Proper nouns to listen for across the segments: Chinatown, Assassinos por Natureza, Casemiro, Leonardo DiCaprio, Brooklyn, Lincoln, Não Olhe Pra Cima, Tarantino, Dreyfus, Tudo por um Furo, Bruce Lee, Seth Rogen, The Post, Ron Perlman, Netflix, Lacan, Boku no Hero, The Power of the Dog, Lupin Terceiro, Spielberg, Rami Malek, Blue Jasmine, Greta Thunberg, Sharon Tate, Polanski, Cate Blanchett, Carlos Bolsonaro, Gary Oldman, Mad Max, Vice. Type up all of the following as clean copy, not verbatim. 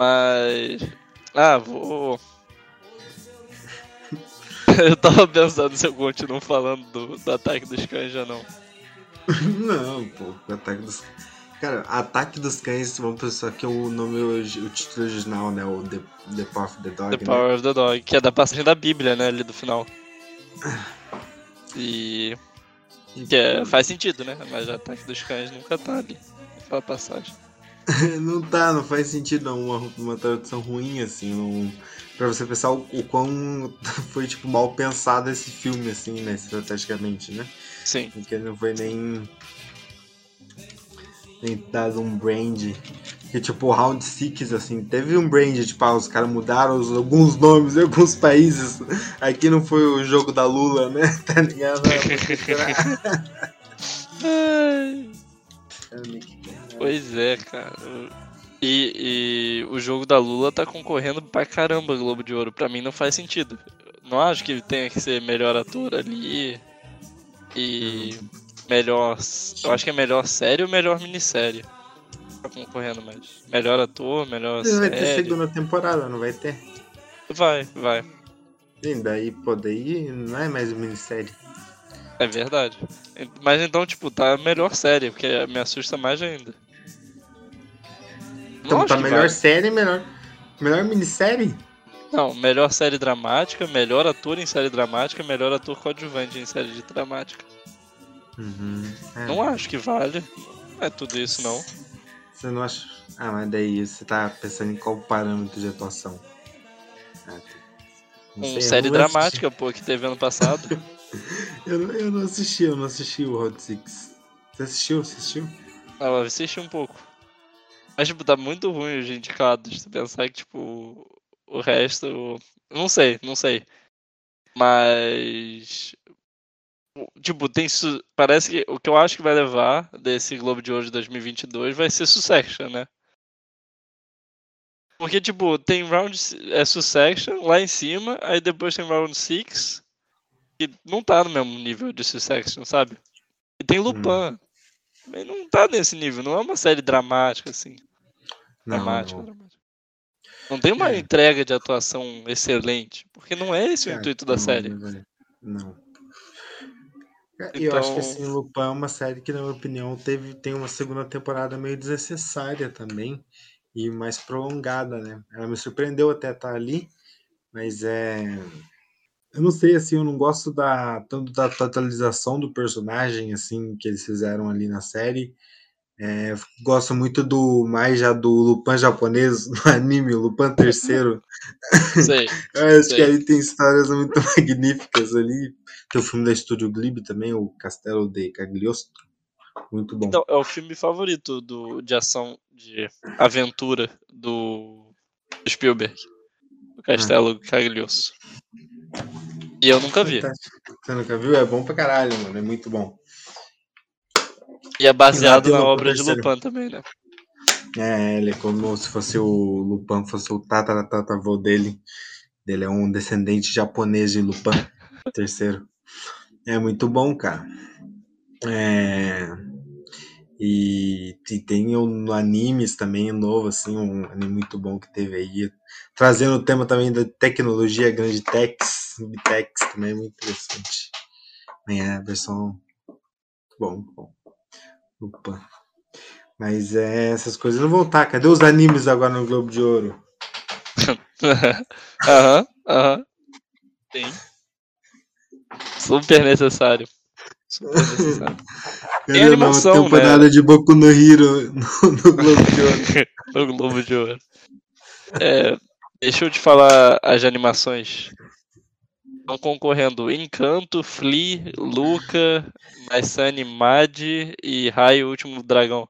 Mas... ah, vou... eu tava pensando se eu continuo falando do Ataque dos Cães já não. Não, pô, Ataque dos Cães. Cara, Ataque dos Cães, vamos pensar que é o nome, o título original, né? O The Power of the Dog. The Power of the Dog, que é da passagem da Bíblia, né? Ali do final. E que é, faz sentido, né? Mas Ataque dos Cães nunca tá ali. Aquela passagem. Não tá, não faz sentido, não. Uma tradução ruim, assim. Não... pra você pensar o quão foi, tipo, mal pensado esse filme, assim, né? Estrategicamente, né? Sim. Porque não foi nem... dado um brand que tipo Round 6, assim, teve um brand, tipo, ah, os caras mudaram alguns nomes em alguns países, aqui não foi o jogo da Lula, né, tá ligado? Pois é, cara, e o jogo da Lula tá concorrendo pra caramba Globo de Ouro, pra mim não faz sentido, não acho que tenha que ser melhor ator ali e... melhor, eu acho que é melhor série ou melhor minissérie. Tá concorrendo mais. Melhor ator, melhor série. Vai ter segunda temporada, não vai ter? Vai. E daí poder ir, não é mais minissérie. É verdade. Mas então, tipo, tá melhor série, porque me assusta mais ainda. Então não, tá melhor série, melhor minissérie? Não, melhor série dramática, melhor ator em série dramática, melhor ator coadjuvante em série de dramática. Uhum, é. Não acho que vale. Não é tudo isso, não. Você não acha... ah, mas daí você tá pensando em qual parâmetro de atuação? Uma série dramática, assisti. Pô, que teve ano passado. eu não assisti o Round 6. Você assistiu? Ah, eu assisti um pouco. Mas, tipo, tá muito ruim os indicados. Se pensar que, tipo, o resto... Não sei. Mas... tipo, tem parece que o que eu acho que vai levar desse Globo de Ouro de 2022 vai ser Succession, né? Porque, tipo, tem Round... é Succession lá em cima, aí depois tem Round 6, que não tá no mesmo nível de Succession, sabe? E tem Lupin. Mas não tá nesse nível, não é uma série dramática, assim. Dramática. Não tem uma entrega de atuação excelente, porque não é esse o intuito da série. Não. Então... eu acho que assim, Lupin é uma série que, na minha opinião, tem uma segunda temporada meio desnecessária também e mais prolongada, né? Ela me surpreendeu até estar ali, mas eu não sei, assim, eu não gosto tanto da totalização do personagem, assim, que eles fizeram ali na série. Gosto muito do Lupin japonês, do anime, Lupin Terceiro. Sei, eu acho que ali tem histórias muito magníficas ali. Tem o filme da Estúdio Ghibli também, o Castelo de Cagliostro. Muito bom. Então, é o filme favorito de ação, de aventura do Spielberg. O Castelo de Cagliostro. E eu nunca vi. Você nunca viu? É bom pra caralho, mano. É muito bom. E é baseado na obra de Lupin também, né? É, ele é como se fosse o Lupin, fosse o tataravô dele. Ele é um descendente japonês de Lupin Terceiro. É muito bom, cara. E tem um animes também novo, assim, um anime muito bom que teve aí. Trazendo o tema também da tecnologia, grande techs, big techs, também é muito interessante. A versão... bom. Opa. Mas essas coisas não vão estar. Cadê os animes agora no Globo de Ouro? Aham. Tem. Super necessário. Tem animação, né? Temporada de Boku no Hero no Globo de Ouro. No Globo de Ouro. Deixa eu te falar as animações. Estão concorrendo Encanto, Flee, Luca, Naisani Madi e Raio Último Dragão.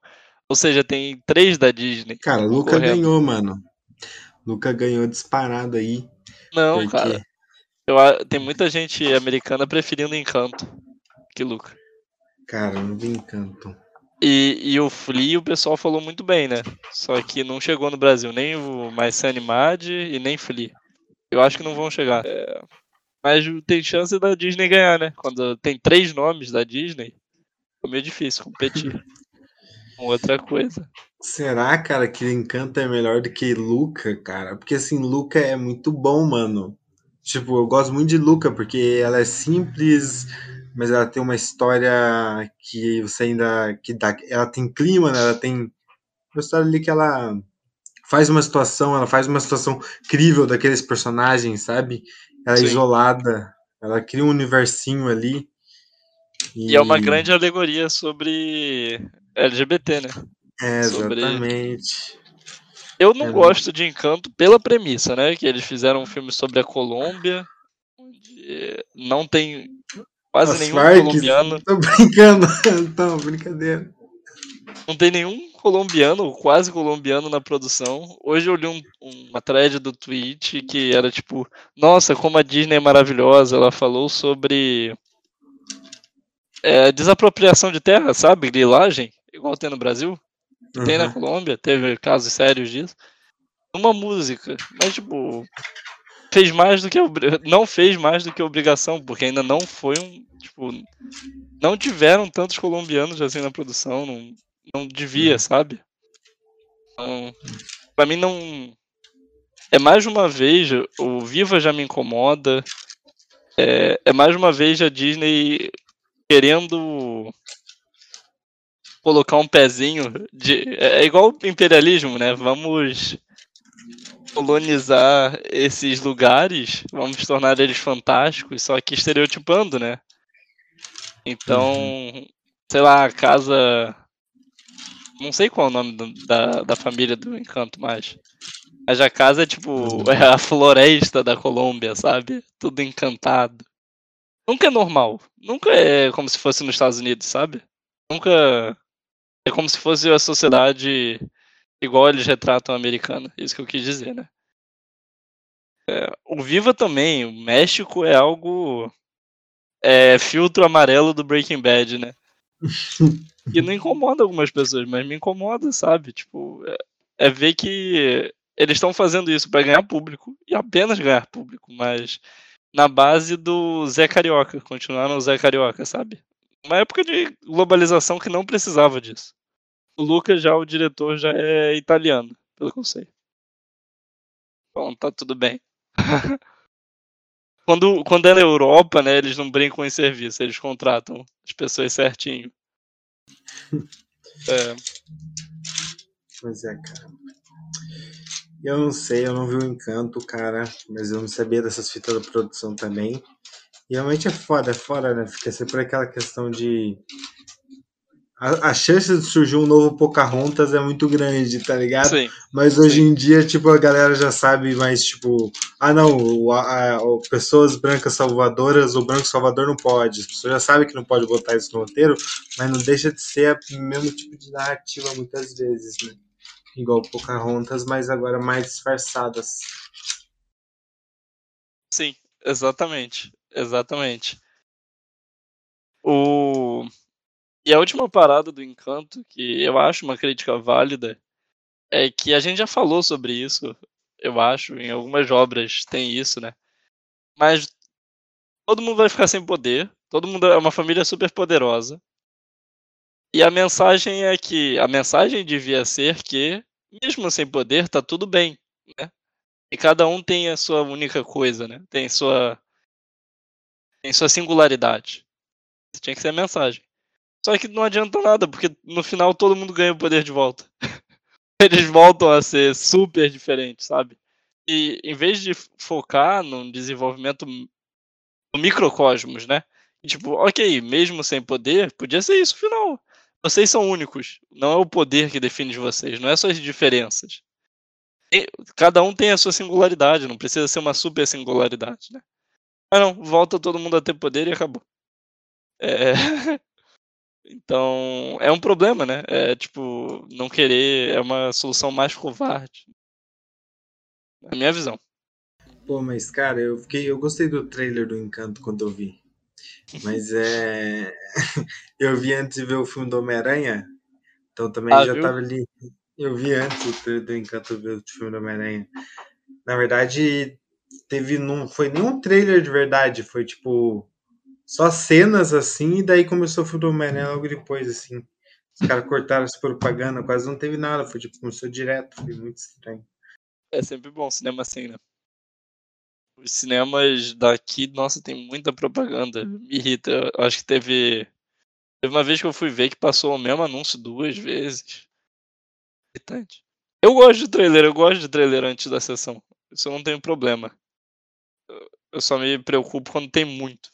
Ou seja, tem 3 da Disney. Cara, Luca ganhou, mano. Luca ganhou disparado aí. Não, porque... cara. Tem muita gente americana preferindo Encanto que Luca. Cara, eu não vi Encanto. E o Flee o pessoal falou muito bem, né? Só que não chegou no Brasil. Nem o Naisani Madi e nem Flee. Eu acho que não vão chegar. Mas tem chance da Disney ganhar, né? Quando tem 3 nomes da Disney, é meio difícil competir. com outra coisa. Será, cara, que Encanto é melhor do que Luca, cara? Porque, assim, Luca é muito bom, mano. Tipo, eu gosto muito de Luca, porque ela é simples, mas ela tem uma história que você ainda... que dá, ela tem clima, né? Ela tem uma história ali que ela... Ela faz uma situação incrível daqueles personagens, sabe? Ela é isolada, ela cria um universinho ali. E é uma grande alegoria sobre LGBT, né? É, exatamente. Eu não gosto de Encanto pela premissa, né? Que eles fizeram um filme sobre a Colômbia, onde não tem quase nenhum colombiano. Tô brincando, então, brincadeira. Não tem nenhum colombiano, ou quase colombiano na produção. Hoje eu li uma thread do Twitch que era tipo, nossa, como a Disney é maravilhosa, ela falou sobre desapropriação de terra, sabe? Grilagem, igual tem no Brasil, tem na Colômbia, teve casos sérios disso. Uma música, mas tipo, não fez mais do que obrigação, porque ainda não foi tipo, não tiveram tantos colombianos assim na produção, não devia, sabe? Então, pra mim não... É mais uma vez, o Viva já me incomoda. É mais uma vez a Disney querendo colocar um pezinho de... É igual o imperialismo, né? Vamos colonizar esses lugares, vamos tornar eles fantásticos, só que estereotipando, né? Então, sei lá, a casa... Não sei qual é o nome da família do Encanto, mas a casa é tipo, é a floresta da Colômbia, sabe? Tudo encantado. Nunca é normal. Nunca é como se fosse nos Estados Unidos, sabe? Nunca é como se fosse a sociedade igual eles retratam a americana. Isso que eu quis dizer, né? O Viva também. O México é algo... É filtro amarelo do Breaking Bad, né? E não incomoda algumas pessoas, mas me incomoda, sabe? Tipo, é ver que eles estão fazendo isso pra ganhar público, e apenas ganhar público, mas na base do Zé Carioca, continuar no Zé Carioca, sabe? Uma época de globalização que não precisava disso. O Luca, já o diretor, já é italiano, pelo que eu sei. Bom, tá tudo bem. Quando é na Europa, né, eles não brincam em serviço, eles contratam as pessoas certinho. Pois é, cara. Eu não sei, eu não vi o Encanto, cara, mas eu não sabia dessas fitas da produção também. E realmente é foda, né? Fica sempre aquela questão de... A chance de surgir um novo Pocahontas é muito grande, tá ligado? Sim, mas hoje em dia, tipo, a galera já sabe mais, tipo... Ah, não, pessoas brancas salvadoras, o branco salvador não pode. As pessoas já sabem que não pode botar isso no roteiro, mas não deixa de ser o mesmo tipo de narrativa muitas vezes, né? Igual Pocahontas, mas agora mais disfarçadas. Sim, exatamente. E a última parada do Encanto, que eu acho uma crítica válida, é que a gente já falou sobre isso, eu acho, em algumas obras tem isso, né? Mas todo mundo vai ficar sem poder, todo mundo é uma família super poderosa. E a mensagem é que, a mensagem devia ser que, mesmo sem poder, tá tudo bem, né? E cada um tem a sua única coisa, né? Tem sua singularidade. Isso tinha que ser a mensagem. Só que não adianta nada, porque no final todo mundo ganha o poder de volta. Eles voltam a ser super diferentes, sabe? E em vez de focar no desenvolvimento do microcosmos, né? E, tipo, ok, mesmo sem poder, podia ser isso no final. Vocês são únicos. Não é o poder que define vocês, não é só as diferenças. E cada um tem a sua singularidade, não precisa ser uma super singularidade, né? Ah não, volta todo mundo a ter poder e acabou. Então, é um problema, né? Tipo, não querer é uma solução mais covarde. Na minha visão. Pô, mas cara, eu gostei do trailer do Encanto quando eu vi. Mas eu vi antes de ver o filme do Homem-Aranha. Então também já viu? Tava ali. Eu vi antes do trailer do Encanto ver o filme do Homem-Aranha. Na verdade, não foi nenhum trailer de verdade. Foi tipo... Só cenas, assim, e daí começou o filme do Homem-Aranha logo depois, assim. Os caras cortaram essa propaganda, quase não teve nada. Foi tipo, começou direto, foi muito estranho. É sempre bom cinema assim, né? Os cinemas daqui, nossa, tem muita propaganda. Me irrita. Eu acho que teve uma vez que eu fui ver que passou o mesmo anúncio duas vezes. Irritante. Eu gosto de trailer antes da sessão. Isso eu não tenho problema. Eu só me preocupo quando tem muito.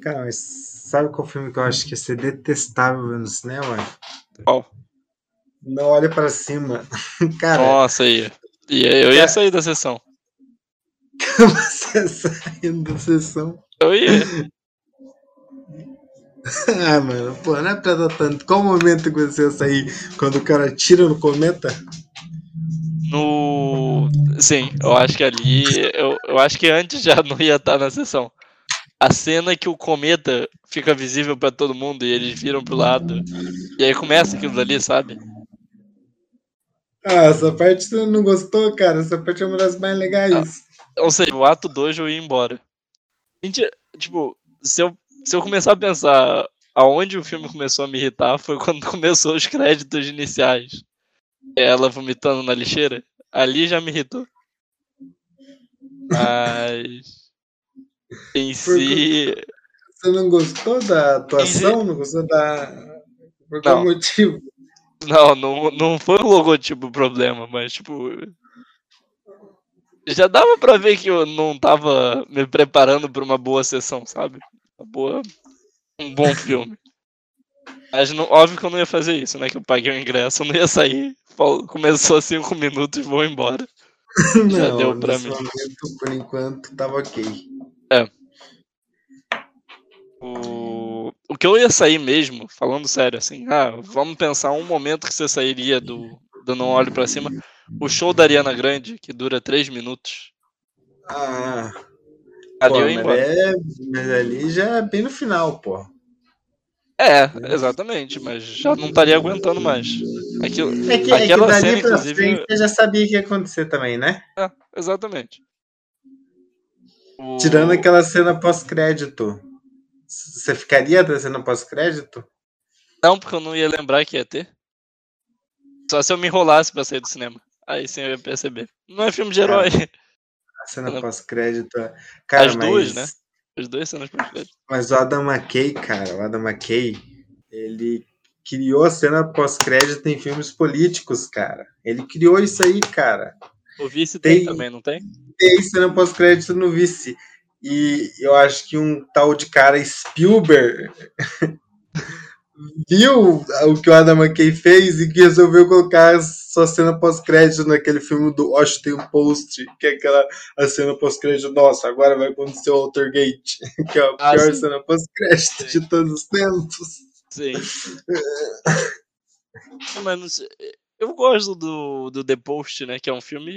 Cara, mas sabe qual filme que eu acho que ia ser detestável no cinema? Qual? Não Olhe Pra Cima. Cara, nossa, aí. Eu ia sair da sessão. Você saindo da sessão? Eu ia. Ah, mano, pô, não é pra dar tanto. Qual o momento que você ia sair? Quando o cara atira no cometa? Sim, eu acho que ali. Eu acho que antes já não ia estar na sessão. A cena que o cometa fica visível pra todo mundo e eles viram pro lado. E aí começa aquilo dali, sabe? Ah, essa parte tu não gostou, cara? Essa parte é uma das mais legais. Ah, ou seja, o ato 2 eu ia embora. Gente, tipo, se eu começar a pensar aonde o filme começou a me irritar foi quando começou os créditos iniciais. Ela vomitando na lixeira. Ali já me irritou. Mas... em si... Você não gostou da atuação? Não gostou da... Por qual motivo? Não foi o logotipo o problema, mas tipo... já dava pra ver que eu não tava me preparando pra uma boa sessão, sabe? Um bom filme. Mas não, óbvio que eu não ia fazer isso, né? Que eu paguei o ingresso, eu não ia sair. Começou a 5 minutos, vou embora. Já não, deu pra mim. Momento, por enquanto, tava ok. É. O que eu ia sair mesmo, falando sério, assim, vamos pensar um momento que você sairia do Não Olhe Pra Cima, o show da Ariana Grande, que dura 3 minutos. Ah, ali pô, eu ia embora. Mas ali já é bem no final, pô. É, exatamente, mas já não estaria aguentando mais. Aquela dali cena, pra inclusive... frente, eu já sabia que ia acontecer também, né? É, exatamente. Tirando aquela cena pós-crédito, você ficaria da cena pós-crédito? Não, porque eu não ia lembrar que ia ter. Só se eu me enrolasse pra sair do cinema. Aí sim eu ia perceber. Não é filme de herói. A cena pós-crédito... Cara, as duas, né? As duas cenas pós-crédito. Mas o Adam McKay, cara, ele criou a cena pós-crédito em filmes políticos, cara. Ele criou isso aí, cara. O Vice tem também, não tem? Tem cena pós-crédito no Vice. E eu acho que um tal de cara Spielberg viu o que o Adam McKay fez e que resolveu colocar sua cena pós-crédito naquele filme do Washington Post, que é aquela a cena pós-crédito, nossa, agora vai acontecer o Watergate, que é a pior sim. Cena pós-crédito de todos os tempos. Sim. Mas não sei... Eu gosto do The Post, né? Que é um filme,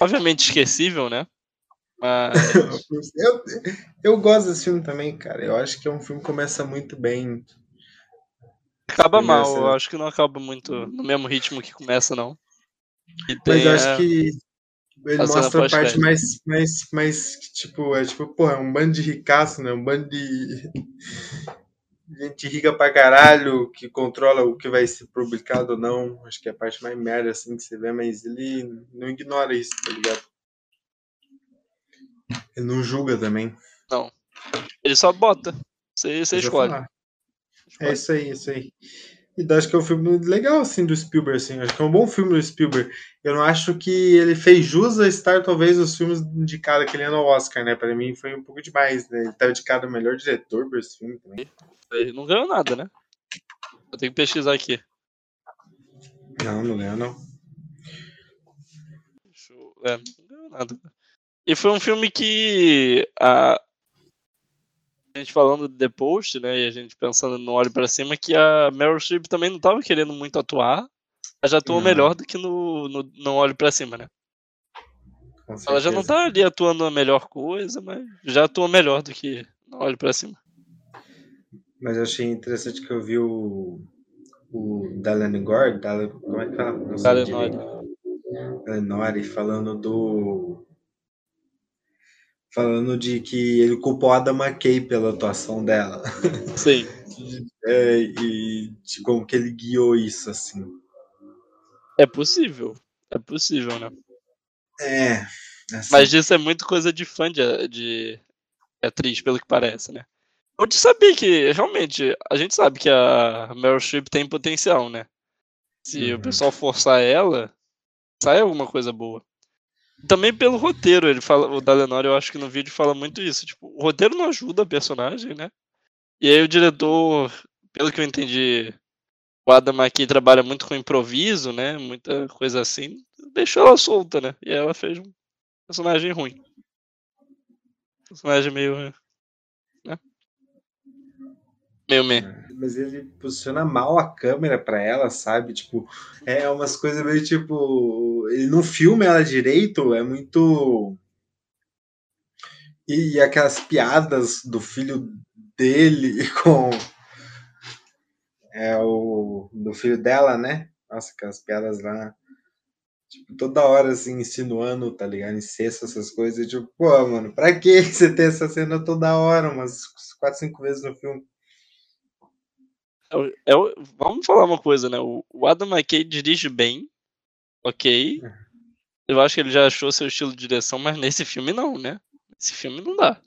obviamente, esquecível, né? Mas... eu gosto desse filme também, cara. Eu acho que é um filme que começa muito bem. Acaba mal. Eu acho que não acaba muito no mesmo ritmo que começa, não. Mas eu acho que ele mostra a parte mais tipo, é um bando de ricaço, né? Um bando de... gente rica pra caralho, que controla o que vai ser publicado ou não. Acho que é a parte mais merda, assim, que você vê, mas ele não ignora isso, tá ligado? Ele não julga também. Não. Ele só bota. Você escolhe. É isso aí, isso aí. E acho que é um filme legal, assim, do Spielberg, assim. Acho que é um bom filme do Spielberg. Eu não acho que ele fez jus a estar, talvez, nos filmes indicados que ele ganhou no Oscar, né? Pra mim foi um pouco demais, né? Ele tava indicado o melhor diretor pra esse filme também. Ele não ganhou nada, né? Eu tenho que pesquisar aqui. Não ganhou, não. Não ganhou nada. E foi um filme que a gente falando de The Post, né? E a gente pensando no Olho Pra Cima, que a Meryl Streep também não tava querendo muito atuar. Ela já atuou melhor do que no Não Olhe Pra Cima, né? Ela já não tá ali atuando a melhor coisa, mas já atuou melhor do que Não Olhe Pra Cima. Mas eu achei interessante que eu vi o Dalenor, como é que fala? Dalenor falando do falando de que ele culpou a Adam McKay pela atuação dela. Sim. E de como que ele guiou isso, assim. É possível, né? É. Assim. Mas isso é muito coisa de fã de atriz, pelo que parece, né? Eu te sabia que, realmente, a gente sabe que a Meryl Streep tem potencial, né? Se o pessoal forçar ela, sai alguma coisa boa. Também pelo roteiro, ele fala, o Dalenori, eu acho que no vídeo fala muito isso. Tipo, o roteiro não ajuda a personagem, né? E aí o diretor, pelo que eu entendi, o Adam McKay trabalha muito com improviso, né? Muita coisa assim. Deixou ela solta, né? E ela fez um personagem ruim. Personagem meio... né? Meio meio. Mas ele posiciona mal a câmera pra ela, sabe? Tipo, é umas coisas meio tipo... Ele não filma ela direito, é muito... E aquelas piadas do filho dele com... do filho dela, né? Nossa, aquelas piadas lá... Tipo, toda hora, assim, insinuando, tá ligado? Incesto, essas coisas. E tipo, pô, mano, pra que você ter essa cena toda hora? Umas 4, 5 vezes no filme. Vamos falar uma coisa, né? O Adam McKay dirige bem, ok. Eu acho que ele já achou seu estilo de direção, mas nesse filme não, né? Esse filme não dá.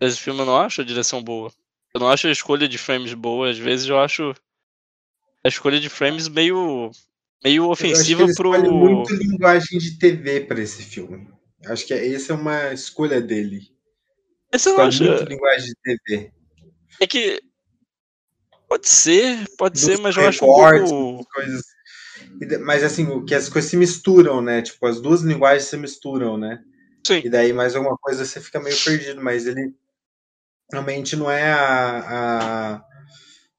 Nesse filme eu não acho a direção boa. Eu não acho a escolha de frames boa. Às vezes eu acho a escolha de frames meio ofensiva pro... Ele escolhe muito linguagem de TV pra esse filme. Eu acho que essa é uma escolha dele. Essa eu acho... muito linguagem de TV. É que... Pode ser, mas eu acho um pouco... Coisas... Mas assim, o que as coisas se misturam, né? Tipo, as duas linguagens se misturam, né? Sim. E daí mais alguma coisa você fica meio perdido, mas ele realmente não é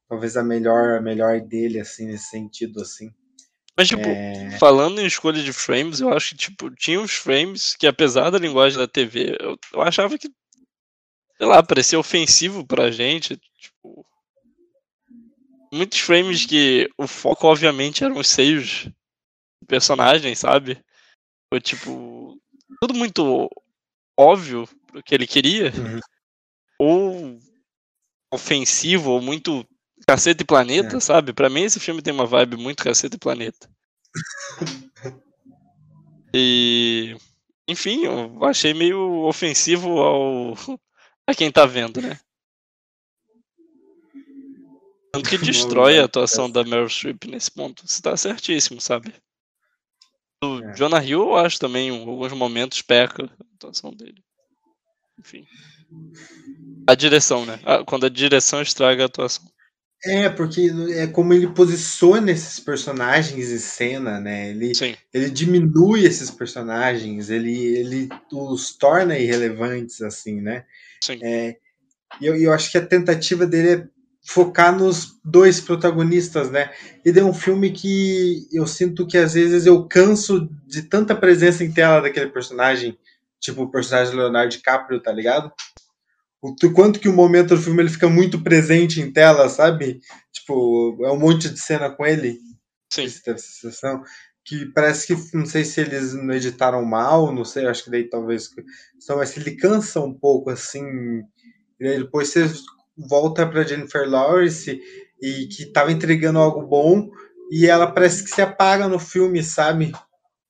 talvez a melhor dele, assim, nesse sentido, assim. Mas tipo, falando em escolha de frames, eu acho que tipo, tinha uns frames que apesar da linguagem da TV, eu achava que, sei lá, parecia ofensivo pra gente, tipo... Muitos frames que o foco, obviamente, eram os seios do personagem, sabe? Foi, tipo, tudo muito óbvio pro que ele queria. Uhum. Ou ofensivo, ou muito Caceta e Planeta, sabe? Pra mim, esse filme tem uma vibe muito Caceta e Planeta. E... Enfim, eu achei meio ofensivo a quem tá vendo, né? Tanto que destrói a atuação da Meryl Streep nesse ponto. Você tá certíssimo, sabe? O Jonah Hill, eu acho também, em alguns momentos, peca a atuação dele. Enfim. A direção, né? Quando a direção estraga a atuação. É, porque é como ele posiciona esses personagens em cena, né? Ele diminui esses personagens, ele os torna irrelevantes, assim, né? Sim. Eu acho que a tentativa dele é focar nos dois protagonistas, né? E é um filme que eu sinto que às vezes eu canso de tanta presença em tela daquele personagem, tipo o personagem Leonardo DiCaprio, tá ligado? O quanto que o momento do filme ele fica muito presente em tela, sabe? Tipo, é um monte de cena com ele. Sim. Essa sensação que parece que, não sei se eles não editaram mal, não sei, acho que daí talvez... Mas ele cansa um pouco, assim, depois você... volta para Jennifer Lawrence e que tava entregando algo bom e ela parece que se apaga no filme, sabe?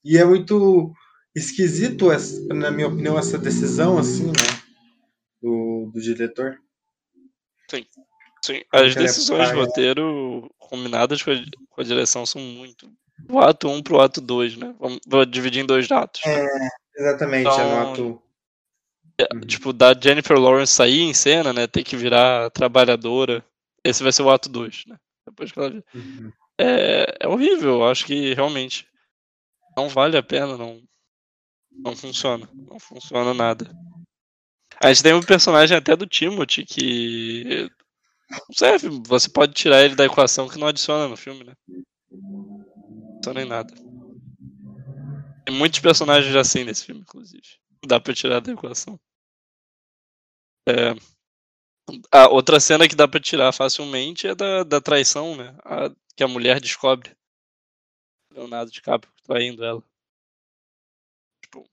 E é muito esquisito, na minha opinião, essa decisão, assim, né? Do diretor. Sim. Sim. As decisões de roteiro combinadas com a direção são muito... Do ato 1 pro ato 2, né? Vou dividir em dois atos. É, exatamente. Então... é no ato... Tipo, da Jennifer Lawrence sair em cena, né? Ter que virar trabalhadora. Esse vai ser o ato 2, né? Depois que ela... Uhum. É horrível. Acho que realmente não vale a pena. Não funciona. Não funciona nada. A gente tem um personagem até do Timothy que... Não serve. Você pode tirar ele da equação que não adiciona no filme, né? Não adiciona em nada. Tem muitos personagens assim nesse filme, inclusive. Dá pra tirar da equação. A outra cena que dá pra tirar facilmente é da traição, né? Que a mulher descobre. Leonardo DiCaprio traindo ela. Tipo,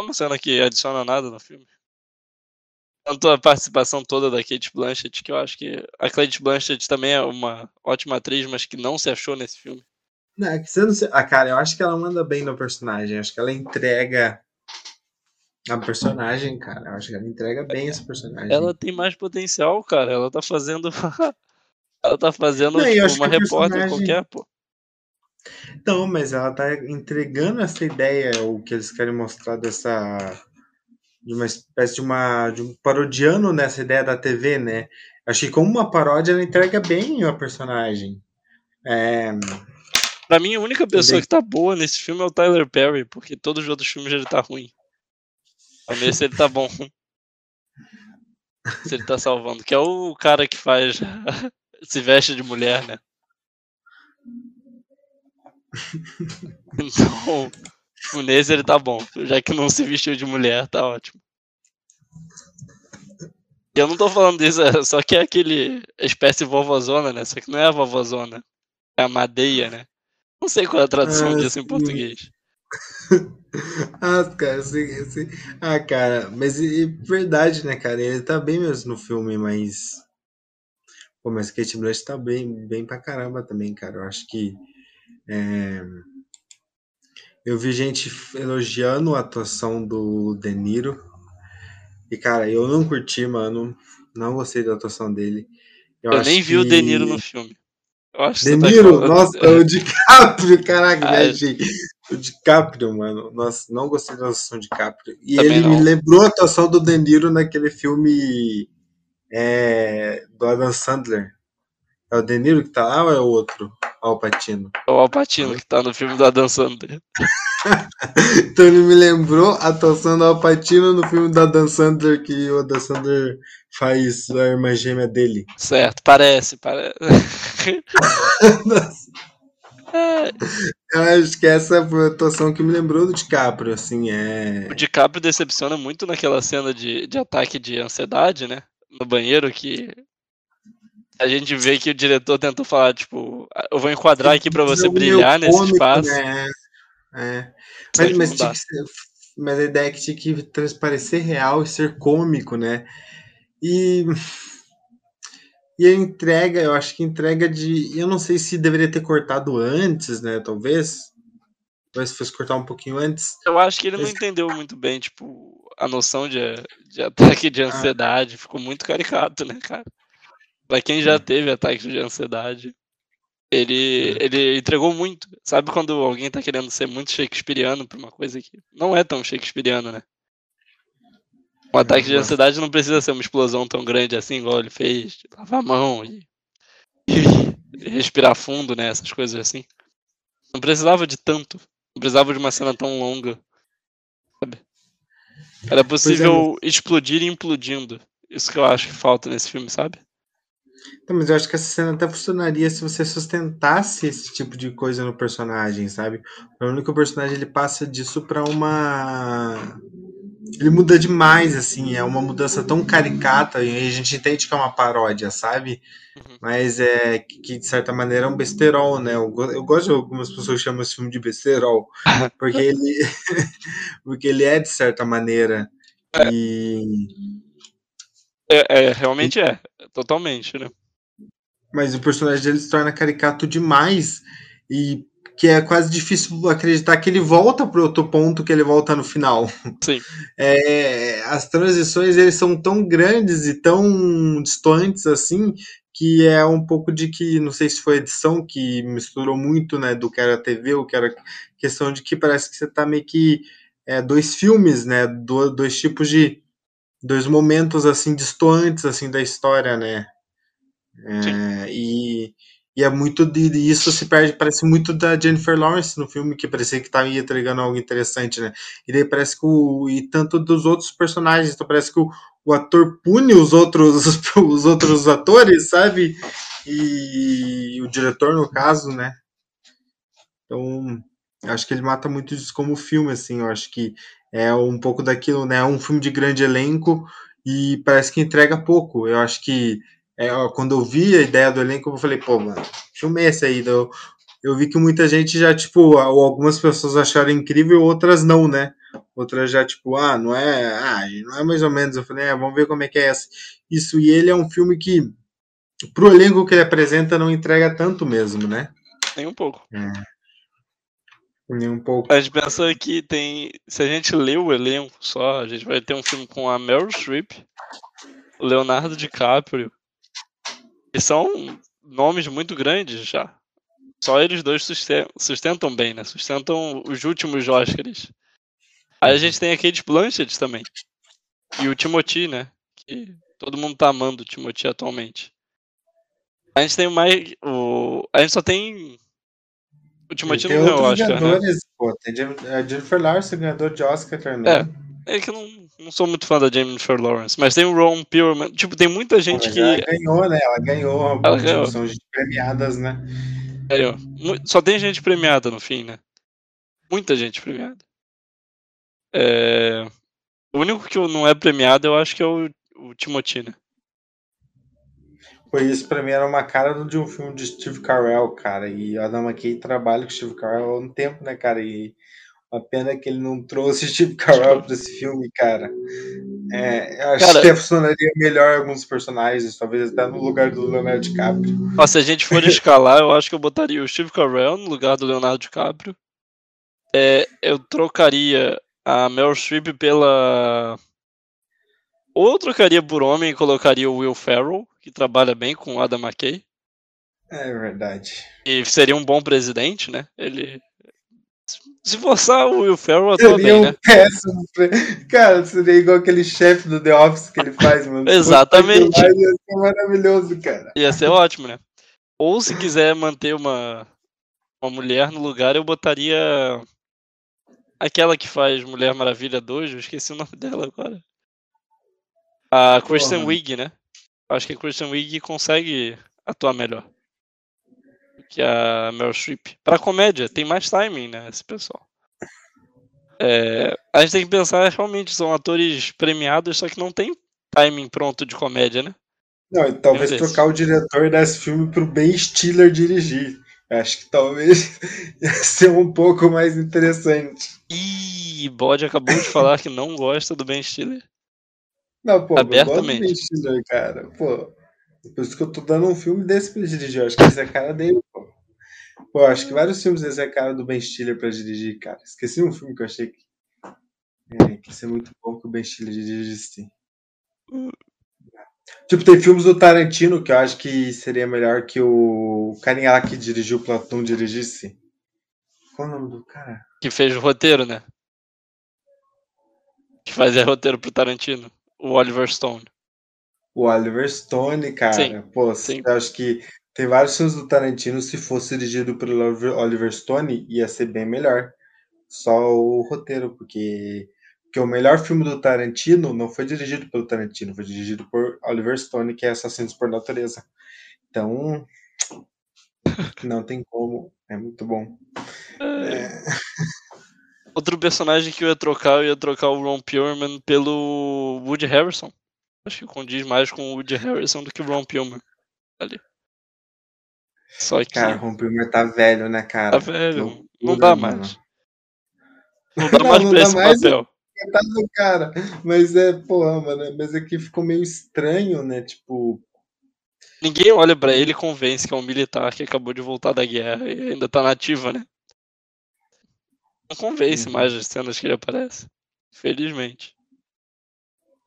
Uma cena que adiciona nada no filme. Tanto a participação toda da Cate Blanchett, que eu acho que a Cate Blanchett também é uma ótima atriz, mas que não se achou nesse filme. Não, é que você não se... Ah, cara, eu acho que ela manda bem no personagem. Eu acho que ela entrega a personagem, cara. Eu acho que ela entrega bem esse personagem. Ela tem mais potencial, cara. Ela tá fazendo... Ela tá fazendo não, tipo, uma repórter personagem... qualquer, pô. Então, mas ela tá entregando essa ideia, o que eles querem mostrar dessa... de uma espécie de uma... de um parodiano nessa ideia da TV, né? Acho que como uma paródia ela entrega bem a personagem. É... Pra mim, a única pessoa que tá boa nesse filme é o Tyler Perry, porque todos os outros filmes ele tá ruim. A ver se ele tá bom. Se ele tá salvando. Que é o cara que faz... se veste de mulher, né? Então, tipo, nesse ele tá bom. Já que não se vestiu de mulher, tá ótimo. E eu não tô falando disso, só que é aquele espécie vovozona, né? Só que não é a vovozona. É a madeia, né? Não sei qual é a tradução disso em português. Ah, cara, sim. Ah, cara, mas é verdade, né, cara? Ele tá bem mesmo no filme, mas... Pô, mas Cate Blanchett tá bem pra caramba também, cara. Eu acho que... Eu vi gente elogiando a atuação do De Niro. E, cara, eu não curti, mano. Não gostei da atuação dele. Eu nem vi o De Niro no filme. Eu acho De Niro, nossa, o DiCaprio, caraca, né, gente? O DiCaprio, mano, nossa, não gostei da atuação do DiCaprio. E também ele me lembrou a atuação do De Niro naquele filme do Adam Sandler. É o De Niro que tá lá ou é o outro? Al Pacino. É o Al Pacino que tá no filme do Adam Sandler. Então ele me lembrou a atuação do Al Pacino no filme do Adam Sandler, que o Adam Sandler faz a irmã gêmea dele. Certo, parece. Eu acho que essa foi a atuação que me lembrou do DiCaprio, assim, O DiCaprio decepciona muito naquela cena de ataque de ansiedade, né? No banheiro, que... A gente vê que o diretor tentou falar, tipo, eu vou enquadrar aqui pra você brilhar nesse cômico, espaço. Né? Mas a ideia é que tinha que transparecer real e ser cômico, né? E a entrega, eu acho que entrega de... Eu não sei se deveria ter cortado antes, né? Talvez fosse cortar um pouquinho antes. Eu acho que ele não entendeu muito bem, tipo, a noção de ataque de ansiedade. Ficou muito caricato, né, cara? Pra quem já teve ataque de ansiedade, ele entregou muito. Sabe quando alguém tá querendo ser muito shakespeariano pra uma coisa que não é tão shakespeariano, né? Um ataque de ansiedade não precisa ser uma explosão tão grande assim, igual ele fez. Lavar a mão e respirar fundo, né? Essas coisas assim. Não precisava de tanto. Não precisava de uma cena tão longa. Sabe? Era possível explodir implodindo. Isso que eu acho que falta nesse filme, sabe? Então, mas eu acho que essa cena até funcionaria se você sustentasse esse tipo de coisa no personagem, sabe? O único personagem, ele passa disso pra uma... Ele muda demais, assim, é uma mudança tão caricata, e a gente entende que é uma paródia, sabe? Uhum. Mas é que, de certa maneira, é um besterol, né? Eu gosto de algumas pessoas que chamam esse filme de besterol, porque ele, porque ele é, de certa maneira, e... realmente é. Totalmente, né? Mas o personagem dele se torna caricato demais. E que é quase difícil acreditar que ele volta para outro ponto, que ele volta no final. Sim. As transições, eles são tão grandes e tão distantes, assim, que é um pouco de que... Não sei se foi a edição que misturou muito, né? Do que era a TV, o que era questão de que parece que você tá meio que... dois filmes, né? Dois tipos de... Dois momentos, assim, distantes, assim, da história, né? E é muito... E isso se perde, parece muito da Jennifer Lawrence no filme, que parecia que estava entregando algo interessante, né? E daí parece que E tanto dos outros personagens, então parece que o ator pune os outros atores, sabe? E o diretor, no caso, né? Então... Acho que ele mata muito isso como filme, assim. Eu acho que é um pouco daquilo, né? É um filme de grande elenco e parece que entrega pouco. Eu acho que quando eu vi a ideia do elenco, eu falei, pô, mano, filme esse aí. Eu vi que muita gente já, tipo, algumas pessoas acharam incrível, outras não, né? outra já, tipo, não é mais ou menos. Eu falei, vamos ver como é que é essa. Isso, e ele é um filme que, pro elenco que ele apresenta, não entrega tanto mesmo, né? Nem um pouco. Nem um pouco. A gente pensa que tem... Se a gente lê o elenco só, a gente vai ter um filme com a Meryl Streep, o Leonardo DiCaprio, que são nomes muito grandes já. Só eles dois sustentam bem, né? Sustentam os últimos Oscars. Aí a gente tem a Cate Blanchett também. E o Timothy, né? Que todo mundo tá amando o Timothy atualmente. A gente tem mais... A gente só tem... O Timothy não ganhou Oscar, ganhadores, né? Pô, tem a Jennifer Lawrence, ganhador de Oscar também. É que eu não sou muito fã da Jennifer Lawrence, mas tem o Ron Perlman. Tipo, tem muita gente que... Ela ganhou, né? Ela ganhou. São gente premiadas, né? Só tem gente premiada no fim, né? Muita gente premiada. O único que não é premiado, eu acho que é o Timothy, né? Foi isso, pra mim era uma cara de um filme de Steve Carell, cara. E a Adam McKay trabalha com Steve Carell há um tempo, né, cara? E uma pena que ele não trouxe Steve Carell pra esse filme, cara. Acho que funcionaria melhor alguns personagens, talvez até no lugar do Leonardo DiCaprio. Se a gente for escalar, eu acho que eu botaria o Steve Carell no lugar do Leonardo DiCaprio. Eu trocaria a Meryl Streep pela... Ou eu trocaria por homem e colocaria o Will Ferrell, que trabalha bem com o Adam McKay. É verdade. E seria um bom presidente, né? Ele... Se forçar, o Will Ferrell atua bem, né? Péssimo. Cara, seria igual aquele chefe do The Office que ele faz, mano. Exatamente. Ia ser maravilhoso, cara. Ia ser ótimo, né? Ou se quiser manter uma mulher no lugar, eu botaria aquela que faz Mulher Maravilha 2, eu esqueci o nome dela agora. A Kristen Wiig, né? Acho que a Kristen Wiig consegue atuar melhor que a Meryl Streep. Pra comédia, tem mais timing, né? Esse pessoal. A gente tem que pensar, realmente, são atores premiados, só que não tem timing pronto de comédia, né? Não, e talvez trocar o diretor desse filme pro Ben Stiller dirigir. Acho que talvez ia ser um pouco mais interessante. Ih, Bode acabou de falar que não gosta do Ben Stiller. Não, pô, abertamente. Eu gosto do Stiller, cara. Pô, por isso que eu tô dando um filme desse pra ele dirigir. Eu acho que esse é a cara dele, pô. Pô, acho que vários filmes desse é a cara do Ben Stiller pra dirigir, cara. Esqueci um filme que eu achei que ia ser muito bom que o Ben Stiller dirigisse. Tipo, tem filmes do Tarantino que eu acho que seria melhor que o carinha lá que dirigiu o Platão dirigisse. Qual o nome do cara? Que fez o roteiro, né? Que fazia roteiro pro Tarantino. O Oliver Stone. O Oliver Stone, cara. Sim, pô, sim. Eu acho que tem vários filmes do Tarantino, se fosse dirigido pelo Oliver Stone, ia ser bem melhor. Só o roteiro, porque o melhor filme do Tarantino não foi dirigido pelo Tarantino, foi dirigido por Oliver Stone, que é Assassinos por Natureza. Então, não tem como. É muito bom. Outro personagem que eu ia trocar o Ron Perlman pelo Woody Harrelson. Acho que condiz mais com o Woody Harrelson do que o Ron Perlman ali. Só que... Cara, o Ron Perlman tá velho, né, cara? Tá velho. Não dá mais. Não dá mais pra esse papel. Tá no cara. Mas porra, mano. Mas aqui ficou meio estranho, né? Tipo... Ninguém olha pra ele e convence que é um militar que acabou de voltar da guerra e ainda tá na ativa, né? Não convence mais as cenas que ele aparece. Felizmente.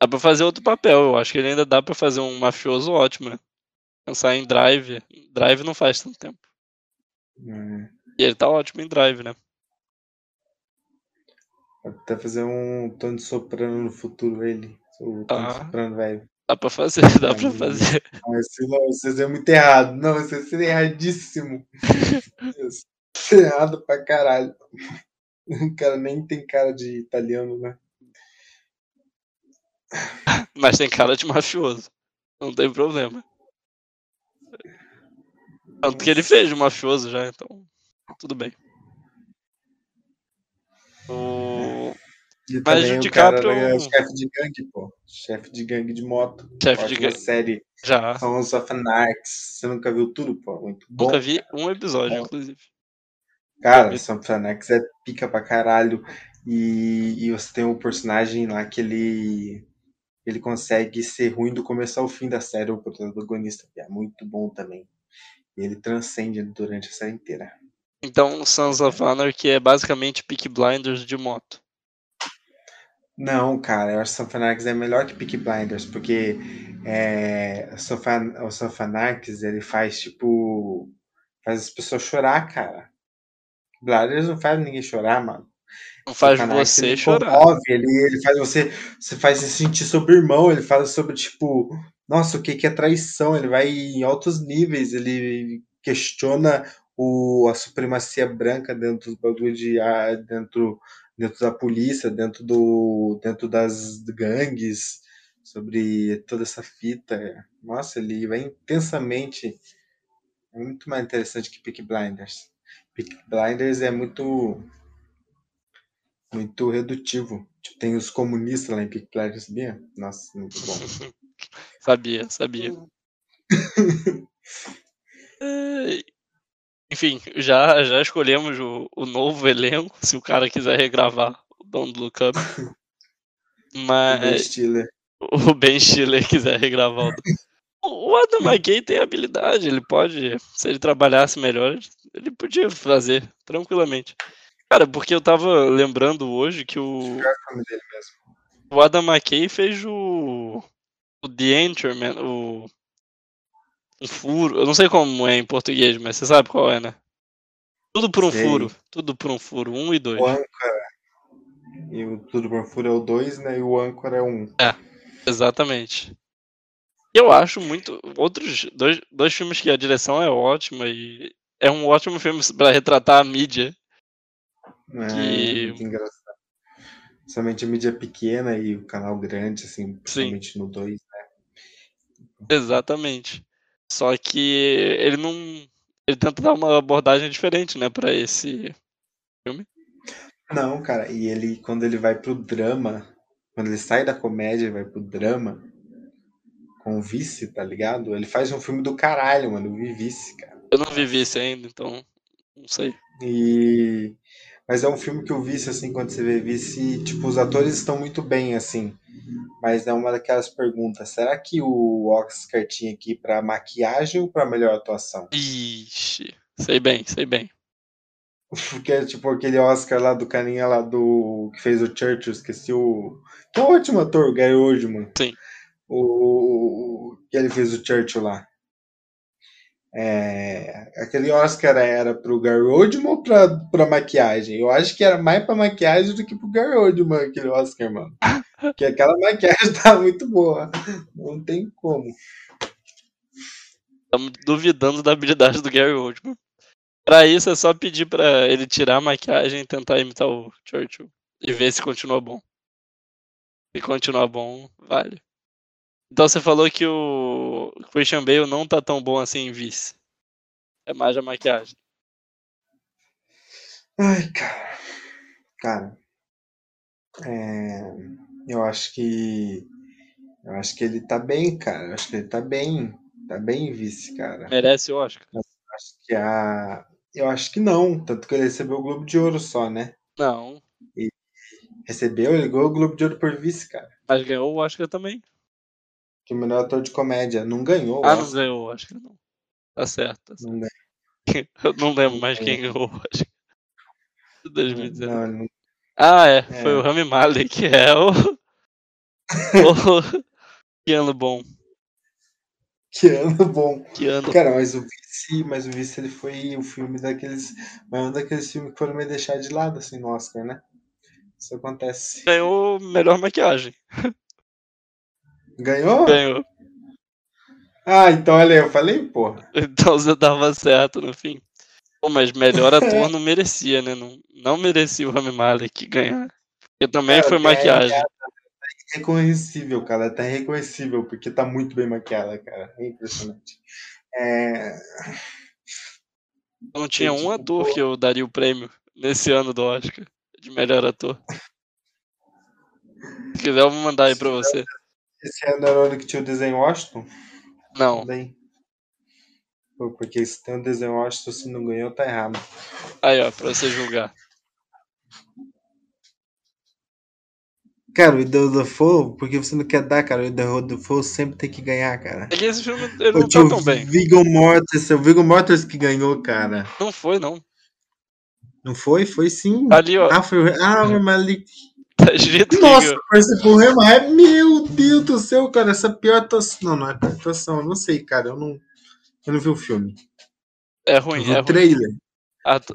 Dá pra fazer outro papel. Eu acho que ele ainda dá pra fazer um mafioso ótimo, né? Pensar em Drive. Drive não faz tanto tempo. E ele tá ótimo em Drive, né? Até fazer um Tony Soprano no futuro, ele. O Tony Soprano, velho. Dá pra fazer. Não, isso seria muito errado. Não, isso seria erradíssimo. Isso seria errado pra caralho. O cara nem tem cara de italiano, né? Mas tem cara de mafioso. Não tem problema. Tanto que ele fez o mafioso já, então... Tudo bem. Mas o DiCaprio... É chefe de gangue, pô. Chefe de gangue de moto. Chefe de gangue. Série. Já. Sons of Anarchy. Você nunca viu tudo, pô? Muito bom. Nunca vi um episódio, inclusive. Cara, Sons of Anarchy é pica pra caralho. E você tem o personagem lá que ele consegue ser ruim do começo ao fim da série, o protagonista, que é muito bom também. E ele transcende durante a série inteira. Então, o Sons of Anarchy que é basicamente Peaky Blinders de moto. Não, cara, eu acho que Sons of Anarchy é melhor que Peaky Blinders, porque o Sons of Anarchy, ele faz, tipo, faz as pessoas chorar, cara. Blinders não faz ninguém chorar, mano. Não faz você ele chorar. Comove, ele faz você faz se sentir sobre o irmão, ele fala sobre, tipo, nossa, o que é traição? Ele vai em altos níveis, ele questiona a supremacia branca dentro do bagulho dentro da polícia, dentro das gangues, sobre toda essa fita. Nossa, ele vai intensamente. É muito mais interessante que Peaky Blinders. Peaky Blinders é muito redutivo. Tipo, tem os comunistas lá em Peaky Blinders, sabia? Nossa, muito bom. Sabia. Enfim, já escolhemos o novo elenco, se o cara quiser regravar o Don't Look Up. Mas o Ben Stiller quiser regravar o Adam McKay tem habilidade, ele pode, se ele trabalhasse melhor, ele podia fazer tranquilamente. Cara, porque eu tava lembrando hoje que o Adam McKay fez o The Anchorman, um furo, eu não sei como é em português, mas você sabe qual é, né? Tudo por um furo, Tudo por um Furo, 1 e 2. O âncora. E o Tudo por um Furo é o 2, né? E o âncora é o 1. É, exatamente. Eu acho muito... Outros dois filmes que a direção é ótima e é um ótimo filme pra retratar a mídia. É, que engraçado. Somente a mídia pequena e o canal grande, assim, principalmente no 2, né? Exatamente. Só que ele não... Ele tenta dar uma abordagem diferente, né, pra esse filme. Não, cara. E ele, quando ele vai pro drama, quando ele sai da comédia e vai pro drama, com o Vice, tá ligado? Ele faz um filme do caralho, mano. Eu vi Vice, cara. Eu não vi Vice ainda, então não sei. Mas é um filme que eu vi, assim, quando você vê Vice, tipo, os atores estão muito bem, assim. Mas é uma daquelas perguntas, será que o Oscar tinha aqui pra maquiagem ou pra melhor atuação? Ixi, sei bem. Porque é tipo aquele Oscar lá do carinha lá do... que fez o Churchill, esqueci o... que é o último ator, o Gary Oldman. Sim. O que ele fez o Churchill lá. Aquele Oscar era pro Gary Oldman ou pra maquiagem? Eu acho que era mais pra maquiagem do que pro Gary Oldman, aquele Oscar, mano. Porque aquela maquiagem tá muito boa. Não tem como. Estamos duvidando da habilidade do Gary Oldman. Pra isso é só pedir pra ele tirar a maquiagem e tentar imitar o Churchill. E ver se continua bom. Se continuar bom, vale. Então você falou que o Christian Bale não tá tão bom assim em Vice. É mais a maquiagem. Ai, cara. Cara. Eu acho que ele tá bem, cara. Eu acho que ele tá bem. Tá bem em Vice, cara. Merece o Oscar. Eu acho que não. Tanto que ele recebeu o Globo de Ouro só, né? Não. Ele ganhou o Globo de Ouro por Vice, cara. Mas ganhou o Oscar também. Que o melhor ator de comédia. Não ganhou. Ah, não ganhou, acho que não. Tá certo. Não ganhou. Eu não lembro mais quem ganhou, acho. 2019. Não. Ah, Foi o Rami Malek, que é o... Que ano bom. Cara, mas o Vice ele foi o filme daqueles... Mas um daqueles filmes que foram me deixar de lado, assim, no Oscar, né? Isso acontece. Ganhou melhor maquiagem. Ganhou? Ah, então olha aí, eu falei, porra. Então você tava certo no fim. Pô, mas melhor ator não merecia, né? Não merecia o Rami Malek ganhar. Porque também cara, foi maquiagem. Tá irreconhecível, cara. Tá irreconhecível, porque tá muito bem maquiada, cara. É impressionante. Não tinha um ator que eu daria o prêmio nesse ano do Oscar de melhor ator. Se quiser, eu vou mandar aí pra você. Esse ano era o ano que tinha o desenho Washington? Não. Também. Pô, porque se tem o desenho Washington, se não ganhou, tá errado. Aí, ó, pra você julgar. Cara, o Idol do Fogo, porque você não quer dar, cara. O Idol do Fogo sempre tem que ganhar, cara. É que esse filme ele não tá tão bem. O Viggo Mortensen que ganhou, cara. Não foi, não. Não foi? Foi sim. Ali, ó. Ah, foi o... Ah, Malik. Tá direito. Nossa, parece o Remar. Meu Deus do céu, cara. Essa pior atuação. Não é pior atuação. Eu não sei, cara. Eu não vi o filme. É ruim, eu vi o trailer. Ruim.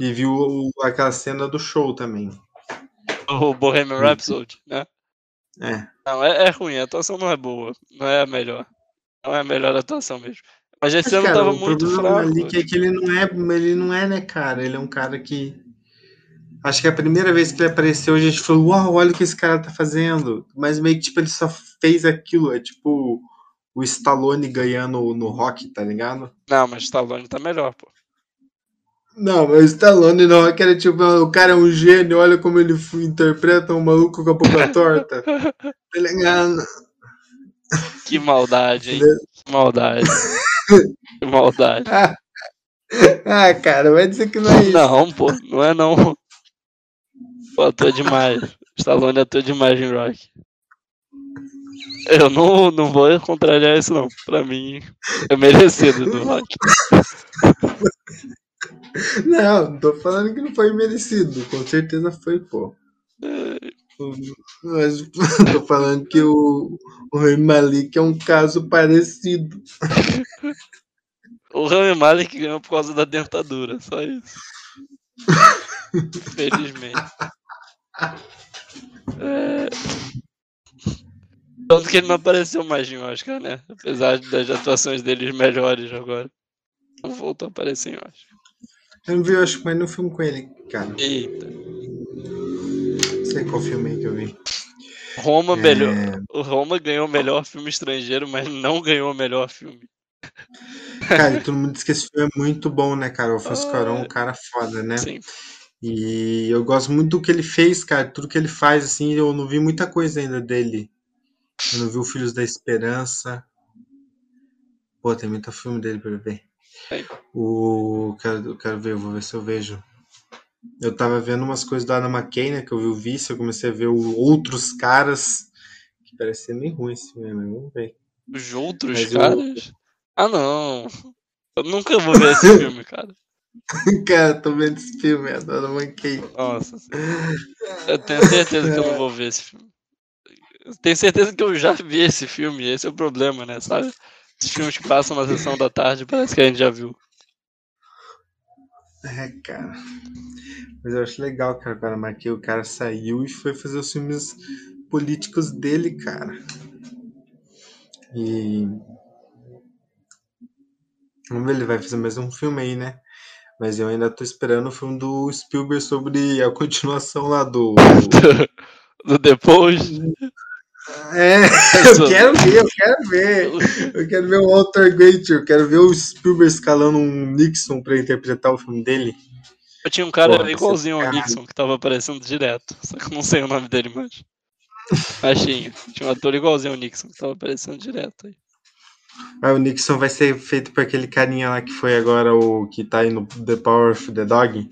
E viu aquela cena do show também. O Bohemian Rhapsody, né? É. Não, é ruim, a atuação não é boa. Não é a melhor. Não é a melhor atuação mesmo. Mas esse ano tava muito fraco. É que ele não é, né, cara? Ele é um cara que... Acho que a primeira vez que ele apareceu, a gente falou, uau, olha o que esse cara tá fazendo. Mas meio que, tipo, ele só fez aquilo. É tipo o Stallone ganhando no Rock, tá ligado? Não, mas o Stallone tá melhor, pô. Não, mas o Stallone no Rock era tipo, o cara é um gênio, olha como ele interpreta um maluco com a boca torta. Tá ligado? Que maldade, hein? Que maldade. Que maldade. Ah, cara, vai dizer que não é isso. Não, pô, não é não. Pô, atua demais. Stallone atua demais em Rock. Eu não vou contrariar isso, não. Pra mim, é merecido do Rock. Não, não tô falando que não foi merecido. Com certeza foi, pô. Mas tô falando que o Rami Malek é um caso parecido. O Rami Malek ganhou por causa da dentadura, só isso. Felizmente. Tanto que ele não apareceu mais em Oscar, né? Apesar das atuações deles melhores agora. Não voltou a aparecer em Oscar. Eu não vi, eu acho, mas não filme com ele, cara. Eita. Não sei qual filme aí que eu vi. Roma, melhor. O Roma ganhou o melhor filme estrangeiro, mas não ganhou o melhor filme. Cara, todo mundo diz que esse filme é muito bom, né, cara? O Alfonso Cuarón é um cara foda, né? Sim. E eu gosto muito do que ele fez, cara. Tudo que ele faz, assim, eu não vi muita coisa ainda dele. Eu não vi o Filhos da Esperança. Pô, tem muito filme dele pra ver. Eu quero ver, vou ver se eu vejo. Eu tava vendo umas coisas da Ana McKay, né, que eu vi o Vice, eu comecei a ver o Outros Caras, que parece ser meio ruim esse mesmo, vamos ver. Os Outros Caras? Ah, não. Eu nunca vou ver esse filme, cara. Cara, tô vendo esse filme, é da Ana McKay. Nossa. Eu tenho certeza que eu não vou ver esse filme. Eu tenho certeza que eu já vi esse filme, esse é o problema, né, sabe? Esses filmes que passam na sessão da tarde, parece que a gente já viu. É, cara. Mas eu acho legal, cara, agora marquei, o cara saiu e foi fazer os filmes políticos dele, cara. E... Vamos ver, ele vai fazer mais um filme aí, né? Mas eu ainda tô esperando o filme do Spielberg sobre a continuação lá do... do The Post. É, eu quero ver o Walter Gates, eu quero ver o Spielberg escalando um Nixon pra interpretar o filme dele. Eu tinha um cara igualzinho ao Nixon que tava aparecendo direto, só que eu não sei o nome dele mais. Mas tinha um ator igualzinho ao Nixon que tava aparecendo direto aí. Ah, o Nixon vai ser feito por aquele carinha lá que foi agora o que tá aí no The Power of the Dog,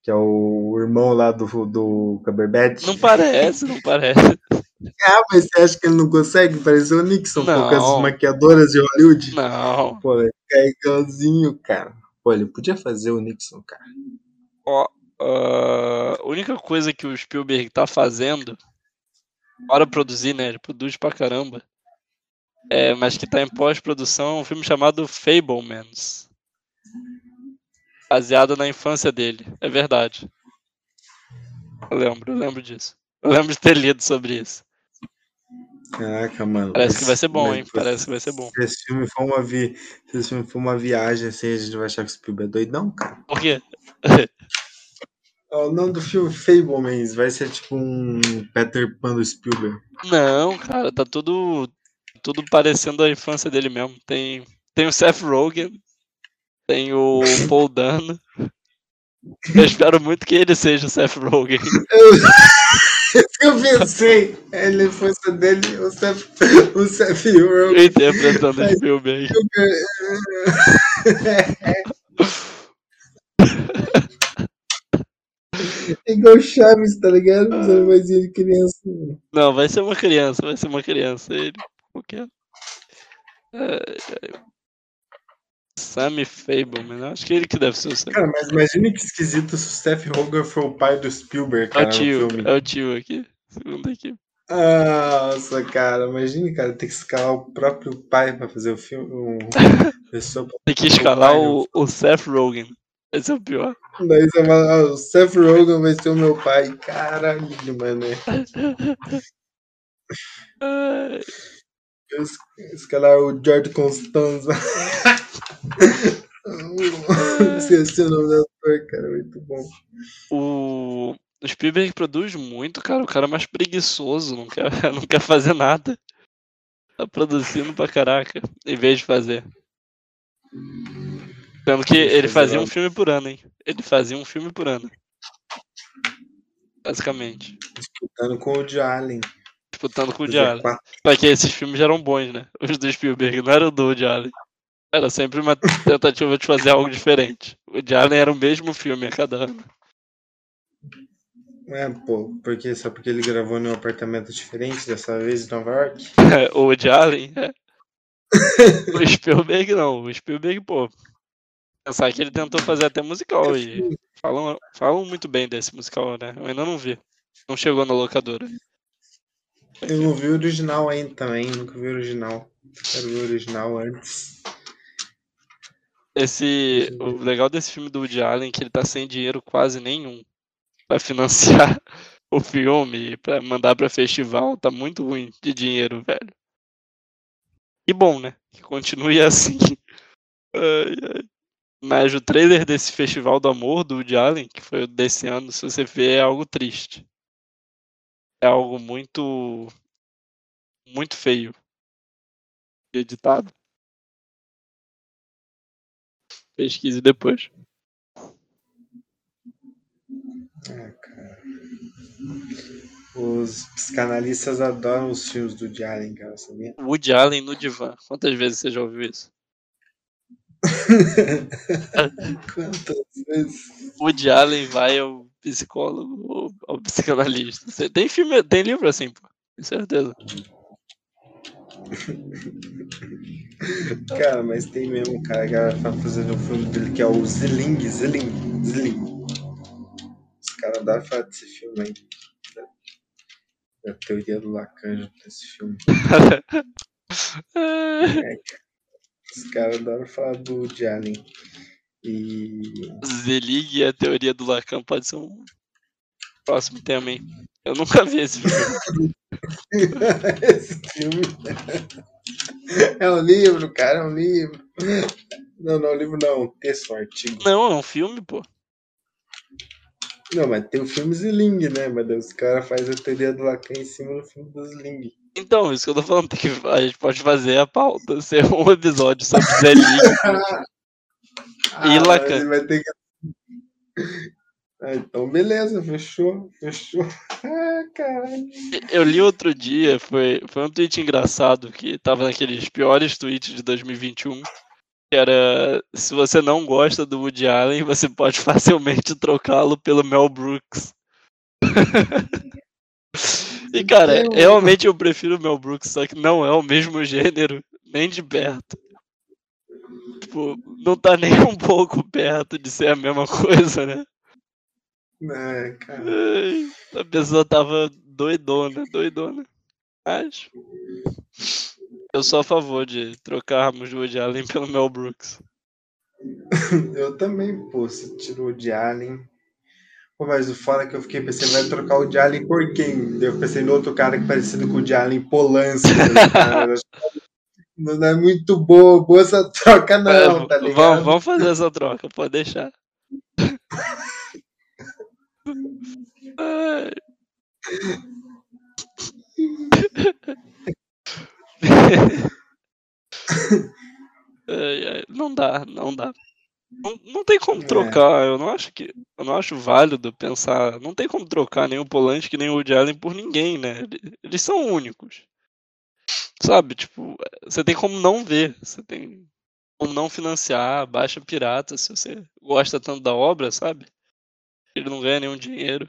que é o irmão lá do Cumberbatch. Não parece. Ah, mas você acha que ele não consegue parecer o Nixon não. Com essas maquiadoras de Hollywood? Não. Pô, ele é igualzinho, cara. Pô, ele podia fazer o Nixon, cara. Ó, a única coisa que o Spielberg tá fazendo, para produzir, né? Ele produz pra caramba. É, mas que tá em pós-produção, um filme chamado Fabelmans. Baseado na infância dele. É verdade. Eu lembro disso. Eu lembro de ter lido sobre isso. Caraca, mano. Parece que vai ser bom, hein? Parece que vai ser bom. Se esse filme for uma viagem, assim, a gente vai achar que esse filme é doidão, cara. Por quê? O nome do filme Fabelmans vai ser tipo um Peter Pan do Spielberg. Não, cara, tá tudo parecendo a infância dele mesmo. Tem o Seth Rogen, tem o Paul Dano. Eu espero muito que ele seja o Seth Rogen. Eu pensei, ele foi só dele, o Seth Rogen. Eu interpretando esse filme aí. É igual o Chaves, tá ligado? Mas ele vai ser criança. Não, vai ser uma criança, Ele, qualquer. Sammy Fableman, acho que ele que deve ser o Sammy. Cara, mas imagina que esquisito se o Seth Rogen foi o pai do Spielberg, cara, no filme. É o tio aqui, segundo aqui. Nossa, cara, imagina, cara, ter que escalar o próprio pai pra fazer o filme. Tem que escalar o Seth Rogen. Esse é o pior. Daí você fala, o Seth Rogen vai ser o meu pai. Caralho, mano. Escalar o George Costanza. Esqueci o nome da ator, cara, muito bom. O Spielberg produz muito, cara. O cara é mais preguiçoso, não quer fazer nada. Tá produzindo pra caraca, em vez de fazer. Sendo que ele fazia um filme por ano, hein? Basicamente. Disputando com o Woody Allen. Só que esses filmes já eram bons, né? Os do Spielberg não eram do Woody Allen. Era sempre uma tentativa de fazer algo diferente. O Woody Allen era o mesmo filme a cada ano. É, pô, porque só porque ele gravou em um apartamento diferente, dessa vez em Nova York? O Woody Allen, é. O Spielberg não. O Spielberg, pô. Pensar que ele tentou fazer até musical e falam muito bem desse musical, né? Eu ainda não vi. Não chegou na locadora. Eu não vi o original ainda também, nunca vi o original. Quero ver o original antes. O legal desse filme do Woody Allen é que ele tá sem dinheiro quase nenhum pra financiar o filme e pra mandar pra festival. Tá muito ruim de dinheiro, velho. E bom, né? Que continue assim. Ai. Mas o trailer desse Festival do Amor do Woody Allen, que foi desse ano, se você vê, é algo triste. É algo muito, muito feio. Editado. Pesquise depois. Cara. Os psicanalistas adoram os filmes do Woody Allen, cara, sabia? Woody Allen no divã. Quantas vezes você já ouviu isso? Quantas vezes? Woody Allen vai ao psicólogo ou ao psicanalista. Tem filme, tem livro assim, pô. Com certeza. Cara, mas tem mesmo, cara. A galera tá fazendo um filme dele que é o Zelig. Os caras dá falar desse filme aí. Da teoria do Lacan desse filme. Os caras adoram falar do Woody Allen. Zelig e a teoria do Lacan pode ser um próximo tema, hein? Eu nunca vi esse filme. Esse filme é um livro, cara, é um livro. Não, livro não, texto, artigo. Não, é um filme, pô. Não, mas tem o filme Zelig, né? Mas os caras fazem a teoria do Lacan em cima do filme do Zelig. Então, isso que eu tô falando, que a gente pode fazer a pauta, ser um episódio sobre Zelig e Lacan. Vai ter que... então, beleza, fechou. Caralho. Eu li outro dia, foi um tweet engraçado que tava naqueles piores tweets de 2021, que era: se você não gosta do Woody Allen, você pode facilmente trocá-lo pelo Mel Brooks. E, cara, realmente eu prefiro o Mel Brooks, só que não é o mesmo gênero, nem de perto. Tipo, não tá nem um pouco perto de ser a mesma coisa, né? Cara. A pessoa tava doidona. Mas eu sou a favor de trocarmos o Woody Allen pelo Mel Brooks. Eu também, pô. Se tirou o Woody Allen. Pô, mas o foda que eu fiquei pensando, vai trocar o Woody Allen por quem? Eu pensei no outro cara que parecido com o Woody Allen, Polanski. Não é muito boa essa troca, não, tá ligado? Vamos fazer essa troca, pode deixar. Não dá. Não tem como trocar. Eu não acho válido pensar. Não tem como trocar nem o Polanski nem o Woody Allen por ninguém, né? Eles são únicos. Sabe, tipo, você tem como não ver, você tem como não financiar, baixa pirata se você gosta tanto da obra, sabe? Ele não ganha nenhum dinheiro.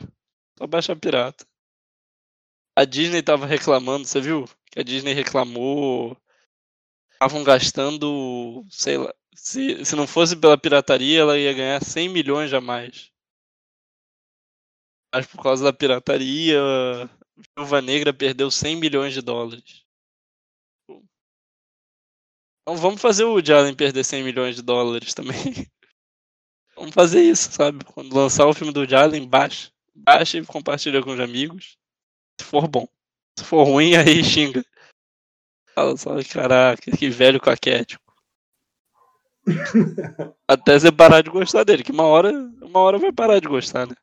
Só baixa pirata. A Disney tava reclamando, você viu? Que a Disney reclamou. Estavam gastando, sei lá, se não fosse pela pirataria, ela ia ganhar 100 milhões a mais. Mas por causa da pirataria, Viúva Negra perdeu 100 milhões de dólares. Então vamos fazer o Woody Allen perder 100 milhões de dólares também. Vamos fazer isso, sabe? Quando lançar o filme do Woody Allen, baixa. Baixa e compartilha com os amigos. Se for bom. Se for ruim, aí xinga. Fala só, caraca, que velho caquético. Até você parar de gostar dele, que uma hora vai parar de gostar, né?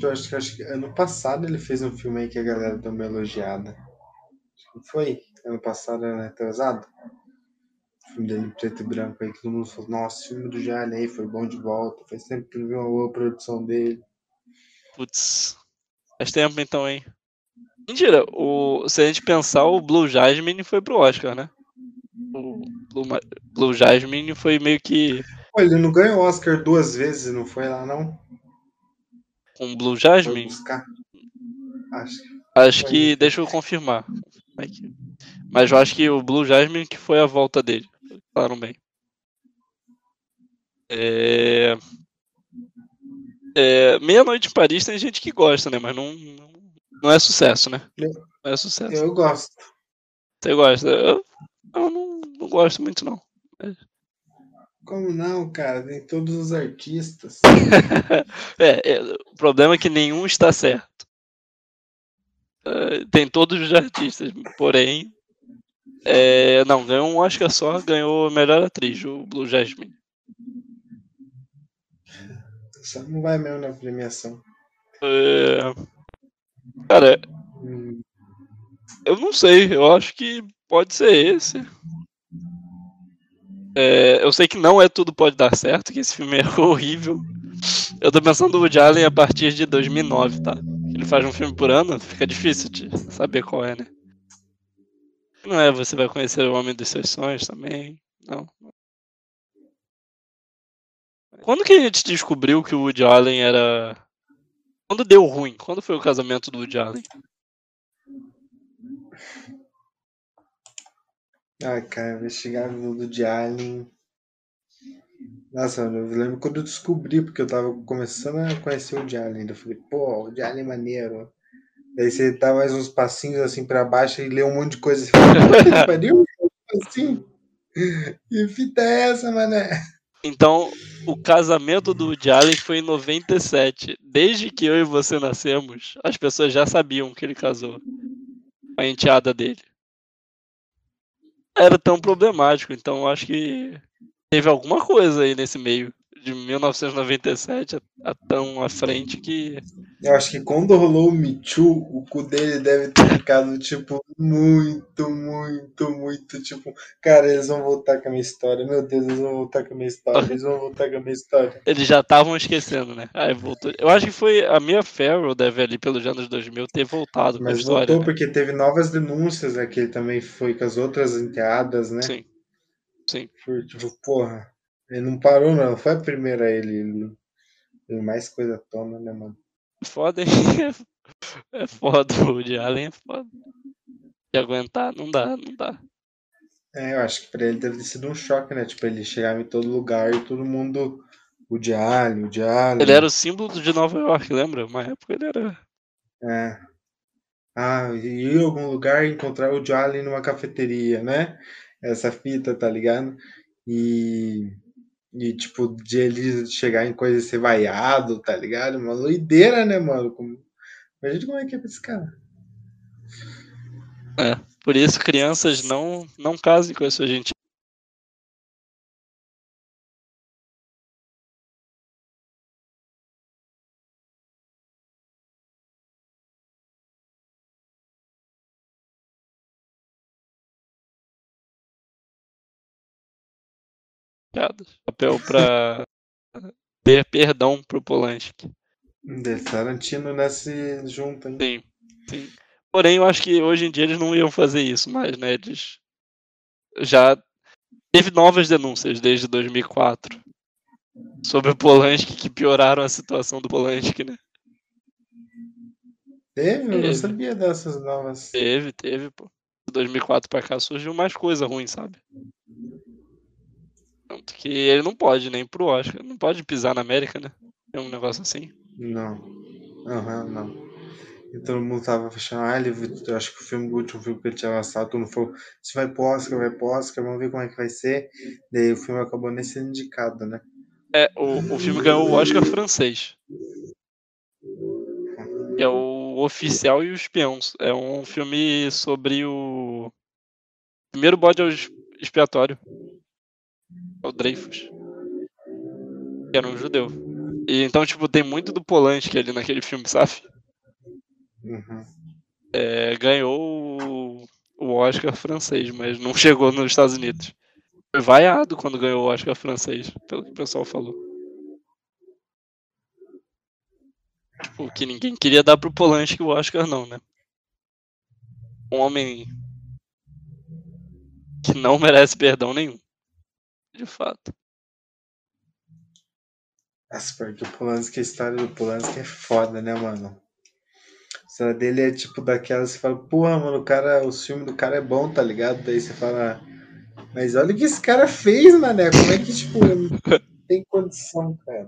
Eu acho que ano passado ele fez um filme aí que a galera deu uma elogiada. Acho que foi ano passado, ano retrasado. O filme dele preto e branco aí que todo mundo falou, nossa, o filme do Jalen aí foi bom de volta. Faz tempo que não vi uma boa produção dele. Putz, faz tempo então, hein? Mentira, se a gente pensar, o Blue Jasmine foi pro Oscar, né? O Blue Jasmine foi meio que... Olha, ele não ganhou Oscar duas vezes, não foi lá não? Com Blue Jasmine? Acho que... Deixa eu confirmar. Aqui. Mas eu acho que o Blue Jasmine que foi a volta dele. Falaram bem. Meia-Noite em Paris tem gente que gosta, né? Mas não é sucesso, né? Não é sucesso. Eu gosto. Você gosta? Eu não gosto muito, não. Mas... Como não, cara? Nem todos os artistas. O problema é que nenhum está certo. Tem todos os artistas, porém... não, ganhou um Oscar só, ganhou a melhor atriz, o Blue Jasmine. Só não vai mesmo na premiação. Cara, eu não sei, eu acho que pode ser esse. Eu sei que não é Tudo Pode Dar Certo, que esse filme é horrível. Eu tô pensando no Woody Allen a partir de 2009, tá? Ele faz um filme por ano, fica difícil de saber qual é, né? Não é Você Vai Conhecer o Homem dos Seus Sonhos também, não. Quando que a gente descobriu que o Woody Allen era... Quando deu ruim? Quando foi o casamento do Woody Allen? Ai, cara, eu investigava no Woody Allen. Nossa, eu lembro quando eu descobri, porque eu tava começando a conhecer o Woody Allen. Eu falei, pô, o Woody Allen é maneiro. Daí você dá mais uns passinhos assim pra baixo e lê um monte de coisa assim. Pô, pariu? Assim? Que fita é essa, mané? Então, o casamento do Woody Allen foi em 97. Desde que eu e você nascemos, as pessoas já sabiam que ele casou com a enteada dele. Era tão problemático, então acho que teve alguma coisa aí nesse meio de 1997 a tão à frente que... Eu acho que quando rolou o Me Too, o cu dele deve ter ficado, tipo, muito, tipo... Cara, eles vão voltar com a minha história. Meu Deus, eles vão voltar com a minha história. Eles já estavam esquecendo, né? Aí voltou. Eu acho que foi a Mia Farrow, deve ali, pelos anos 2000, ter voltado com a história. Mas voltou, né? Porque teve novas denúncias, né? Que ele também foi com as outras enteadas, né? Sim. Foi, tipo, porra... Ele não parou, não. Foi a primeira ele mais coisa toma, né, mano? Foda, hein? É foda, o Woody Allen é foda. De aguentar, não dá. Eu acho que pra ele deve ter sido um choque, né? Tipo, ele chegava em todo lugar e todo mundo... O Woody Allen. Ele era o símbolo de Nova York, lembra? Uma época ele era... ir em algum lugar e encontrar o Woody Allen numa cafeteria, né? Essa fita, tá ligado? E tipo, de ele chegar em coisa e ser vaiado, tá ligado? Uma doideira, né, mano? Imagina como é que é pra esse cara. Por isso, crianças não casem com essa gente. Papel pra ter perdão pro Polanski. De Tarantino nesse junto, né? Sim. Porém, eu acho que hoje em dia eles não iam fazer isso mais, né? Eles já teve novas denúncias desde 2004 sobre o Polanski que pioraram a situação do Polanski, né? Teve? Eu não sabia dessas novas. Teve, pô. De 2004 pra cá surgiu mais coisa ruim, sabe? Tanto que ele não pode nem pro Oscar. Não pode pisar na América, né? É um negócio assim. Não. Aham, uhum, não. E todo mundo tava fechando. Ah, ele, eu acho que o último filme que ele tinha lançado, todo mundo falou, se vai pro Oscar, vamos ver como é que vai ser. Daí o filme acabou nem sendo indicado, né? É, o filme ganhou o Oscar francês. Que é o Oficial e os Espiões. É um filme sobre o primeiro bode expiatório. O Dreyfus. Que era um judeu. E então, tipo, tem muito do Polanski ali naquele filme, sabe? Uhum. É, ganhou o Oscar francês, mas não chegou nos Estados Unidos. Foi vaiado quando ganhou o Oscar francês, pelo que o pessoal falou. O que ninguém queria dar pro Polanski o Oscar, não, né? Um homem que não merece perdão nenhum. De fato. Nossa, porque o Polanski, a história do Polanski é foda, né, mano? A história dele é tipo daquelas, você fala, porra, mano, o cara, o filme do cara é bom, tá ligado? Daí você fala, mas olha o que esse cara fez, mané, como é que, tipo, tem condição, cara?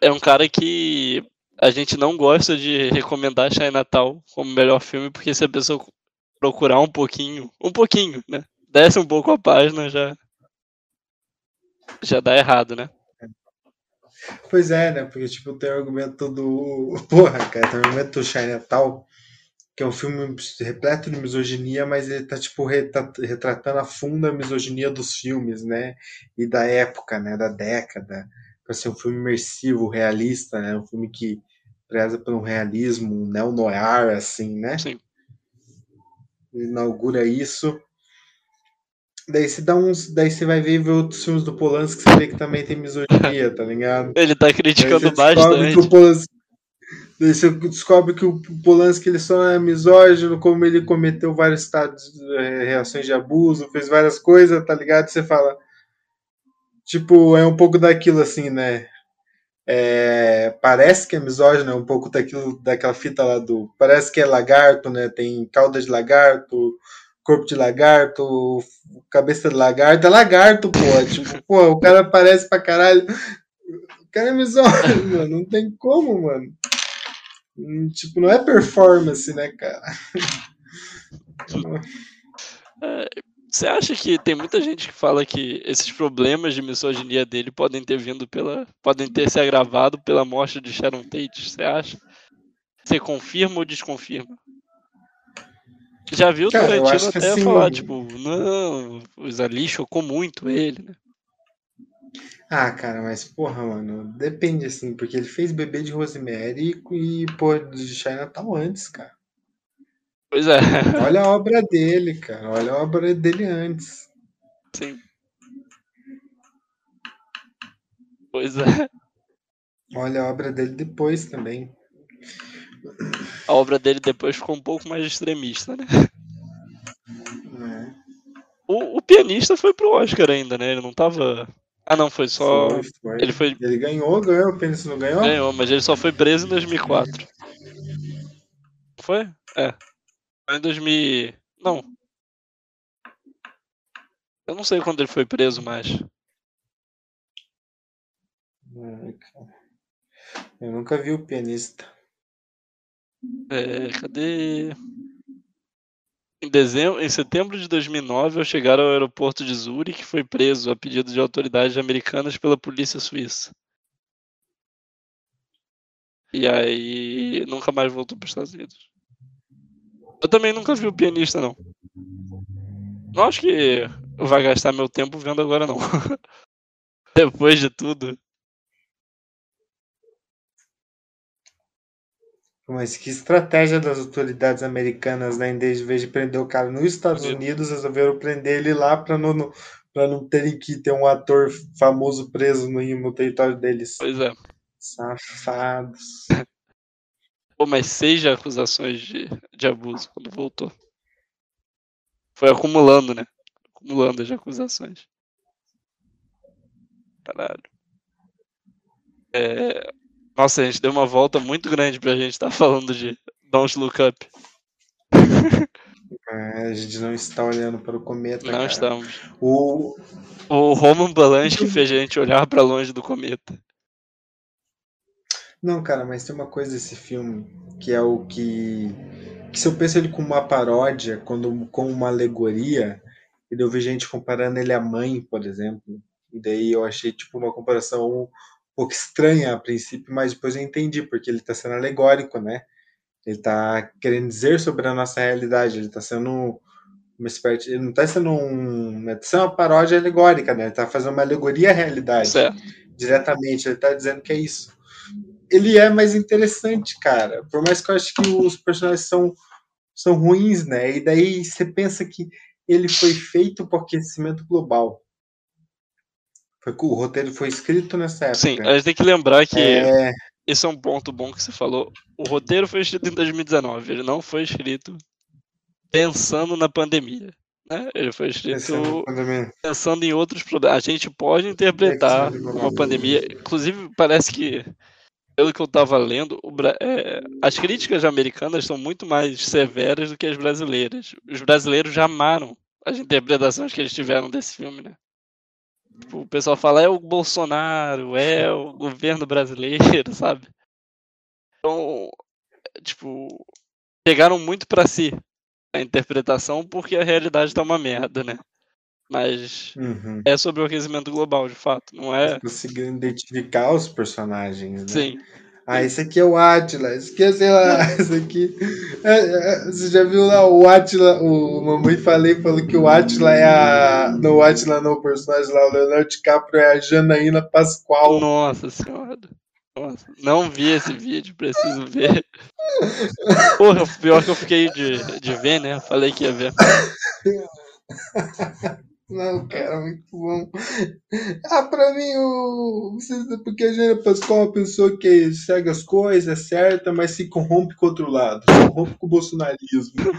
É um cara que a gente não gosta de recomendar Chinatown como melhor filme, porque se a pessoa procurar um pouquinho, né? Desce um pouco a página, já dá errado, né? Pois é, né? Porque, tipo, tem o argumento do... Porra, cara, tem o argumento do Chinatown, que é um filme repleto de misoginia, mas ele tá, tipo, retratando a fundo a misoginia dos filmes, né? E da época, né? Da década. Pra ser um filme imersivo, realista, né? Um filme que preza por um realismo, um neo-noir, assim, né? Sim. Inaugura isso. Daí você vai ver outros filmes do Polanski que você vê que também tem misoginia, tá ligado? Ele tá criticando bastante. Daí você descobre que o Polanski ele só é misógino, como ele cometeu vários estados reações de abuso, fez várias coisas, tá ligado? Você fala, tipo, é um pouco daquilo assim, né? É, parece que é misógino, é um pouco daquilo, daquela fita lá do... Parece que é lagarto, né? Tem cauda de lagarto, corpo de lagarto, cabeça de lagarto, é lagarto, pô. Tipo, pô, o cara parece pra caralho. O cara é misógino, mano. Não tem como, mano. Tipo, não é performance, né, cara? Você acha que tem muita gente que fala que esses problemas de misoginia dele podem ter vindo podem ter se agravado pela morte de Sharon Tate? Você acha? Você confirma ou desconfirma? Já viu o Tarantino até assim, falar, tipo, não, o Zelig chocou muito ele, né? Ah, cara, mas porra, mano, depende assim, porque ele fez Bebê de Rosemary e pô, de Chinatown antes, cara. Pois é. Olha a obra dele, cara, olha a obra dele antes. Sim. Pois é. Olha a obra dele depois também. A obra dele depois ficou um pouco mais extremista, né? É. O pianista foi pro Oscar ainda, né? Ele não tava... Ah, não, foi só... Sim, foi. Ele foi... Ele ganhou, o pianista não ganhou? Ganhou, mas ele só foi preso em 2004. Foi? É. Foi em 2000... Não. Eu não sei quando ele foi preso mais. Eu nunca vi o pianista. É, cadê? Em setembro de 2009, ao chegar ao aeroporto de Zurique, foi preso a pedido de autoridades americanas pela polícia suíça. E aí, nunca mais voltou para os Estados Unidos. Eu também nunca vi o pianista, não. Não acho que eu vá gastar meu tempo vendo agora, não. Depois de tudo. Mas que estratégia das autoridades americanas, né? Em vez de prender o cara nos Estados Unidos, resolveram prender ele lá pra não terem que ter um ator famoso preso no território deles. Pois é. Safados. Pô, mas 6 acusações de abuso quando voltou. Foi acumulando, né? Acumulando as acusações. Caralho. É... Nossa, a gente deu uma volta muito grande pra gente estar falando de Don't Look Up. A gente não está olhando para o cometa, não, cara. Estamos. O Roman Polanski fez a gente olhar para longe do cometa. Não, cara, mas tem uma coisa desse filme, que é o que se eu penso ele como uma paródia, como uma alegoria, e eu vi gente comparando ele à mãe, por exemplo, e daí eu achei tipo uma comparação... um pouco estranha a princípio, mas depois eu entendi, porque ele está sendo alegórico, né? Ele está querendo dizer sobre a nossa realidade, ele está sendo uma espécie, ele não está sendo uma paródia alegórica, né? Ele está fazendo uma alegoria à realidade, certo, diretamente, ele está dizendo que é isso. Ele é mais interessante, cara, por mais que eu acho que os personagens são ruins, né? E daí você pensa que ele foi feito por aquecimento global. O roteiro foi escrito nessa época. Sim, a gente tem que lembrar que esse é um ponto bom que você falou. O roteiro foi escrito em 2019. Ele não foi escrito pensando na pandemia, né? Ele foi escrito pensando em outros problemas. A gente pode interpretar uma pandemia. Inclusive, parece que, pelo que eu estava lendo, as críticas americanas são muito mais severas do que as brasileiras. Os brasileiros já amaram as interpretações que eles tiveram desse filme, né? O pessoal fala, é o Bolsonaro, é o governo brasileiro, sabe? Então, tipo, pegaram muito pra si a interpretação, porque a realidade tá uma merda, né? Mas é sobre o aquecimento global, de fato, não é... conseguiram identificar os personagens, né? Sim. Ah, esse aqui é o Átila, esquece lá, esse aqui... Você já viu lá o Átila, o Mamãe falou que o Átila é a... Não, o Átila não, o personagem lá, o Leonardo DiCaprio é a Janaína Pascoal. Nossa senhora, nossa, não vi esse vídeo, preciso ver. Porra, o pior que eu fiquei de ver, né, falei que ia ver. Não, cara, muito bom. Ah, pra mim, porque a Jana Pascoal é uma pessoa que segue as coisas, é certa, mas se corrompe com o outro lado, se corrompe com o bolsonarismo.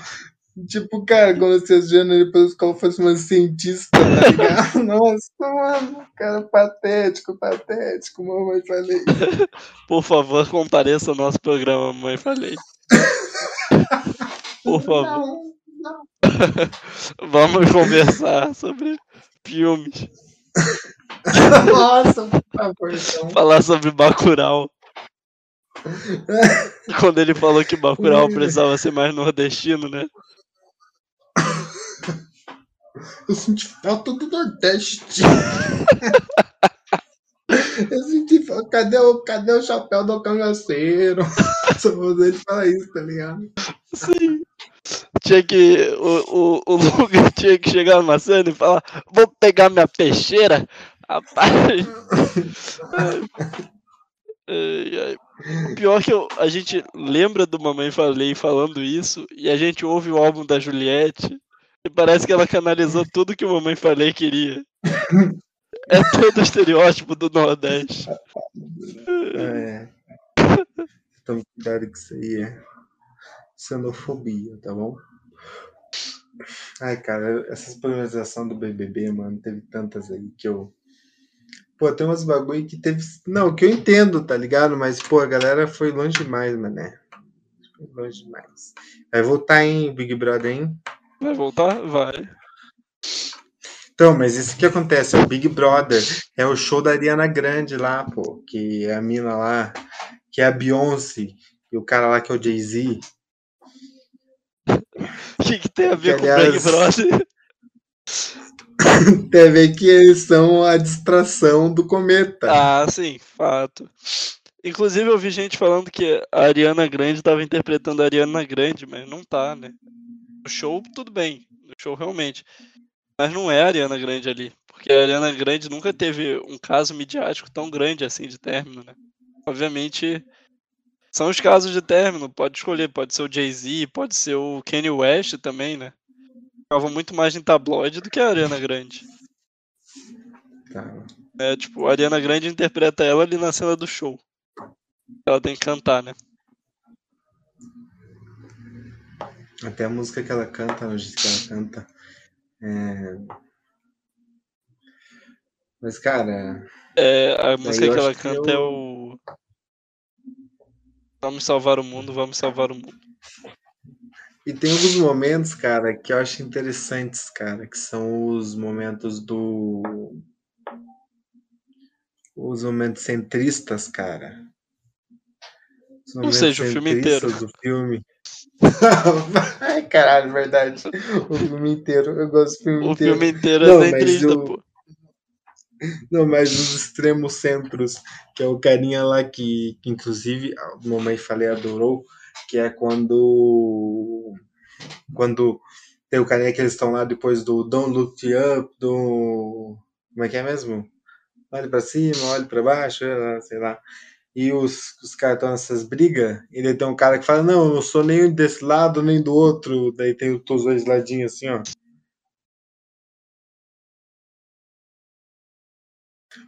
Tipo, cara, como se a Jana Pascoal fosse uma cientista, tá ligado? Nossa, mano, cara, patético, mamãe falei. Por favor, compareça ao nosso programa, mamãe falei. Por favor. Não. Vamos conversar sobre filmes. Nossa, por favor. Então. Falar sobre Bacurau. Quando ele falou que Bacurau precisava ser mais nordestino, né? Eu senti falta do Nordeste. Eu senti falta. Cadê o chapéu do cangaceiro? Só você falar isso, tá ligado? Sim. Tinha que o Luca tinha que chegar numa cena e falar, vou pegar minha peixeira, rapaz. O pior que a gente lembra do Mamãe Falei falando isso, e a gente ouve o álbum da Juliette e parece que ela canalizou tudo que o Mamãe Falei queria. É todo o estereótipo do Nordeste. Então cuidado com isso aí, xenofobia, tá bom? Ai, cara, essas polarizações do BBB, mano, teve tantas aí que eu... Pô, tem umas bagulho que teve... Não, que eu entendo, tá ligado? Mas, pô, a galera foi longe demais, mané. Foi longe demais. Vai voltar, hein, Big Brother, hein? Vai voltar? Vai. Então, mas isso que acontece, é o Big Brother, é o show da Ariana Grande lá, pô, que é a mina lá, que é a Beyoncé, e o cara lá que é o Jay-Z. O que tem a ver que, aliás, com o Big Brother? Tem a ver que eles são a distração do cometa. Ah, sim, fato. Inclusive eu vi gente falando que a Ariana Grande estava interpretando a Ariana Grande, mas não tá, né? No show, tudo bem. No show, realmente. Mas não é a Ariana Grande ali. Porque a Ariana Grande nunca teve um caso midiático tão grande assim de término, né? Obviamente... São os casos de término, pode escolher, pode ser o Jay-Z, pode ser o Kanye West também, né? Ficava muito mais em tabloide do que a Ariana Grande. Tá. É, tipo, a Ariana Grande interpreta ela ali na cena do show. Ela tem que cantar, né? Até a música que ela canta, no jeito que ela canta. Mas, cara... a música que ela canta é o... Vamos salvar o mundo, vamos salvar o mundo. E tem alguns momentos, cara, que eu acho interessantes, cara, que são os momentos do... Os momentos centristas, cara. Os Ou seja, o filme inteiro. O filme. Ai, caralho, verdade. O filme inteiro. Eu gosto do filme inteiro. O filme inteiro é centrista, pô. Não, mas os extremos centros, que é o carinha lá que inclusive, a mamãe falei adorou, que é quando tem o carinha que eles estão lá depois do Don't Look Up, do... Como é que é mesmo? Olhe pra cima, olhe pra baixo, sei lá. E os caras estão nessas brigas, e daí tem um cara que fala, não, eu não sou nem desse lado, nem do outro. Daí tem os dois ladinhos assim, ó.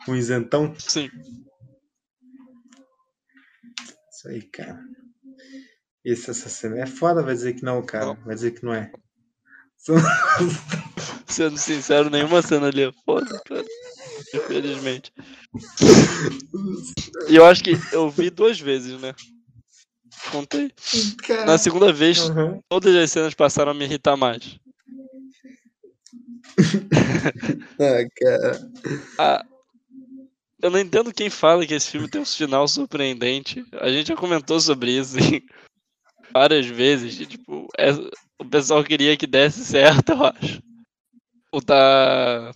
Um isentão? Sim. Isso aí, cara. Essa cena é foda, vai dizer que não, cara. Vai dizer que não é. Sendo sincero, nenhuma cena ali é foda, cara. Infelizmente. E eu acho que eu vi duas vezes, né? Contei. Cara, na segunda vez, todas as cenas passaram a me irritar mais. Ah, cara. Eu não entendo quem fala que esse filme tem um final surpreendente. A gente já comentou sobre isso várias vezes. Que, tipo, o pessoal queria que desse certo, eu acho. Ou tá...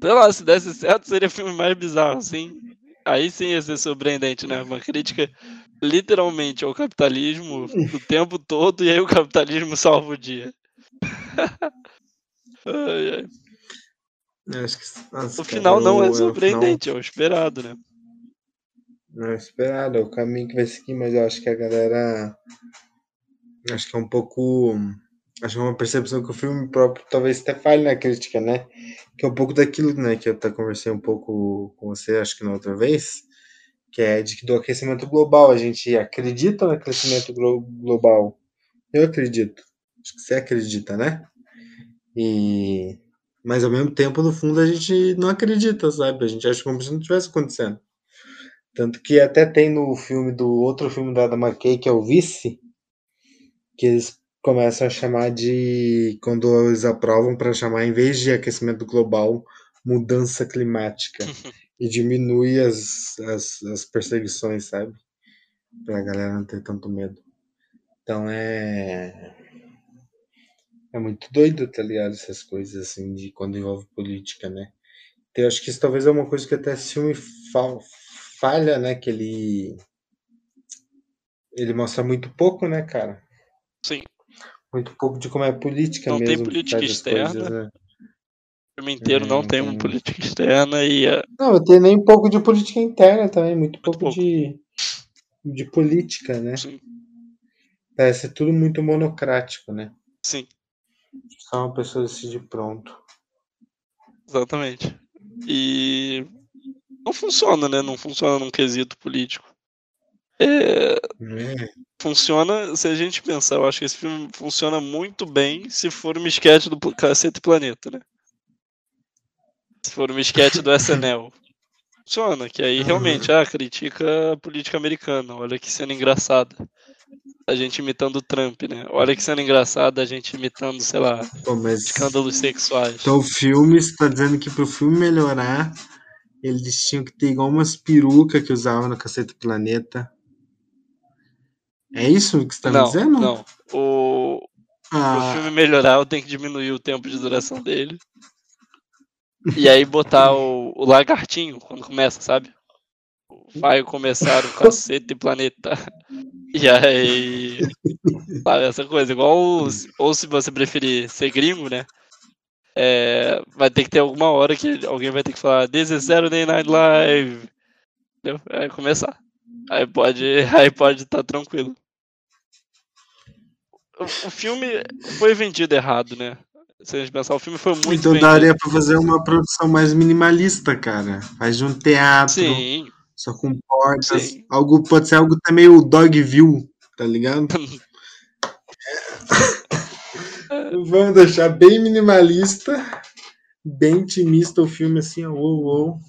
Sei lá, se desse certo seria o filme mais bizarro, sim. Aí sim ia ser surpreendente, né? Uma crítica literalmente ao capitalismo o tempo todo, e aí o capitalismo salva o dia. Ai, ai. Acho que, nossa, o final cara, não é surpreendente, é o esperado, né? Não é esperado, é o caminho que vai seguir, mas eu acho que a galera... Acho que é um pouco... Acho que é uma percepção que o filme próprio talvez até falhe na crítica, né? Que é um pouco daquilo, né? Que eu até conversei um pouco com você, acho que na outra vez, que é de que do aquecimento global. A gente acredita no aquecimento global. Eu acredito. Acho que você acredita, né? E... Mas ao mesmo tempo, no fundo, a gente não acredita, sabe? A gente acha como se não estivesse acontecendo. Tanto que até tem no filme do outro filme da Adam McKay, que é o Vice, que eles começam a chamar de... Quando eles aprovam para chamar, em vez de aquecimento global, mudança climática. E diminui as perseguições, sabe? Pra galera não ter tanto medo. Então é muito doido, tá ligado? Essas coisas, assim, de quando envolve política, né? Então, eu acho que isso talvez é uma coisa que até esse filme falha, né? Que ele mostra muito pouco, né, cara? Sim. Muito pouco de como é a política não mesmo. Não tem política externa. Coisas, né? O filme inteiro não tem uma política externa e... Não, tem nem um pouco de política interna também. Muito pouco. De política, né? Sim. Parece tudo muito monocrático, né? Sim. Só uma pessoa decide pronto. Exatamente. E não funciona, né? Não funciona num quesito político. Funciona, se a gente pensar, eu acho que esse filme funciona muito bem se for um esquete do Cacete Planeta, né? Se for um esquete do SNL. Funciona, que aí realmente, critica a política americana. Olha que cena engraçada. A gente imitando o Trump, né? Olha que cena engraçada, a gente imitando, sei lá, escândalos sexuais. Então o filme, você tá dizendo que pro filme melhorar, eles tinham que ter igual umas perucas que usavam no Cacete Planeta. É isso que você tá me dizendo? Não, Pro filme melhorar, eu tenho que diminuir o tempo de duração dele. E aí botar o lagartinho quando começa, sabe? Vai começar o Cacete Planeta. E aí, sabe, essa coisa, igual, ou se você preferir ser gringo, né, vai ter que ter alguma hora que alguém vai ter que falar, this is Saturday Night Live, entendeu? Vai começar, aí pode estar tranquilo. O filme foi vendido errado, né, se a gente pensar, o filme foi muito vendido. Então daria pra fazer uma produção mais minimalista, cara, faz de um teatro. Sim. Só com portas. Sim. Pode ser algo até meio Dogville, tá ligado? Vamos deixar bem minimalista bem intimista o filme, assim,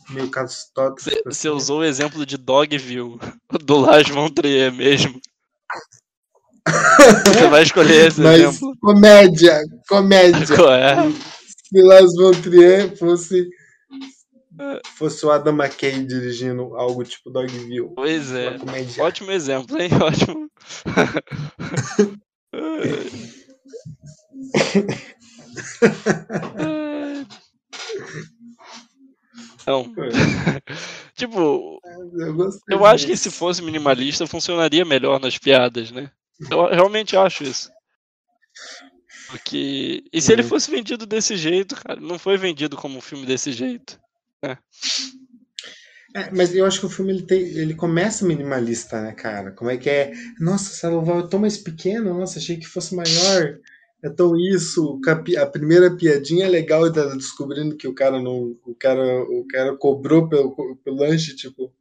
meio caso tóxico. Você usou o exemplo de Dogville, do Lars von Trier mesmo. Você vai escolher esse exemplo. Comédia. Se Lars von Trier fosse o Adam McKay dirigindo algo tipo Dogville. Pois é, ótimo exemplo, hein? Ótimo. Então, tipo, eu acho que se fosse minimalista funcionaria melhor nas piadas, né? Eu realmente acho isso. Porque... E se ele fosse vendido desse jeito, cara, não foi vendido como um filme desse jeito. Né? Mas eu acho que o filme ele começa minimalista, né, cara? Como é que é? Nossa, essa louva é tão mais pequena, nossa, achei que fosse maior. Então isso, a primeira piadinha é legal, tá descobrindo que o cara cobrou pelo lanche, tipo,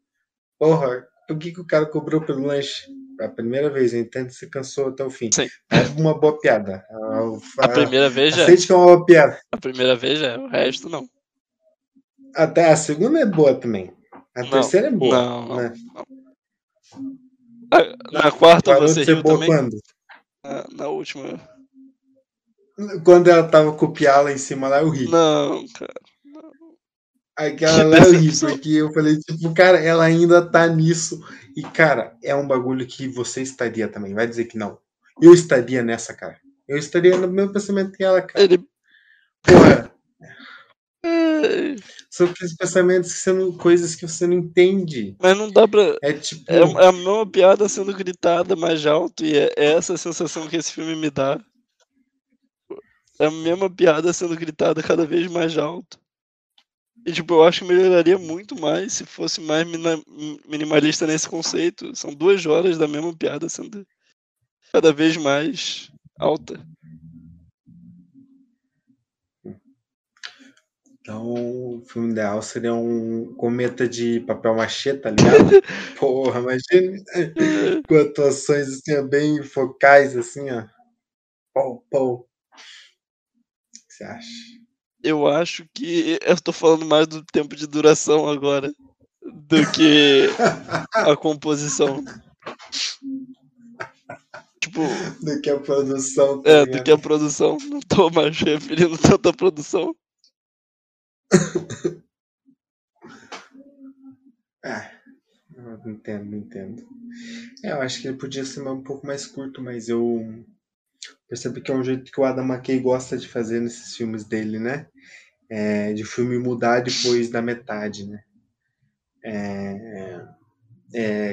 porra, por que o cara cobrou pelo lanche? A primeira vez, entende? Você cansou até o fim. Sim. É uma boa piada. A primeira vez já. Sente que é uma boa piada. A primeira vez já, o resto não. Até a segunda é boa também. A terceira é boa. Não, né? Não. Na quarta você riu também. Quando? Na última. Quando ela tava com o Pia lá em cima lá, eu ri. Não, cara. Aquela lá eu ri, porque eu falei, tipo, cara, ela ainda tá nisso. E, cara, é um bagulho que você estaria também. Vai dizer que não. Eu estaria nessa, cara. Eu estaria no mesmo pensamento que ela, cara. Porra. São aqueles pensamentos que coisas que você não entende. Mas não dá pra... É tipo... É a mesma piada sendo gritada mais alto, e é essa a sensação que esse filme me dá. É a mesma piada sendo gritada cada vez mais alto. E, tipo, eu acho que melhoraria muito mais se fosse mais minimalista nesse conceito. São 2 horas da mesma piada sendo cada vez mais alta. Então, o filme ideal seria um cometa de papel machê, tá ligado? Porra, imagina. Com atuações, assim, ó, bem focais, assim, ó. Pau. O que você acha? Eu acho que eu tô falando mais do tempo de duração agora do que a composição. Tipo, do que a produção. Tá ligado? Do que a produção. Não tô mais referindo tanto à produção. Não entendo. Eu acho que ele podia ser um pouco mais curto, mas eu percebi que é um jeito que o Adam McKay gosta de fazer nesses filmes dele, né? De o filme mudar depois da metade, né?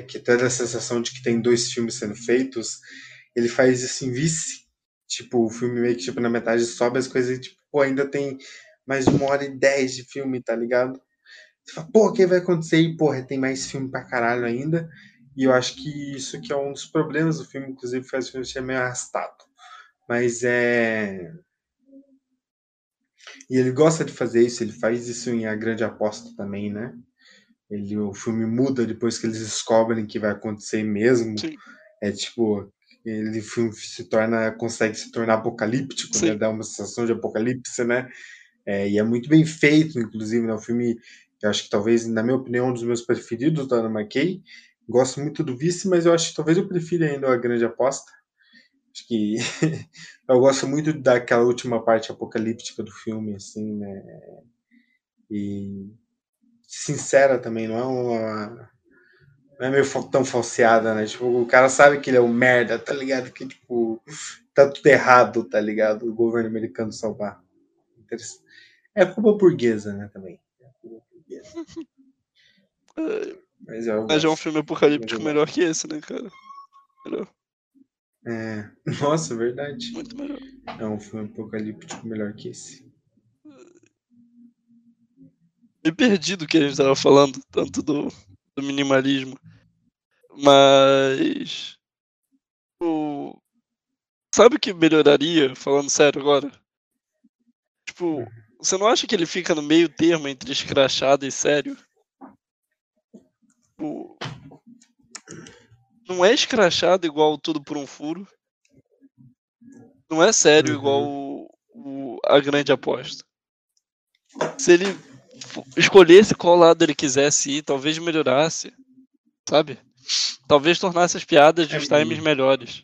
Que toda a sensação de que tem 2 filmes sendo feitos, ele faz isso em Vice. Tipo, o filme meio que tipo, na metade sobe as coisas e tipo, pô, ainda tem mais 1h10 de filme, tá ligado? Você fala, pô, o que vai acontecer? E, porra, tem mais filme pra caralho ainda. E eu acho que isso aqui é um dos problemas do filme, inclusive faz o filme ser meio arrastado. Mas é... E ele gosta de fazer isso, ele faz isso em A Grande Aposta também, né? O filme muda depois que eles descobrem que vai acontecer mesmo. Sim. É tipo... O filme consegue se tornar apocalíptico, né? Dá uma sensação de apocalipse, né? E é muito bem feito, inclusive, né? O filme, eu acho que talvez, na minha opinião, um dos meus preferidos da Adam McKay. Gosto muito do Vice, mas eu acho que talvez eu prefira ainda A Grande Aposta. Acho que eu gosto muito daquela última parte apocalíptica do filme, assim, né? E sincera também, não é meio tão falseada, né? Tipo, o cara sabe que ele é um merda, tá ligado? Que, tipo, tá tudo errado, tá ligado? O governo americano salvar. É culpa burguesa, né, também. É culpa burguesa. Mas é um filme apocalíptico melhor que esse, né, cara? Melhor. Nossa, verdade. Muito melhor. É um filme apocalíptico melhor que esse. Me perdi do que a gente tava falando, tanto do minimalismo. Mas... Sabe o que melhoraria, falando sério agora? Tipo, você não acha que ele fica no meio termo entre escrachado e sério? Tipo... Não é escrachado igual Tudo por um Furo. Não é sério igual A Grande Aposta. Se ele escolhesse qual lado ele quisesse ir, talvez melhorasse, sabe? Talvez tornasse as piadas de uns times melhores.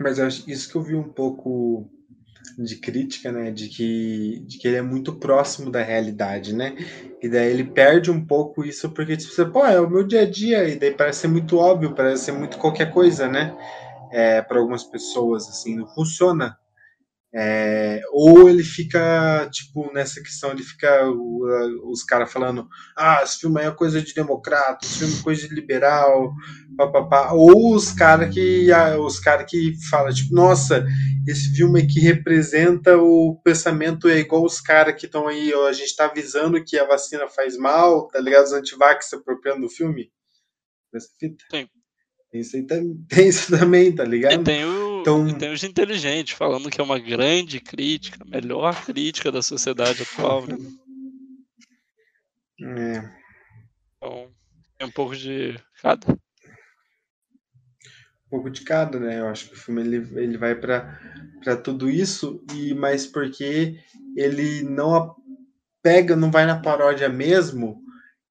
Mas eu acho isso que eu vi um pouco de crítica, né? De que ele é muito próximo da realidade, né? E daí ele perde um pouco isso, porque tipo, você, pô, é o meu dia a dia, e daí parece ser muito óbvio, parece ser muito qualquer coisa, né? Para algumas pessoas, assim, não funciona. Ou ele fica, tipo, nessa questão, ele fica os caras falando, ah, esse filme é coisa de democrata, esse filme é coisa de liberal, papapá. Ou os caras que falam, tipo, nossa, esse filme aqui representa o pensamento, é igual os caras que estão aí, ó, a gente tá avisando que a vacina faz mal, tá ligado? Os antivax se apropriando do filme. Sim. Tem isso também, tá ligado? E tem os inteligentes falando que é uma grande crítica, a melhor crítica da sociedade atual. Então, tem um pouco de cada. Um pouco de cada, né? Eu acho que o filme ele vai pra tudo isso, mas porque ele não pega, não vai na paródia mesmo,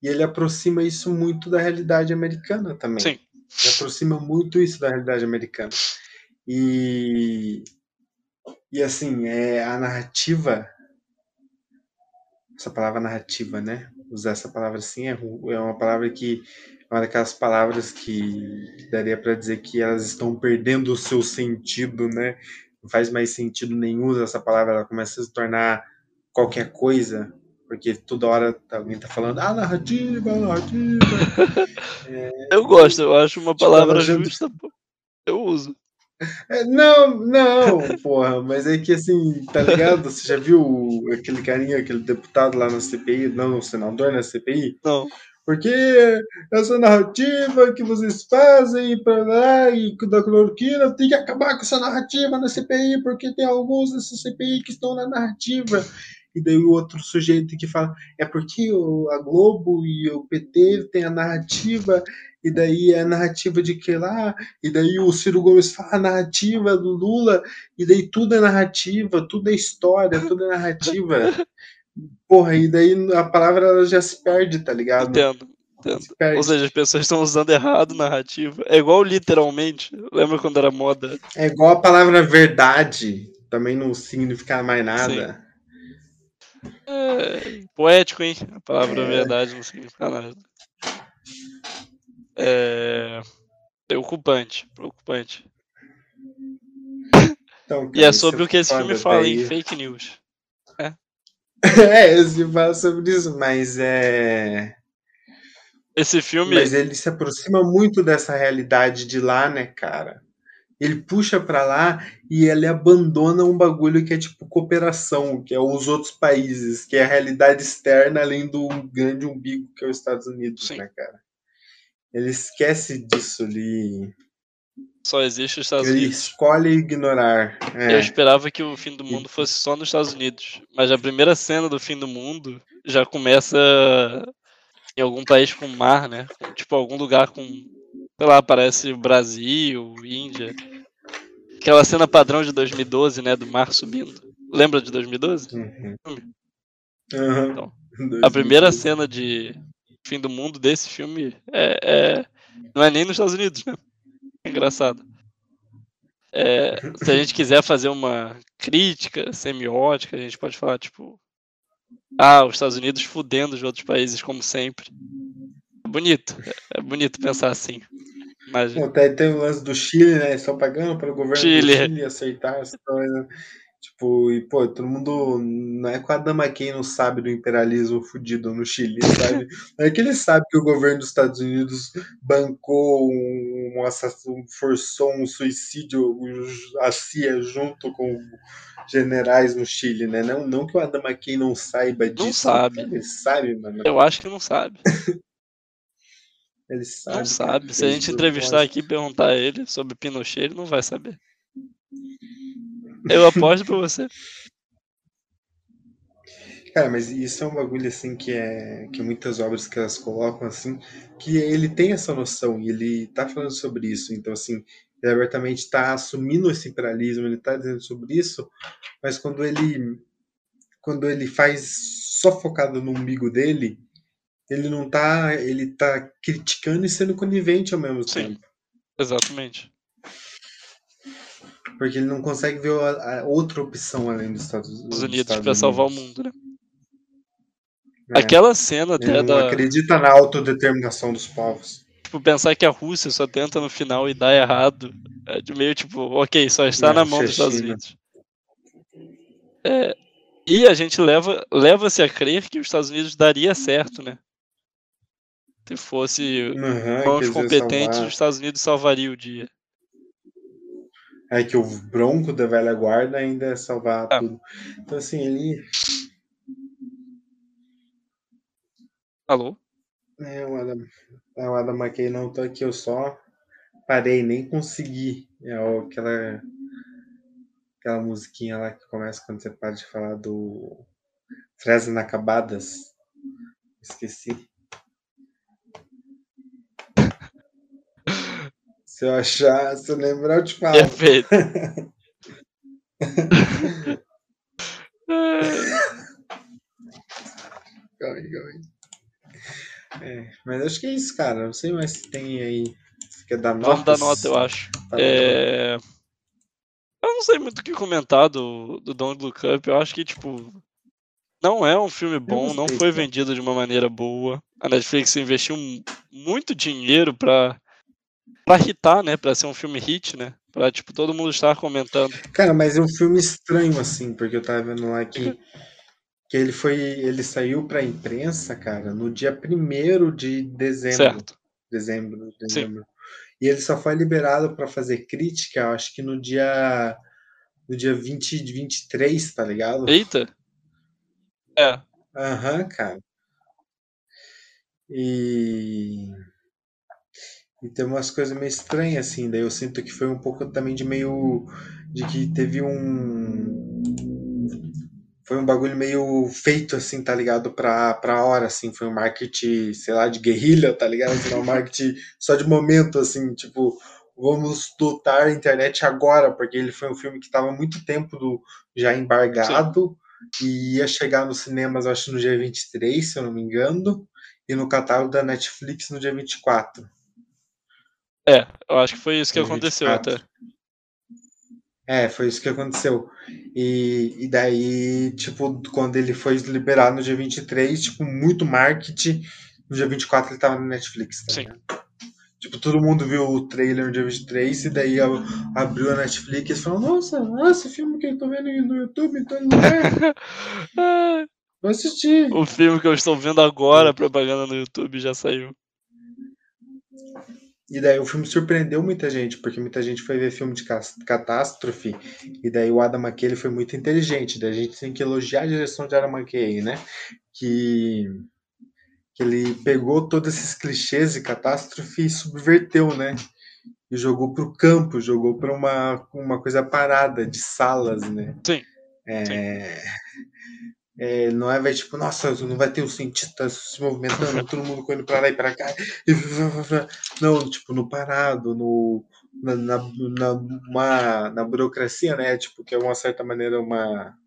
e ele aproxima isso muito da realidade americana também. Sim. Ele aproxima muito isso da realidade americana. E assim, a narrativa, essa palavra narrativa, né? Usar essa palavra assim é uma palavra que é uma daquelas palavras que daria para dizer que elas estão perdendo o seu sentido, né? Não faz mais sentido nenhum usar essa palavra, ela começa a se tornar qualquer coisa, porque toda hora alguém tá falando, narrativa. Eu gosto, eu acho uma palavra justa, pô. Eu uso. Não, porra, mas é que assim, tá ligado? Você já viu aquele carinha, aquele deputado lá na CPI, não, o senador na CPI? Não. Porque essa narrativa que vocês fazem pra lá e da cloroquina, tem que acabar com essa narrativa na CPI, porque tem alguns dessa CPI que estão na narrativa. E daí o outro sujeito que fala, porque a Globo e o PT tem a narrativa, e daí a narrativa de que lá, e daí o Ciro Gomes fala a narrativa do Lula, e daí tudo é narrativa, tudo é história, tudo é narrativa. Porra, e daí a palavra ela já se perde, tá ligado? Entendo. Se perde. Ou seja, as pessoas estão usando errado narrativa. É igual literalmente, lembra quando era moda? É igual a palavra verdade, também não significa mais nada. Sim. Poético, hein? A palavra verdade não significa nada. Preocupante. Então, e é sobre o que esse filme fala em fake news. Esse filme fala sobre isso, mas esse filme. Mas ele se aproxima muito dessa realidade de lá, né, cara? Ele puxa pra lá e ele abandona um bagulho que é tipo cooperação, que é os outros países, que é a realidade externa além do grande umbigo que é os Estados Unidos, Sim. né, cara? Ele esquece disso ali. Só existe os Estados Unidos. Ele escolhe ignorar. Eu esperava que o fim do mundo fosse só nos Estados Unidos, mas a primeira cena do fim do mundo já começa em algum país com mar, né? Tipo, algum lugar com... Sei lá, parece Brasil, Índia. Aquela cena padrão de 2012, né? Do mar subindo. Lembra de 2012? Uhum. Então, 2012. A primeira cena de fim do mundo desse filme não é nem nos Estados Unidos, né? É engraçado. Se a gente quiser fazer uma crítica semiótica, a gente pode falar, tipo... os Estados Unidos fudendo os outros países, como sempre. É bonito pensar assim. Mas... Até tem o lance do Chile, né? Estão pagando para o governo do Chile aceitar essa coisa. Tipo, e pô, todo mundo. Não é com a dama quem não sabe do imperialismo fudido no Chile, sabe? Não é que ele sabe que o governo dos Estados Unidos bancou um assassino, forçou um suicídio, a CIA junto com generais no Chile, né? Não que o Adam McKay não saiba disso. Não sabe. Ele sabe, mano. Eu acho que não sabe. Ele sabe. Não sabe. Se a gente entrevistar aqui e perguntar a ele sobre Pinochet, ele não vai saber. Eu aposto pra você. Cara, mas isso é um bagulho assim que muitas obras que elas colocam assim, que ele tem essa noção e ele tá falando sobre isso. Então assim, ele abertamente tá assumindo esse imperialismo, ele tá dizendo sobre isso, mas quando ele quando ele faz só focado no umbigo dele, ele tá criticando e sendo conivente ao mesmo tempo. Exatamente. Porque ele não consegue ver a outra opção além dos Estados Unidos pra salvar o mundo, né? É. Aquela cena até da... Não acredita na autodeterminação dos povos. Tipo, pensar que a Rússia só tenta no final e dá errado. É meio tipo, ok, só está na mão dos Estados Unidos. É, e a gente leva-se a crer que os Estados Unidos daria certo, né? Se fosse mãos competentes, os Estados Unidos salvaria o dia. É que o bronco da velha guarda ainda é salvar tudo. Então, assim, ele... Alô? O Adam McKay não tá aqui, eu só parei, nem consegui. É aquela musiquinha lá que começa quando você para de falar do Fresas Inacabadas. Esqueci. Se eu achar, se eu lembrar, eu te falo. Perfeito. Calma aí. É, mas acho que é isso, cara. Não sei mais se tem aí. Você quer dar nota? Vamos dar nota, eu acho. Eu não sei muito o que comentar do Don't Look Up. Eu acho que, tipo, não é um filme bom, não foi vendido de uma maneira boa. A Netflix investiu muito dinheiro pra hitar, né? Pra ser um filme hit, né? Pra, tipo, todo mundo estar comentando. Cara, mas é um filme estranho, assim, porque eu tava vendo lá que ele saiu pra imprensa, cara, no dia 1º de dezembro. Certo. Dezembro. Sim. E ele só foi liberado pra fazer crítica, eu acho que no dia 20 de 23, tá ligado? Eita! É. Cara. E tem umas coisas meio estranhas, assim, daí eu sinto que foi um pouco também de meio... de que teve foi um bagulho meio feito, assim, tá ligado? Pra hora, assim. Foi um marketing, sei lá, de guerrilha, tá ligado? Um marketing só de momento, assim. Tipo, vamos dotar a internet agora. Porque ele foi um filme que tava há muito tempo já embargado. Sim. E ia chegar nos cinemas, eu acho, no dia 23, se eu não me engano. E no catálogo da Netflix no dia 24. É, eu acho que foi isso que aconteceu até. Foi isso que aconteceu. E daí, tipo, quando ele foi liberado no dia 23, tipo, muito marketing. No dia 24 ele tava na Netflix, tá? Sim. Tipo, todo mundo viu o trailer no dia 23 e daí abriu a Netflix e falou, nossa, filme que eu tô vendo no YouTube, então não é. Vou assistir. O filme que eu estou vendo agora, a propaganda no YouTube, já saiu. E daí o filme surpreendeu muita gente, porque muita gente foi ver filme de catástrofe, e daí o Adam McKay foi muito inteligente, daí a gente tem que elogiar a direção de Adam McKay, né? Que ele pegou todos esses clichês de catástrofe e subverteu, né? E jogou pro campo, jogou pra uma coisa parada, de salas, né? Sim. Não é tipo, nossa, não vai ter um cientista se movimentando, todo mundo correndo pra lá e pra cá. Não, tipo, no parado, na burocracia, né? Tipo, que é uma certa maneira uma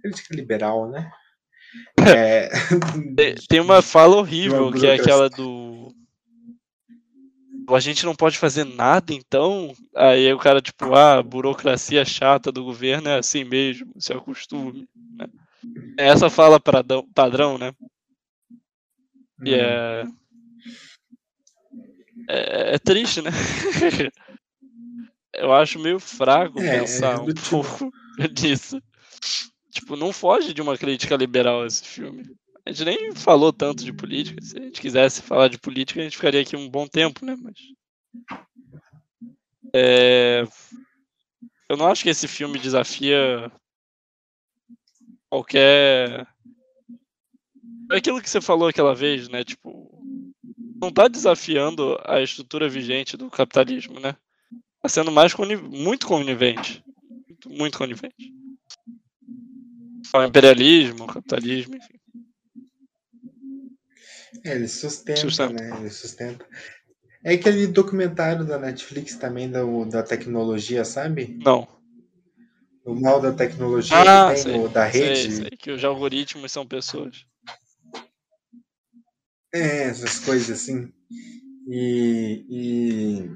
crítica liberal, né? Tem uma fala horrível, que é aquela do a gente não pode fazer nada, então. Aí o cara, tipo, a burocracia chata do governo é assim mesmo, se acostume, né? Essa fala padrão, né? E é triste, né? Eu acho meio fraco pensar um pouco nisso. Tipo, não foge de uma crítica liberal esse filme. A gente nem falou tanto de política. Se a gente quisesse falar de política, a gente ficaria aqui um bom tempo, né? Mas eu não acho que esse filme desafia qualquer... É aquilo que você falou aquela vez, né? Tipo, não tá desafiando a estrutura vigente do capitalismo, né? Tá sendo mais muito conivente. Muito conivente. O imperialismo, o capitalismo, enfim. Ele sustenta, né? Ele sustenta. É aquele documentário da Netflix também, da tecnologia, sabe? Não. O mal da tecnologia que tem da rede. Sei, que os algoritmos são pessoas. É, essas coisas assim. E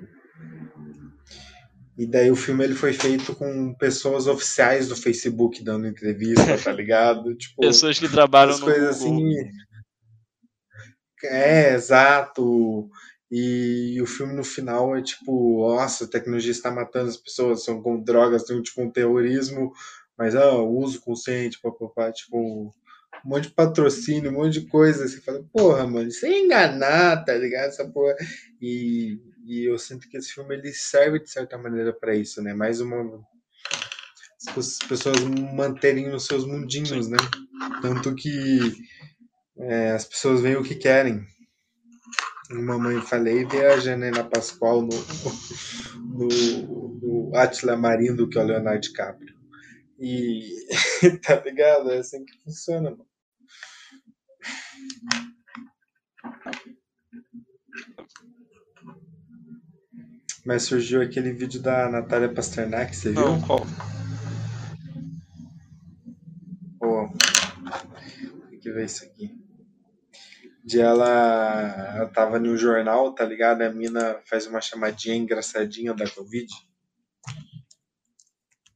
daí o filme ele foi feito com pessoas oficiais do Facebook dando entrevista, tá ligado? Tipo, pessoas que trabalham no Google. Assim. É, exato. E o filme no final é tipo, nossa, a tecnologia está matando as pessoas, são com drogas, são tipo um terrorismo, mas uso consciente, papapá, tipo, um monte de patrocínio, um monte de coisa. Você fala, porra, mano, sem enganar, tá ligado? Essa porra. E eu sinto que esse filme ele serve de certa maneira pra isso, né? Mais uma. As pessoas manterem os seus mundinhos, né? Tanto que as pessoas veem o que querem. Mamãe Falei vê a Janela Pascoal no Átila Marindo, que é o Leonardo DiCaprio. E tá ligado? É assim que funciona, mano. Mas surgiu aquele vídeo da Natália Pasternak, você viu? Não, qual? Pô, tem que ver isso aqui. De ela tava no jornal, tá ligado? A mina faz uma chamadinha engraçadinha da Covid.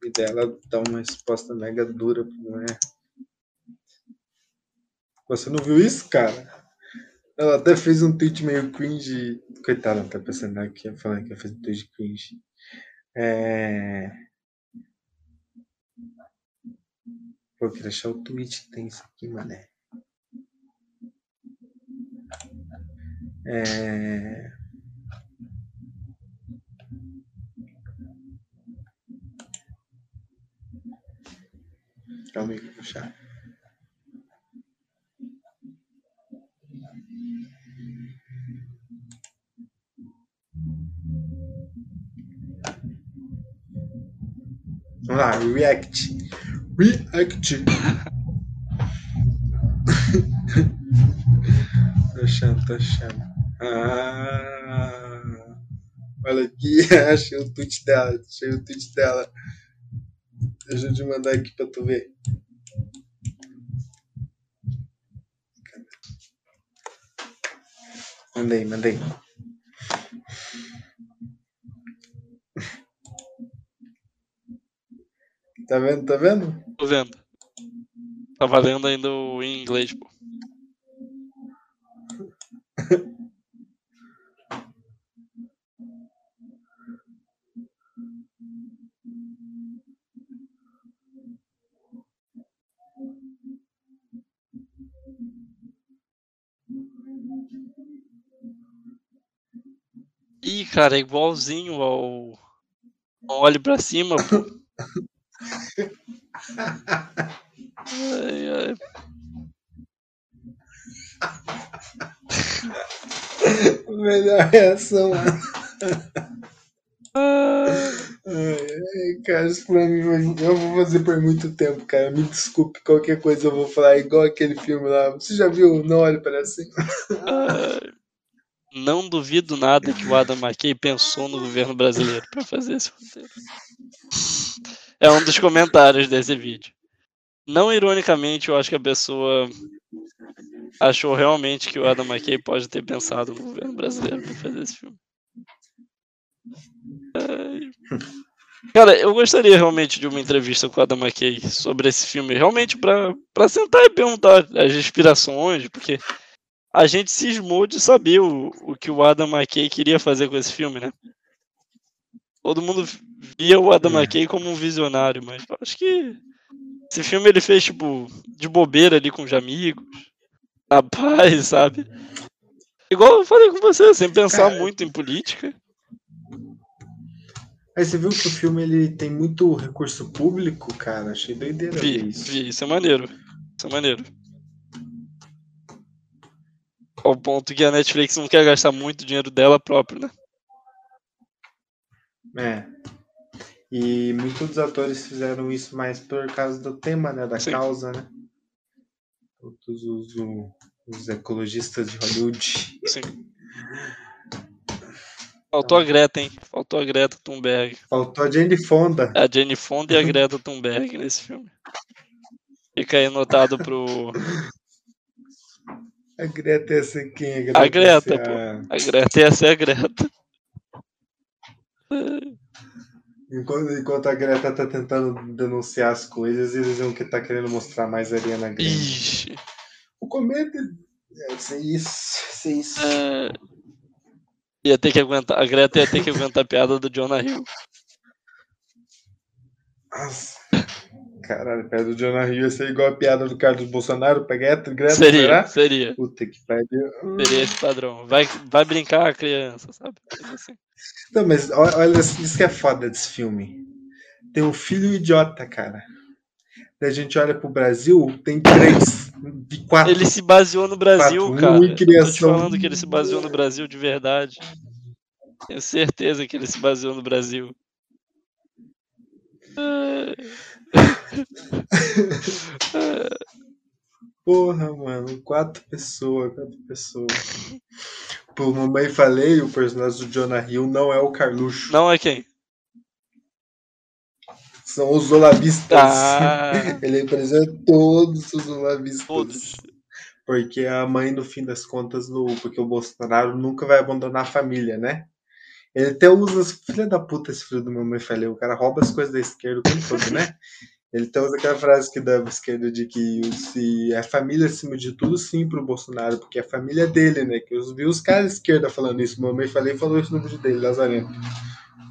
E dela dá uma resposta mega dura pra mulher. Você não viu isso, cara? Ela até fez um tweet meio cringe. Coitada, ela tá pensando aqui, falando que eu fiz um tweet cringe. Pô, eu queria achar o tweet que tem isso aqui, mané. Calma aí que eu vou puxar. Vamos lá, react. Tô achando. Olha aqui, achei o tweet dela. Deixa eu te mandar aqui pra tu ver. Mandei. Tá vendo? Tô vendo. Tá valendo ainda o em inglês, pô. Ih, cara, é igualzinho ao Não Olhe Pra Cima, pô. Ai. Melhor reação. Ai, cara, isso pra mim eu vou fazer por muito tempo, cara. Me desculpe, qualquer coisa eu vou falar igual aquele filme lá. Você já viu Não Olhe Pra Cima? Não duvido nada que o Adam McKay pensou no governo brasileiro pra fazer esse roteiro. É um dos comentários desse vídeo. Não ironicamente, eu acho que a pessoa achou realmente que o Adam McKay pode ter pensado no governo brasileiro pra fazer esse filme. Cara, eu gostaria realmente de uma entrevista com o Adam McKay sobre esse filme, realmente pra sentar e perguntar as inspirações, porque a gente cismou de saber o que o Adam McKay queria fazer com esse filme, né? Todo mundo via o Adam McKay como um visionário, mas acho que esse filme ele fez, tipo, de bobeira ali com os amigos, na paz, sabe? Igual eu falei com você, sem pensar muito em política. Aí você viu que o filme ele tem muito recurso público, cara? Achei doideira. Vi, isso é maneiro. Ao ponto que a Netflix não quer gastar muito dinheiro dela própria, né? E muitos dos atores fizeram isso mais por causa do tema, né? Da causa, né? Todos os ecologistas de Hollywood. Sim. Faltou a Greta, hein? Faltou a Greta Thunberg. Faltou a Jane Fonda. A Jane Fonda e a Greta Thunberg nesse filme. Fica aí anotado pro... A Greta ia ser quem? A Greta, pô. A Greta ia ser a Greta. Enquanto a Greta tá tentando denunciar as coisas, eles vão que tá querendo mostrar mais a Ariana Grande. Ixi. O cometa... É isso. Ia ter que aguentar, a Greta ia ter que aguentar a piada do Jonah Hill. Nossa. Caralho, a piada do Jonah Hill ia ser igual a piada do Carlos Bolsonaro pra Greta, seria. Puta que pariu. Seria esse padrão. Vai brincar a criança, sabe? Assim. Não, mas olha isso que é foda desse filme. Tem um filho idiota, cara. Daí a gente olha pro Brasil, tem 3, 4. Ele se baseou no Brasil, 4, cara. Eu tô te falando que ele se baseou no Brasil de verdade. Tenho certeza que ele se baseou no Brasil. Porra, mano, 4 pessoas. Por mamãe falei, o personagem do Jonah Hill não é o Carluxo. Não é quem? São os olavistas. Ele representa todos os olavistas. Todos. Porque a mãe, no fim das contas, porque o Bolsonaro nunca vai abandonar a família, né? Ele até usa... Filha da puta, esse filho do mamãe falei. O cara rouba as coisas da esquerda o tempo todo, né? Ele até usa aquela frase que dá a esquerda de que se a família acima de tudo, sim, pro Bolsonaro, porque a família é dele, né? Que eu vi os caras da esquerda falando isso. O mamãe falei falou isso no vídeo dele, Lazarento.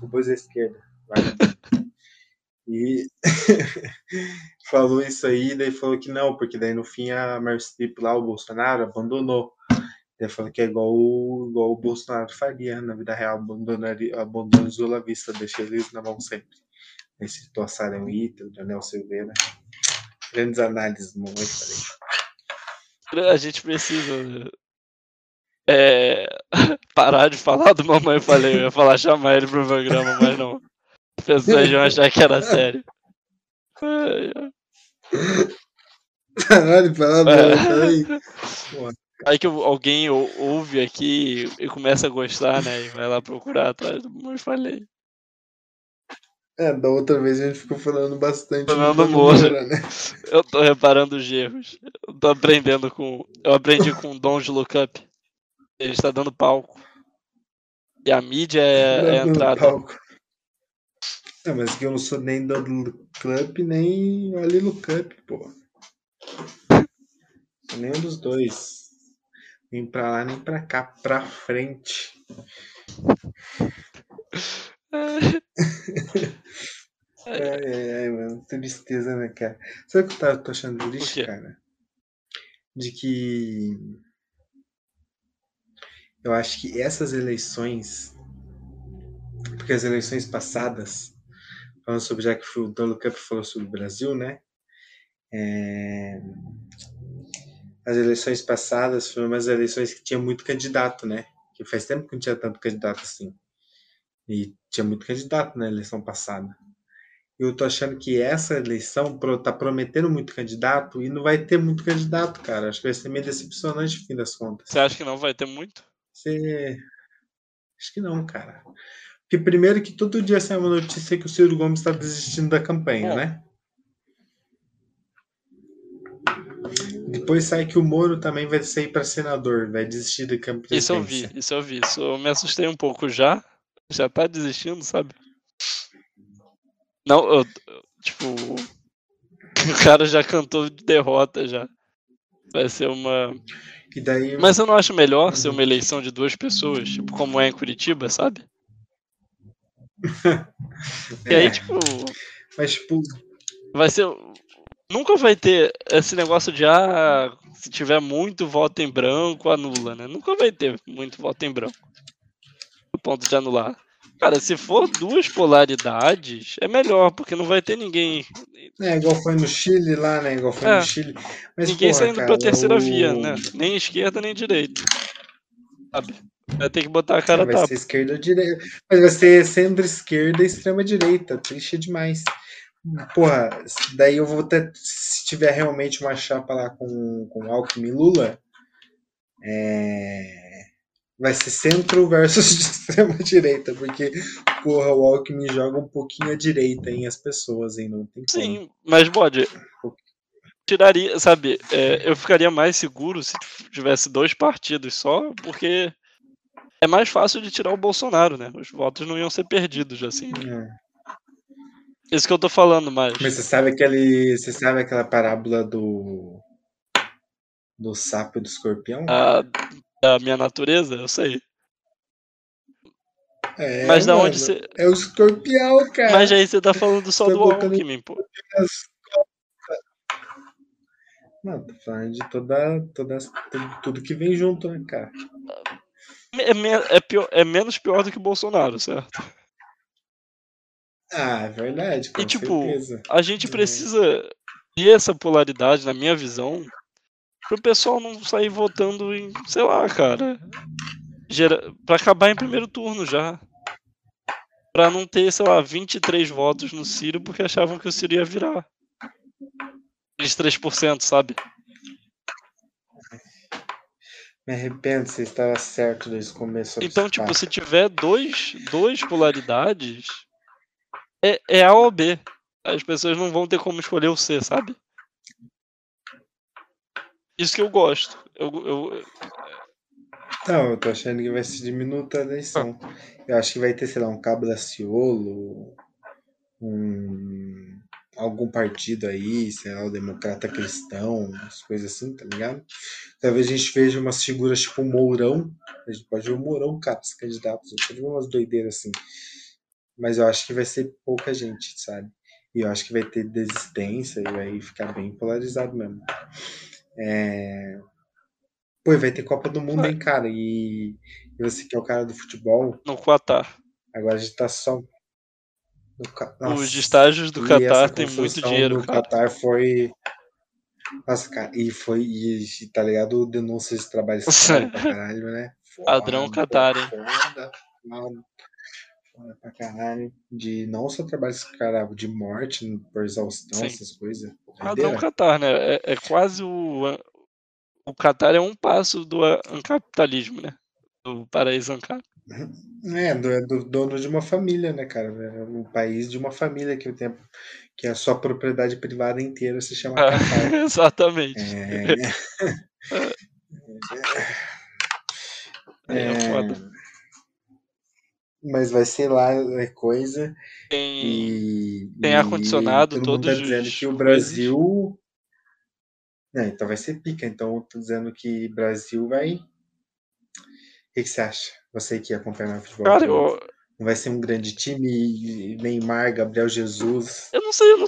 Depois da esquerda. Vai. E falou isso aí, daí falou que não, porque daí no fim a Marstrip lá, o Bolsonaro, abandonou. Daí falou que é igual o Bolsonaro faria, na vida real, abandona os olavistas, deixa eles na mão sempre. Esse Tossarão Ita, o Daniel Silveira. Grandes análises, mamãe, falei. A gente precisa parar de falar do mamãe, falei. Eu ia falar chamar ele pro programa, mas não. As pessoas iam achar que era sério. Caralho, falando. Aí que alguém ouve aqui e começa a gostar, né? E vai lá procurar atrás do Moro, falei. Da outra vez a gente ficou falando bastante. Falando Moro, né? Eu tô reparando os erros. Eu tô aprendendo com... Eu aprendi com o Dom de Lookup. Ele está dando palco. E a mídia é a entrada. Palco. Não, mas que eu não sou nem do Club, nem ali no Cup, pô. Nenhum dos dois. Nem pra lá, nem pra cá. Pra frente. Ai, mano. Tristeza, né, cara? Sabe o que eu tô achando triste, cara? De que... Eu acho que essas eleições... Porque as eleições passadas... Falando sobre, já que o Donald Trump falou sobre o Brasil, né? As eleições passadas foram umas eleições que tinha muito candidato, né? Que faz tempo que não tinha tanto candidato assim. E tinha muito candidato na eleição passada. Eu tô achando que essa eleição tá prometendo muito candidato e não vai ter muito candidato, cara. Acho que vai ser meio decepcionante no fim das contas. Você acha que não vai ter muito? Acho que não, cara. Que primeiro que todo dia sai uma notícia que o Ciro Gomes está desistindo da campanha, né? Depois sai que o Moro também vai sair para senador, vai desistir da campanha. Isso eu vi. Isso eu me assustei um pouco já. Já tá desistindo, sabe? Não, o cara já cantou de derrota já. Vai ser uma... E daí... Mas eu não acho melhor ser uma eleição de 2 pessoas, tipo como é em Curitiba, sabe? E aí, mas, vai ser... Nunca vai ter esse negócio de se tiver muito voto em branco, anula, né? Nunca vai ter muito voto em branco do ponto de anular. Cara, se for 2 polaridades, é melhor, porque não vai ter ninguém... Igual foi no Chile lá, né? No Chile. Mas, ninguém saindo pra terceira via, né? Nem esquerda, nem direita. Sabe? Vai ter que botar a cara tapa. Vai ser esquerda ou direita. Mas vai ser centro-esquerda e extrema-direita. Triste demais. Porra, daí eu vou até... Se tiver realmente uma chapa lá com Alckmin e Lula, vai ser centro versus extrema-direita, porque, porra, o Alckmin joga um pouquinho à direita em as pessoas, hein? Não tem como. Sim, mas pode. Tiraria, sabe, eu ficaria mais seguro se tivesse dois partidos só, porque é mais fácil de tirar o Bolsonaro, né? Os votos não iam ser perdidos, assim. É. Isso que eu tô falando mais. Mas você sabe aquela parábola do sapo e do escorpião? Da minha natureza, eu sei. É, mas da onde você... É o escorpião, cara. Mas aí você tá falando só do Alckmin, pô. Não, tô falando de tudo que vem junto, né, cara? É menos pior do que o Bolsonaro, certo? Ah, é verdade, com certeza. Tipo, a gente precisa ter essa polaridade, na minha visão, pro pessoal não sair votando em, sei lá, cara, pra acabar em primeiro turno já. Pra não ter, sei lá, 23 votos no Ciro, porque achavam que o Ciro ia virar. Eles 3%, sabe? Me arrependo, você estava certo desde o começo. Então, tipo, se tiver dois polaridades, é A ou B. As pessoas não vão ter como escolher o C, sabe? Isso que eu gosto. Não, eu tô achando que vai se diminuir a eleição. Eu acho que vai ter, sei lá, um Cabo da Ciolo, algum partido aí, sei lá, o Democrata Cristão, umas coisas assim, tá ligado? Talvez a gente veja umas figuras tipo o Mourão, a gente pode ver o Mourão, cara, os candidatos, a gente pode ver umas doideiras assim. Mas eu acho que vai ser pouca gente, sabe? E eu acho que vai ter desistência e vai ficar bem polarizado mesmo. Pô, vai ter Copa do Mundo, hein, cara? E você que é o cara do futebol... No Qatar. Agora a gente tá só... Nossa, os estágios do Qatar tem muito dinheiro, do cara. Qatar foi... Nossa, cara, e tá ligado? Denúncias de trabalho escravo pra caralho, né? Padrão Qatar, hein? Foda pra caralho. De não só trabalho escravo, de morte por exaustão, sim, essas coisas. Padrão Qatar, né? É quase o Qatar é um passo do ancapitalismo, né? Do paraíso ancap. É, do dono de uma família, né, cara? É um país de uma família que a sua propriedade privada inteira se chama Qatar. Exatamente. Foda. Mas vai ser lá, é coisa. Tem ar-condicionado, todo mundo tá dizendo que o Brasil. Não, então vai ser pica. Então eu tô dizendo que o Brasil vai. O que você acha? Você que acompanha o futebol. Cara, não vai ser um grande time, Neymar, Gabriel Jesus. Eu não sei, eu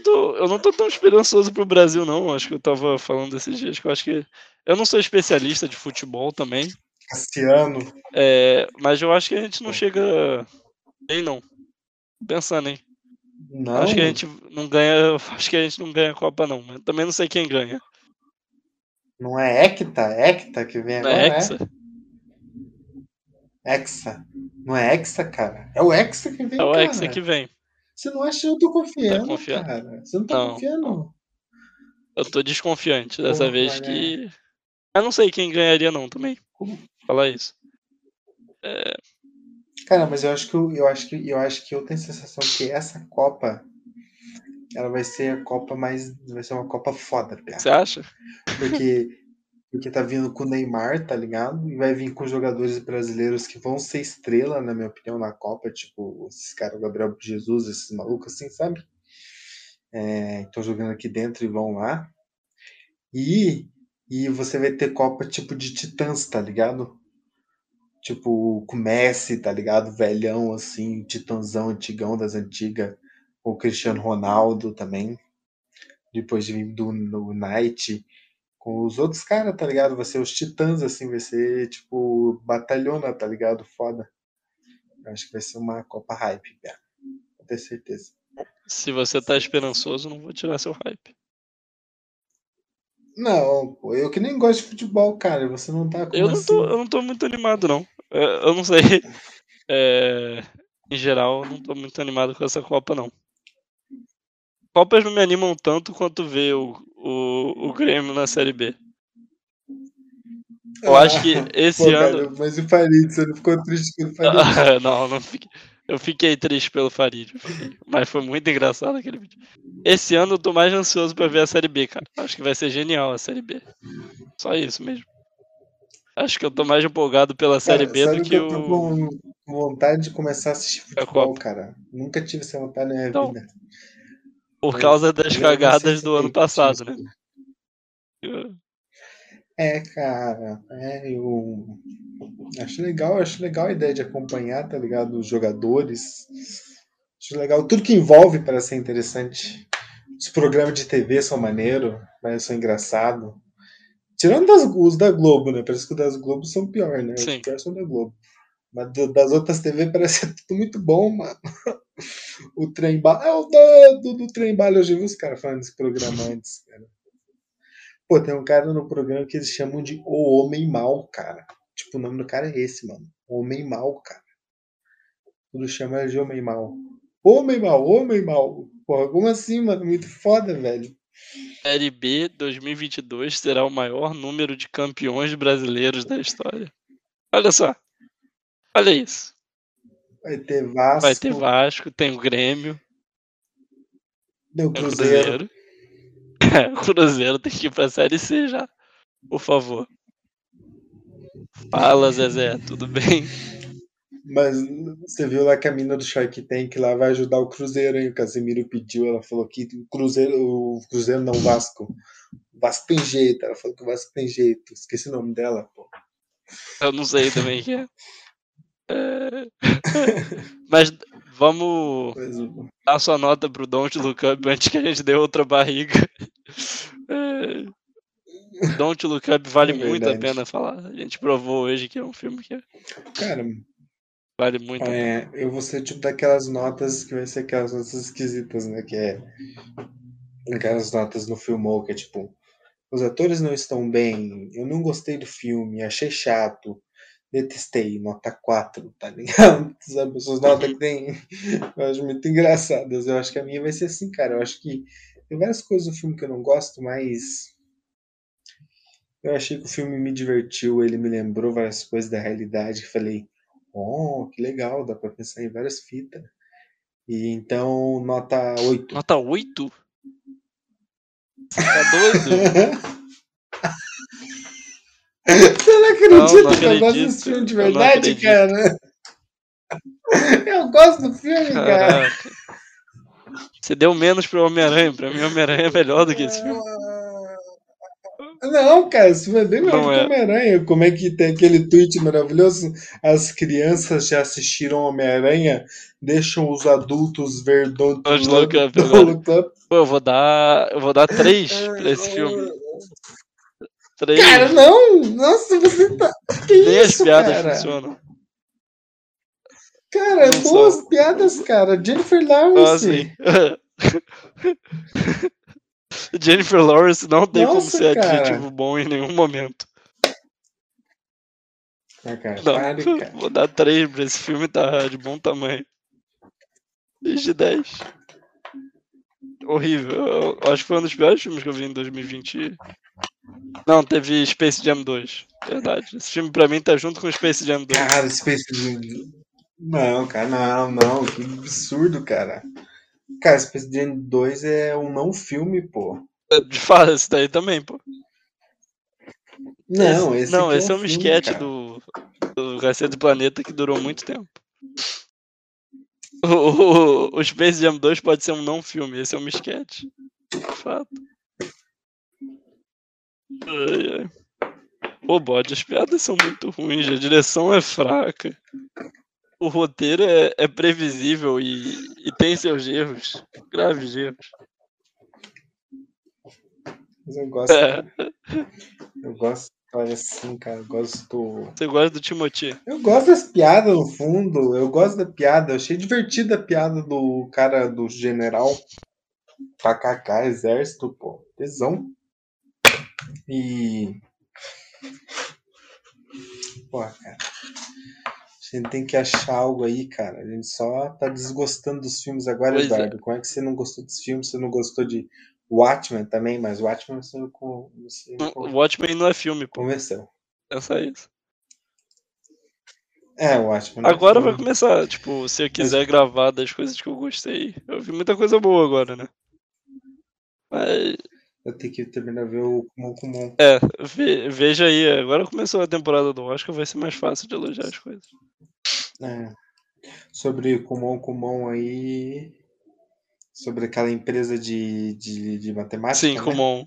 não tô tão esperançoso pro Brasil, não. Acho que eu tava falando esses dias que eu acho que. Eu não sou especialista de futebol também. Cassiano. Mas eu acho que a gente não chega bem, não. Pensando, hein? Não. Acho que a gente não ganha a Copa, não. Mas também não sei quem ganha. Não é Hecta? Hecta que vem agora? Hexa. Não é Hexa, cara. É o Hexa que vem, cara. É o Hexa que vem. Você não acha que eu tô confiando, tá confiando, cara? Você não tá confiando? Eu tô desconfiante dessa vez que... Eu não sei quem ganharia não também. Como? Falar isso. Cara, mas eu acho que eu tenho a sensação que essa Copa... Ela vai ser a Copa mais... Vai ser uma Copa foda, cara. Você acha? Porque tá vindo com o Neymar, tá ligado? E vai vir com jogadores brasileiros que vão ser estrela, na minha opinião, na Copa. Tipo, esses caras, o Gabriel Jesus, esses malucos assim, sabe? Estão jogando aqui dentro e vão lá. E você vai ter Copa tipo de titãs, tá ligado? Tipo, com Messi, tá ligado? Velhão, assim, titãzão, antigão das antigas. O Cristiano Ronaldo também. Depois de vir do Knight... Com os outros caras, tá ligado? Vai ser os titãs, assim, vai ser, tipo, batalhona, tá ligado? Foda. Eu acho que vai ser uma Copa hype, cara. Vou ter certeza. Se você tá esperançoso, não vou tirar seu hype. Não, pô, eu que nem gosto de futebol, cara. Você não tá com eu não tô muito animado, não. Eu não sei. Em geral, eu não tô muito animado com essa Copa, não. Copas não me animam tanto quanto ver o Grêmio na Série B. Eu acho que esse ano... Cara, mas o Farid, você não ficou triste pelo Farid? Não fiquei... Eu fiquei triste pelo Farid. Mas foi muito engraçado aquele vídeo. Esse ano eu tô mais ansioso pra ver a Série B, cara. Acho que vai ser genial a Série B. Só isso mesmo. Acho que eu tô mais empolgado pela Série B do que eu... Tô com vontade de começar a assistir futebol, cara. Nunca tive essa vontade na minha vida. Por causa das cagadas do ano passado, né? Eu acho legal a ideia de acompanhar, tá ligado? Os jogadores. Acho legal tudo que envolve, parece ser interessante. Os programas de TV são maneiro, parece ser engraçado. Tirando os da Globo, né? Parece que os das Globo são pior, né? Sim. Os piores são da Globo. Mas das outras TV parece ser tudo muito bom, mano. O Trem Bala. É o do Trem Bala. Eu já vi os caras falando desse programa antes, cara. Pô, tem um cara no programa que eles chamam de O Homem Mal, cara. Tipo, o nome do cara é esse, mano. Homem Mal, cara. Tudo chama de Homem Mal. Homem Mal, Homem Mal. Porra, como assim, mano? Muito foda, velho. Série B 2022 será o maior número de campeões brasileiros da história. Olha só. Olha isso. Vai ter Vasco, tem o Grêmio. Tem o Cruzeiro. O Cruzeiro tem que ir pra Série C já. Por favor. Fala, Zezé, tudo bem? Mas você viu lá que a mina do Shark Tank lá vai ajudar o Cruzeiro, hein? O Casemiro pediu, ela falou que o Vasco. O Vasco tem jeito, ela falou que o Vasco tem jeito. Esqueci o nome dela, pô. Eu não sei também o que é. Mas vamos dar sua nota pro Don't Look Up antes que a gente dê outra barriga. Don't Look Up vale muito a pena falar. A gente provou hoje que é um filme que cara, vale muito a pena. Eu vou ser tipo daquelas notas que vai ser aquelas notas esquisitas, né? Que é aquelas notas no Filmou que é tipo: os atores não estão bem, eu não gostei do filme, achei chato, detestei, nota 4, tá ligado? As pessoas notas que tem, eu acho muito engraçadas. Eu acho que a minha vai ser assim, cara. Eu acho que tem várias coisas no filme que eu não gosto, mas eu achei que o filme me divertiu, ele me lembrou várias coisas da realidade, falei, que legal, dá pra pensar em várias fitas. E então, nota 8. Nota 8? Você tá doido? Você não acredita que eu gosto desse filme de verdade, cara? Eu gosto do filme, cara. Você deu menos pro Homem-Aranha. Pra mim, Homem-Aranha é melhor do que esse filme. Não, cara, esse filme é bem melhor do que Homem-Aranha. Como é que tem aquele tweet maravilhoso? As crianças já assistiram Homem-Aranha, deixam os adultos ver Don't Look Up. Pô, eu vou dar 3 pra esse filme. 3. Cara, não! Nossa, você tá... Que nem isso, as piadas funcionam. Cara, boas piadas, cara. Jennifer Lawrence. Jennifer Lawrence não tem como ser adjetivo bom em nenhum momento. Cara. Vou dar 3 pra esse filme, tá de bom tamanho. 10 de 10. Horrível. Eu acho que foi um dos piores filmes que eu vi em 2020. Não, teve Space Jam 2. Verdade. Esse filme pra mim tá junto com Space Jam 2. Cara, Space Jam 2. Não, cara, não. Que absurdo, cara. Cara, Space Jam 2 é um não filme, pô. De fato, esse daí também, pô. Não, esse não, esse é um esquete do Cacete do Planeta que durou muito tempo. O Space Jam 2 pode ser um não filme, esse é um esquete. De fato. Pô, bode, as piadas são muito ruins, a direção é fraca, o roteiro é previsível e tem seus erros, graves erros. Mas eu gosto, eu gosto da história assim, cara, eu gosto... Você gosta do Timothy? Eu gosto das piadas no fundo, eu gosto da piada, eu achei divertida a piada do cara, do general, KKK, exército, pô, tesão. E... Pô, cara, a gente tem que achar algo aí, cara. A gente só tá desgostando dos filmes agora, Eduardo. Como é que você não gostou dos filmes? Você não gostou de Watchmen também? Mas Watchmen você não... Watchmen não é filme, pô. Convenceu. É só isso. É, eu acho. Agora vai começar, tipo, se eu quiser gravar das coisas que eu gostei. Eu vi muita coisa boa agora, né? Mas... eu tenho que terminar de ver o comum. É, veja aí. Agora começou a temporada do Oscar, vai ser mais fácil de elogiar as coisas. É. Sobre Kumon aí... sobre aquela empresa de matemática. Sim, né? Kumon.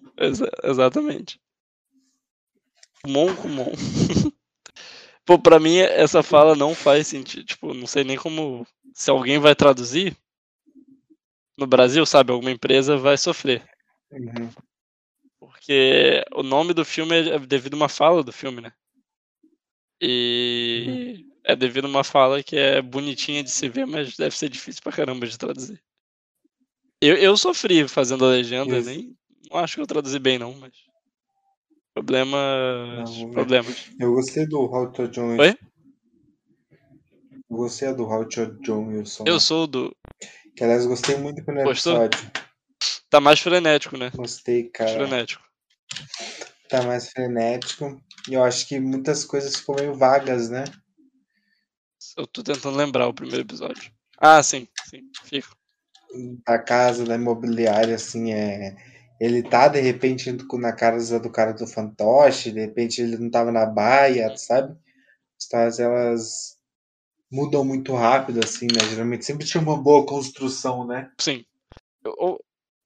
Exatamente. Kumon. Pô, pra mim, essa fala não faz sentido. Tipo, não sei nem como... se alguém vai traduzir no Brasil, sabe? Alguma empresa vai sofrer. Uhum. Porque o nome do filme é devido a uma fala do filme, né? E... uhum. É devido a uma fala que é bonitinha de se ver, mas deve ser difícil pra caramba de traduzir. Eu sofri fazendo a legenda, nem não acho que eu traduzi bem, não, mas... problemas. Eu gostei do How to John. Oi? Eu gostei do How to John Wilson. Eu sou do... que, aliás, gostei muito do primeiro episódio. Tá mais frenético, né? Gostei, cara. Tá mais frenético. E eu acho que muitas coisas ficam meio vagas, né? Eu tô tentando lembrar o primeiro episódio. Ah, sim, fica. Da casa, da imobiliária, assim, é... ele tá, de repente, na casa do cara do fantoche, de repente ele não tava na baia, sabe? As histórias, elas mudam muito rápido, assim, né? Geralmente sempre tinha uma boa construção, né? Sim.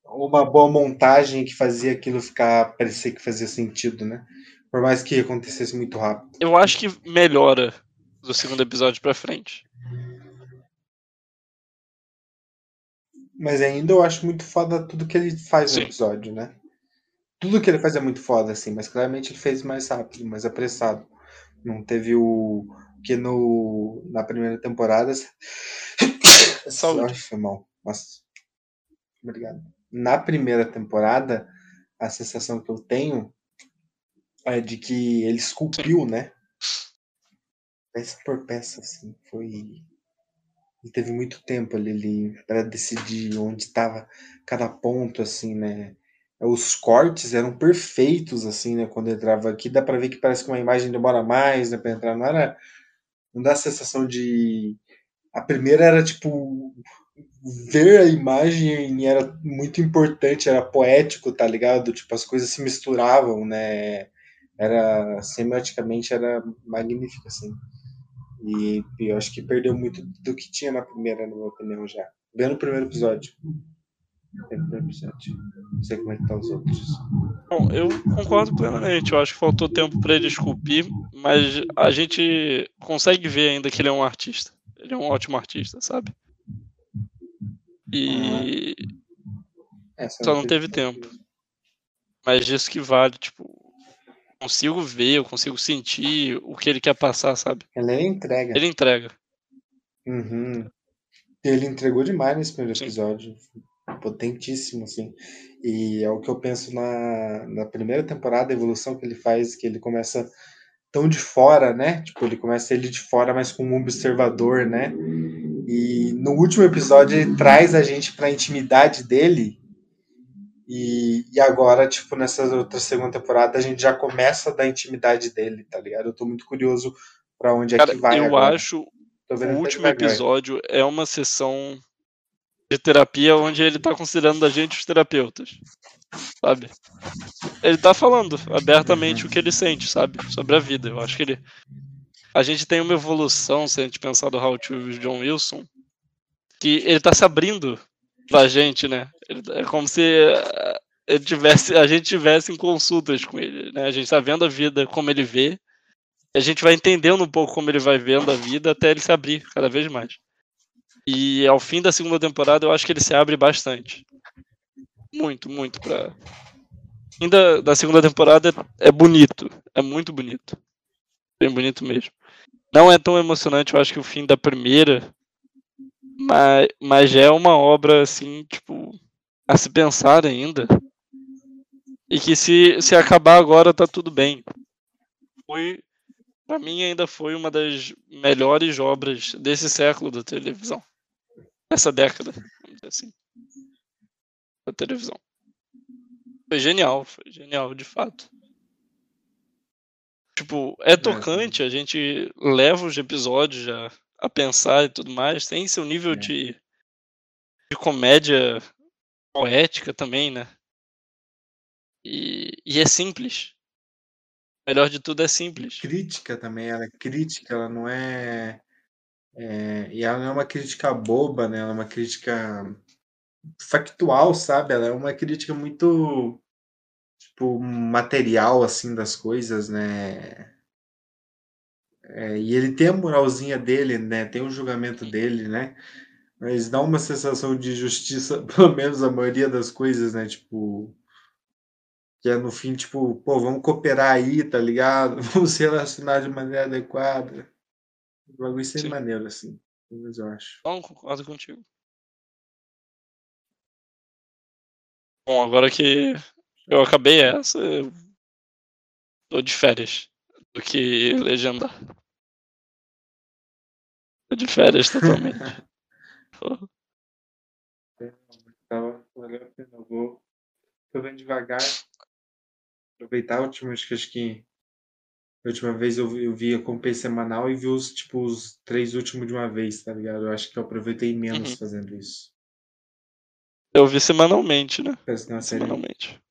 Uma boa montagem que fazia aquilo ficar... parecer que fazia sentido, né? Por mais que acontecesse muito rápido. Eu acho que melhora do segundo episódio pra frente. Mas ainda eu acho muito foda tudo que ele faz. Sim. No episódio, né? Tudo que ele faz é muito foda, assim, mas claramente ele fez mais rápido, mais apressado. Não teve o... que na primeira temporada... Saúde. Foi mal. Nossa. Obrigado. Na primeira temporada, a sensação que eu tenho é de que ele esculpiu, né? Peça por peça, assim, foi... ele teve muito tempo ali para decidir onde estava cada ponto, assim, né? Os cortes eram perfeitos, assim, né? Quando entrava aqui, dá para ver que parece que uma imagem demora mais, né? Para entrar, não dá a sensação de... a primeira era, tipo, ver a imagem era muito importante, era poético, tá ligado? Tipo, as coisas se misturavam, né? Era, semioticamente, era magnífico, assim. E eu acho que perdeu muito do que tinha na primeira, na minha opinião, já. Bem no primeiro episódio. Não sei como é que tá os outros. Bom, eu concordo plenamente. Eu acho que faltou tempo pra ele esculpir, mas a gente consegue ver ainda que ele é um artista. Ele é um ótimo artista, sabe? E... só não teve tempo. Mas disso que vale, tipo... consigo ver, eu consigo sentir o que ele quer passar, sabe? Ele entrega. Uhum. Ele entregou demais nesse primeiro episódio. Potentíssimo, assim. E é o que eu penso na primeira temporada, a evolução que ele faz, que ele começa tão de fora, né? Tipo, ele começa ele de fora, mas como um observador, né? E no último episódio ele traz a gente pra intimidade dele. E agora, tipo, nessa outra segunda temporada, a gente já começa da intimidade dele, tá ligado? Eu tô muito curioso pra onde é que vai eu agora. Acho que o último episódio é uma sessão de terapia onde ele tá considerando a gente os terapeutas, sabe? Ele tá falando abertamente o que ele sente, sabe? Sobre a vida. Eu acho que ele... a gente tem uma evolução, se a gente pensar do How to John Wilson, que ele tá se abrindo pra gente, né? É como se a gente tivesse em consultas com ele, né? A gente tá vendo a vida como ele vê, a gente vai entendendo um pouco como ele vai vendo a vida até ele se abrir cada vez mais. E ao fim da segunda temporada eu acho que ele se abre bastante. Muito pra... ainda da segunda temporada é bonito, é muito bonito. Bem bonito mesmo. Não é tão emocionante, eu acho, que o fim da primeira, mas é uma obra, assim, tipo, a se pensar ainda. E que se acabar agora tá tudo bem. Pra mim ainda foi uma das melhores obras desse século da televisão. Dessa década, vamos dizer assim. Da televisão. Foi genial de fato. Tipo, é tocante, a gente leva os episódios a pensar e tudo mais. Tem seu nível de comédia poética também, né? E é simples. O melhor de tudo é simples. Crítica também, ela é crítica, ela não é... e ela não é uma crítica boba, né? Ela é uma crítica factual, sabe? Ela é uma crítica muito, tipo, material, assim, das coisas, né? E ele tem a moralzinha dele, né? Tem o julgamento dele, né? Mas dá uma sensação de justiça, pelo menos a maioria das coisas, né? Tipo... que é no fim, tipo, pô, vamos cooperar aí, tá ligado? Vamos se relacionar de maneira adequada. O bagulho sem maneiro, assim. Pelo menos eu acho. Não, concordo contigo. Bom, agora que eu acabei essa, eu tô de férias do que legenda. Tô de férias totalmente. Então, valeu a pena. Eu vou. Tô bem devagar. Aproveitar a última, acho que a última vez eu vi a Compei semanal e vi os, tipo, os 3 últimos de uma vez, tá ligado? Eu acho que eu aproveitei menos fazendo isso. Eu vi semanalmente, né? Semanalmente.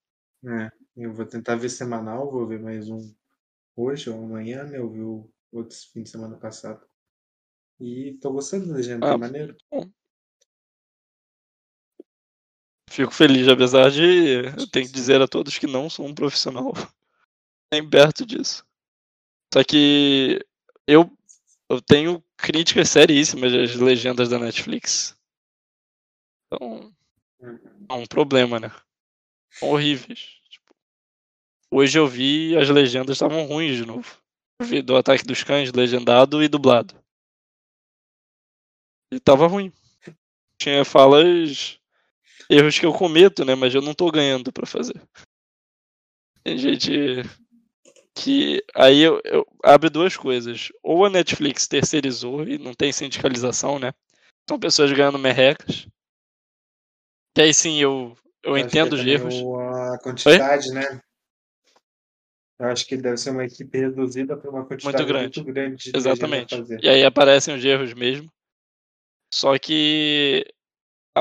Eu vou tentar ver semanal, vou ver mais um hoje ou amanhã, né? Eu vi o outro fim de semana passado. E tô gostando da legenda, tá maneiro. Bom. Fico feliz, apesar de eu tenho que dizer a todos que não sou um profissional nem perto disso. Só que eu tenho críticas seríssimas às legendas da Netflix. Então, é um problema, né? São horríveis. Tipo, hoje eu vi as legendas estavam ruins de novo. Eu vi do Ataque dos Cães, legendado e dublado. E tava ruim. Tinha falas... erros que eu cometo, né? Mas eu não tô ganhando pra fazer. Tem gente que... aí eu abre duas coisas. Ou a Netflix terceirizou e não tem sindicalização, né? São pessoas ganhando merrecas. Que aí sim, eu entendo os erros. A quantidade, né? Eu acho que deve ser uma equipe reduzida pra uma quantidade muito grande. Exatamente. E aí aparecem os erros mesmo. Só que...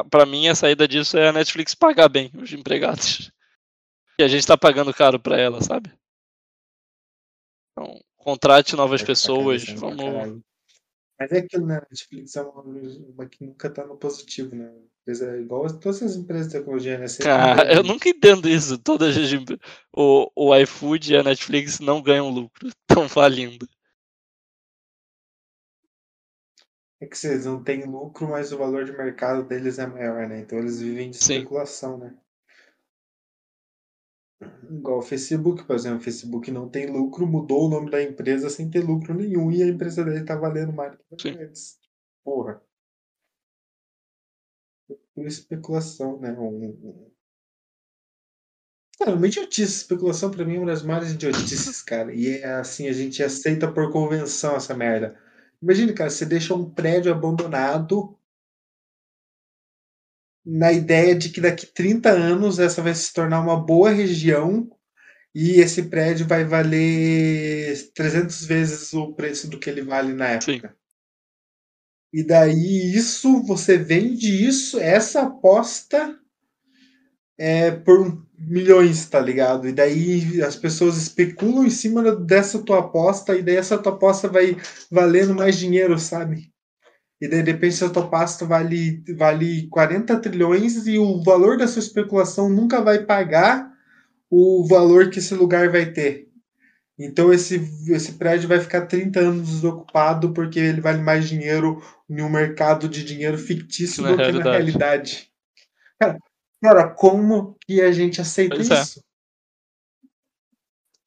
pra mim, a saída disso é a Netflix pagar bem os empregados. E a gente tá pagando caro pra ela, sabe? Então, contrate novas pessoas, vamos... Mas é aquilo, né? A Netflix é uma que nunca tá no positivo, né? É igual a todas as empresas de tecnologia, né? Cara, eu nunca entendo isso. Todas as... o iFood e a Netflix não ganham lucro. Estão falindo. É que vocês não têm lucro, mas o valor de mercado deles é maior, né? Então eles vivem de especulação, né? Igual o Facebook, por exemplo. O Facebook não tem lucro, mudou o nome da empresa sem ter lucro nenhum. E a empresa dele tá valendo mais do que antes. Porra. Por especulação, né? Cara, uma idiotice. Especulação pra mim é uma das maiores idiotices, cara. E é assim, a gente aceita por convenção essa merda. Imagina, cara, você deixa um prédio abandonado na ideia de que daqui 30 anos essa vai se tornar uma boa região e esse prédio vai valer 300 vezes o preço do que ele vale na época. Sim. E daí isso, você vende isso, essa aposta por milhões, tá ligado? E daí as pessoas especulam em cima dessa tua aposta, e daí essa tua aposta vai valendo mais dinheiro, sabe? E daí, de repente, essa tua aposta vale 40 trilhões e o valor da sua especulação nunca vai pagar o valor que esse lugar vai ter. Então esse prédio vai ficar 30 anos desocupado porque ele vale mais dinheiro em um mercado de dinheiro fictício do que na realidade. Cara, como que a gente aceita isso?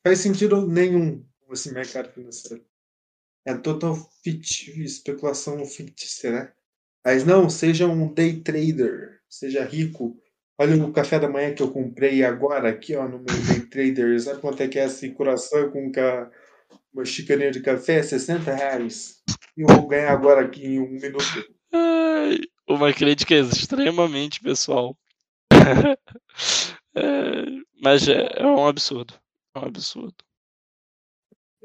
Faz sentido nenhum esse mercado financeiro. É total especulação fictícia, né? Mas não, seja um day trader. Seja rico. Olha o café da manhã que eu comprei agora aqui, ó, no meu day trader. Sabe quanto é que é esse coração com uma xícara de café? 60 reais. E eu vou ganhar agora aqui em 1 minuto. Uma crítica extremamente pessoal. Mas é um absurdo.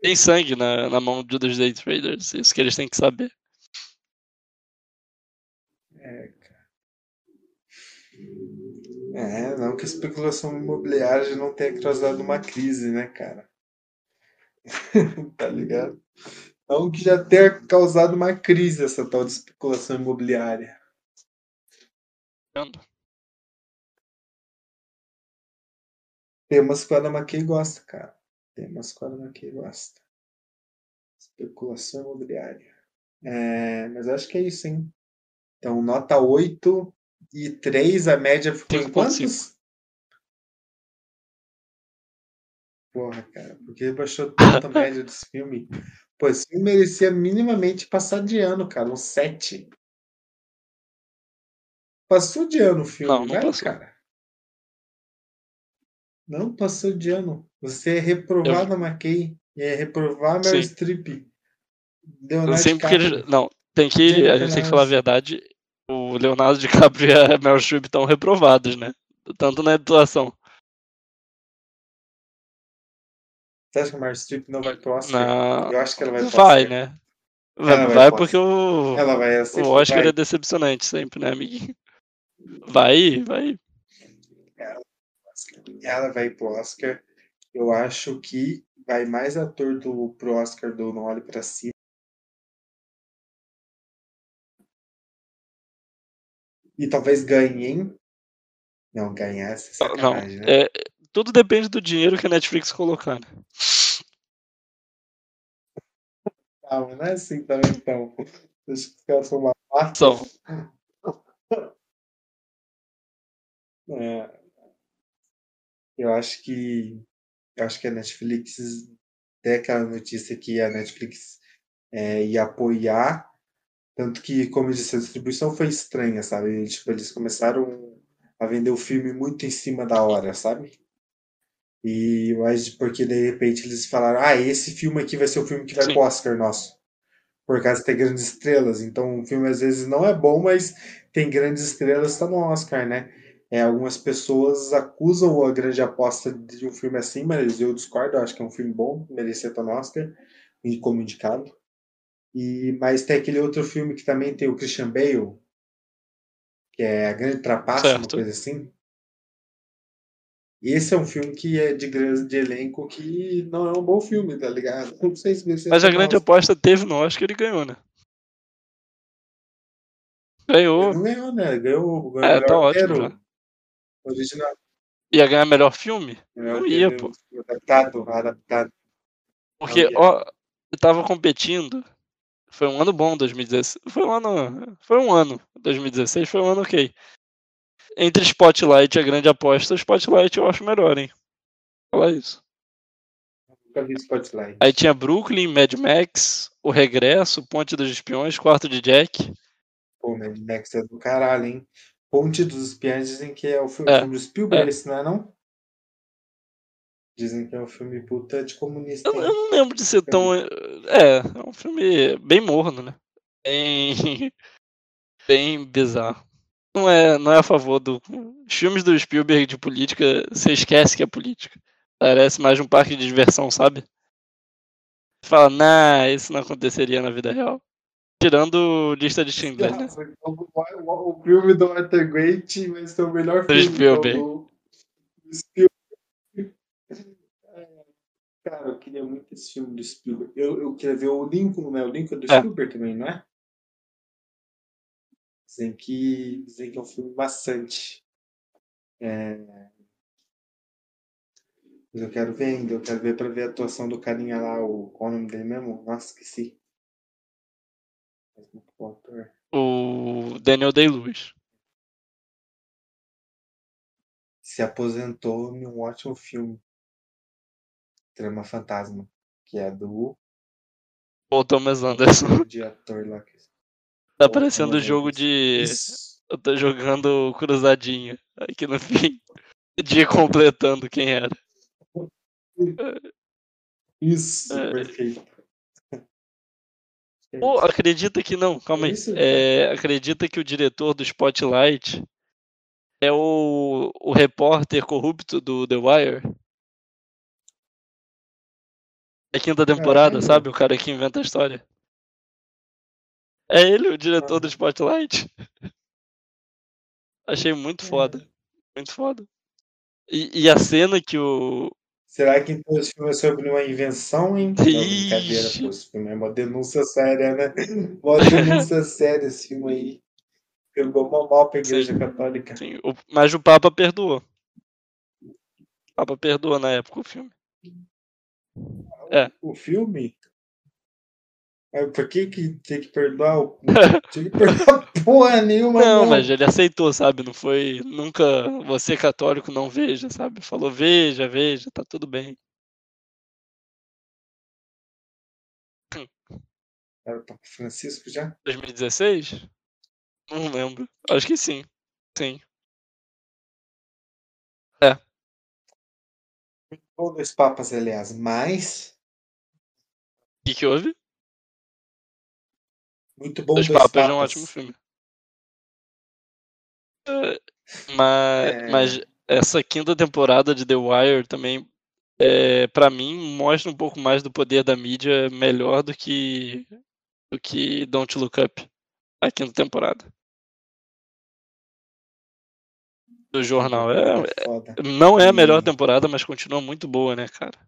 Tem sangue na mão dos Day Traders, isso que eles têm que saber. É, cara. É, não que a especulação imobiliária não tenha causado uma crise, né, cara? Tá ligado? Não que já tenha causado uma crise essa tal de especulação imobiliária. Entendo. Tem umas que o Adam McKay gosta, cara. Tem umas que o Adam McKay gosta. Especulação imobiliária. É, mas acho que é isso, hein? Então, nota 8 e 3, a média ficou em quantos? 5. Porra, cara, porque baixou tanto a média desse filme. Pô, esse filme merecia minimamente passar de ano, cara, um 7. Passou de ano o filme, não velho, passou. Cara? Não passou de ano. Você é reprovado a McKay. É reprovar a Meryl Streep. Não, tem que. Leonardo. A gente tem que falar a verdade. O Leonardo DiCaprio e a Meryl Streep estão reprovados, né? Tanto na atuação. Você acha que a Meryl Streep não vai pro Oscar? Não. Eu acho que ela vai pro Oscar. Vai, né? Vai porque o Oscar vai. É decepcionante sempre, né, amiguinho? Vai. Ela vai pro Oscar. Eu acho que vai mais ator pro Oscar do Não Olhe Pra Cima. E talvez ganhe, hein? Não, ganhar essa sacanagem, né? Tudo depende do dinheiro que a Netflix colocar, né? Calma, não é assim também, então. Deixa que os caras são uma parte. Eu acho que a Netflix tem aquela notícia que a Netflix ia apoiar, tanto que, como eu disse, a distribuição foi estranha, sabe? E, tipo, eles começaram a vender o filme muito em cima da hora, sabe? E mas porque de repente eles falaram, esse filme aqui vai ser o filme que vai pro Oscar nosso, por causa de ter grandes estrelas. Então o filme às vezes não é bom, mas tem grandes estrelas, tá no Oscar, né? Algumas pessoas acusam A Grande Aposta de um filme assim, mas eu discordo, eu acho que é um filme bom, merecia estar no Oscar, como indicado. Mas tem aquele outro filme que também tem o Christian Bale, que é A Grande Trapaça, certo. Uma coisa assim. Esse é um filme que é de grande elenco, que não é um bom filme, tá ligado? Não sei se mas A Grande Aposta teve no Oscar e ganhou, né? Ganhou. Ele não ganhou, né? Ganhou o melhor roteiro. Ótimo, né? Original. Ia ganhar melhor filme? Não ia, pô. Adaptado. Porque, eu tava competindo. Foi um ano bom, 2016. Foi um ano. 2016 foi um ano ok. Entre Spotlight e A Grande Aposta, Spotlight eu acho melhor, hein? Fala isso. Eu nunca vi Spotlight. Aí tinha Brooklyn, Mad Max, O Regresso, Ponte dos Espiões, Quarto de Jack. Pô, Mad Max é do caralho, hein? Ponte dos Espiões dizem que é o filme do Spielberg, esse não é, não? Dizem que é um filme puta de comunista. Eu não lembro de ser tão... É um filme bem morno, né? Bem bizarro. Não é a favor do... Filmes do Spielberg de política, você esquece que é política. Parece mais um parque de diversão, sabe? Você fala, isso não aconteceria na vida real. Tirando Lista de Schindler, né? O filme do Arthur Great vai ser o melhor filme do Spielberg. Cara, eu queria muito esse filme do Spielberg. Eu queria ver o Lincoln, né? O Lincoln é do Spielberg também, não é? Dizem que é um filme maçante. Mas eu quero ver ainda. Eu quero ver pra ver a atuação do carinha lá. Qual o nome dele mesmo? Nossa, esqueci. O Daniel Day-Lewis. Se aposentou em um ótimo filme. Trama Fantasma. Que é do... Paul Thomas Anderson. De ator lá. Tá parecendo o jogo de... Isso. Eu tô jogando cruzadinha. Aqui no fim. De completando quem era. Isso, perfeito. Pô, acredita que não, calma aí. Acredita que o diretor do Spotlight é o repórter corrupto do The Wire? da quinta temporada, sabe? O cara que inventa a história. É ele o diretor do Spotlight? Achei muito foda. Muito foda. E a cena que o... Será que então esse filme é sobre uma invenção, hein? Ixi. Não, brincadeira, pô, esse filme é uma denúncia séria, né? Uma denúncia séria esse filme aí. Pegou mal pra Igreja Católica. Sim, mas o Papa perdoou. O Papa perdoou na época o filme. O filme? Por que tem que perdoar? Tem que perdoar porra nenhuma. Não, mas ele aceitou, sabe? Não foi nunca você católico não veja, sabe? Falou veja, tá tudo bem. Era o Papa Francisco já? 2016? Não lembro. Acho que sim. Sim. Todos os papas, aliás, mas... O que houve? Muito bom. Dois Papas é um ótimo filme. Mas essa quinta temporada de The Wire também, pra mim, mostra um pouco mais do poder da mídia melhor do que Don't Look Up, a quinta temporada. Do jornal. Não é a melhor temporada, mas continua muito boa, né, cara?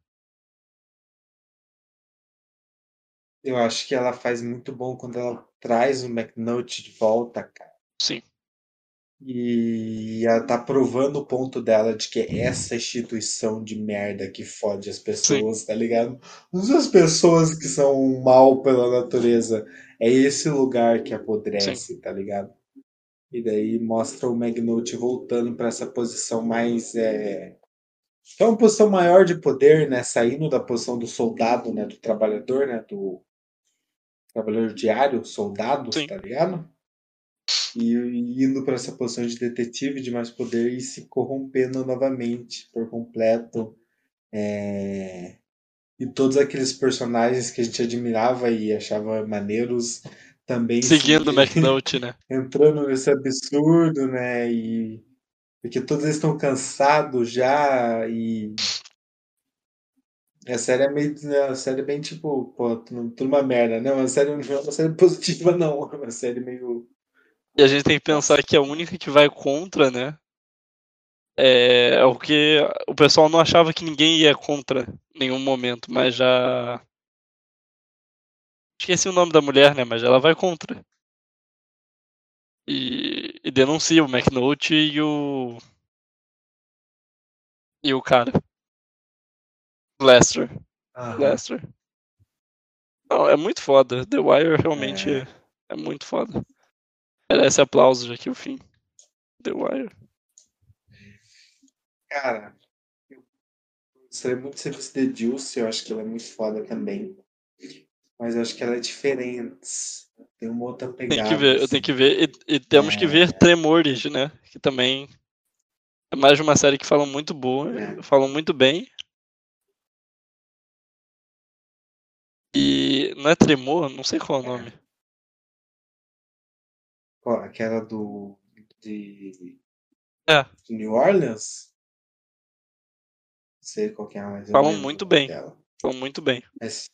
Eu acho que ela faz muito bom quando ela traz o McNulty de volta, cara. Sim. E ela tá provando o ponto dela de que é essa instituição de merda que fode as pessoas, sim, tá ligado? Não são as pessoas que são mal pela natureza. É esse lugar que apodrece, sim, tá ligado? E daí mostra o McNulty voltando pra essa posição mais... É uma posição maior de poder, né? Saindo da posição do soldado, né? Do trabalhador, né? Do... trabalhador diário, soldado, sim, tá ligado? E indo para essa posição de detetive, de mais poder, e se corrompendo novamente por completo. E todos aqueles personagens que a gente admirava e achava maneiros também. Seguindo o McNulty, né? Entrando nesse absurdo, né? E... porque todos eles estão cansados já e... A série é bem tipo... Pô, tudo uma merda, né? Uma série positiva, não. Uma série meio... E a gente tem que pensar que a única que vai contra, né? É o que... O pessoal não achava que ninguém ia contra em nenhum momento, mas já... Esqueci o nome da mulher, né? Mas ela vai contra. E denuncia o McNulty e o cara. Lester. Lester. Não, é muito foda. The Wire realmente é muito foda. Merece aplausos já que o fim. The Wire. Cara, eu gostaria muito de serviço de Dilce, eu acho que ela é muito foda também. Mas eu acho que ela é diferente. Tem uma outra pegada. Eu tenho que ver. E temos que ver Tremores, né? Que também é mais uma série que falam muito boa. Falam muito bem. E não é Tremor? Não sei qual é o nome. Pô, aquela do... de New Orleans? Não sei qual que é a mais. Falam muito bem. Dela. Falam muito bem. Mas...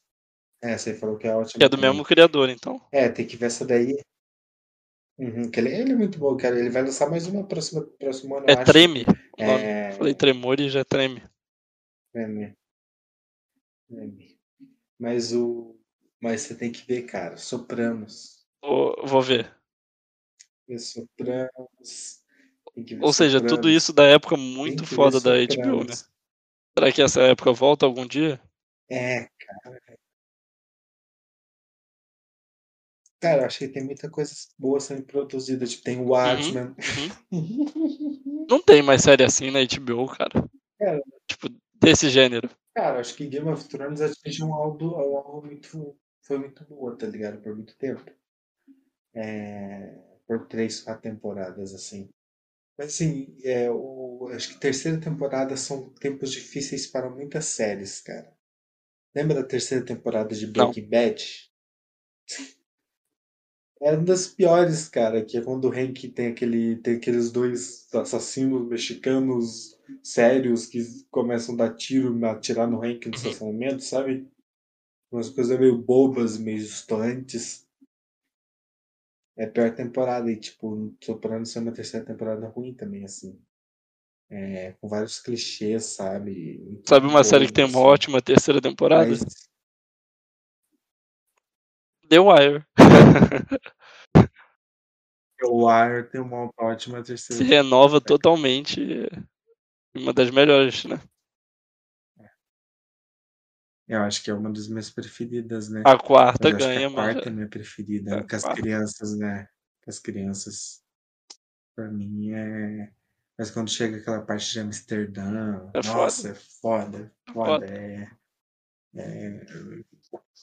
você falou que é ótimo. Que é do mesmo criador, então. Tem que ver essa daí. Uhum, que ele é muito bom, cara. Ele vai lançar mais uma próximo ano. Treme. Falei Tremores, já Treme. Treme. Mas você tem que ver, cara. Sopranos. Vou ver. Sopranos. Ou seja, Sopranos. Tudo isso da época muito foda da HBO, né? Será que essa época volta algum dia? Cara. Cara, eu achei que tem muita coisa boa sendo produzida. Tipo, tem Watchmen. Uhum. Não tem mais série assim na HBO, cara. Tipo, desse gênero. Cara, acho que Game of Thrones atingiu um alvo muito... Foi muito boa, tá ligado? Por muito tempo. Por 3, 4 temporadas, assim. Mas, assim, acho que terceira temporada são tempos difíceis para muitas séries, cara. Lembra da terceira temporada de Breaking Bad? Era uma das piores, cara, que é quando o Hank tem aqueles 2 assassinos mexicanos sérios que começam a dar tiro, a atirar no Hank no estacionamento, sabe? umas coisas meio bobas, meio distantes. É a pior temporada, e tipo, Sopranos é uma terceira temporada ruim também, assim. É, com vários clichês, sabe? Muito sabe uma bobo, série que tem uma ótima terceira temporada? Mas... The Wire. The Wire tem uma ótima terceira temporada. Se renova totalmente. Uma das melhores, né? Eu acho que é uma das minhas preferidas, né? A quarta ganha, mano. A quarta é minha preferida. Com as crianças, né? Com as crianças. Pra mim é. Mas quando chega aquela parte de Amsterdã. É nossa, foda. É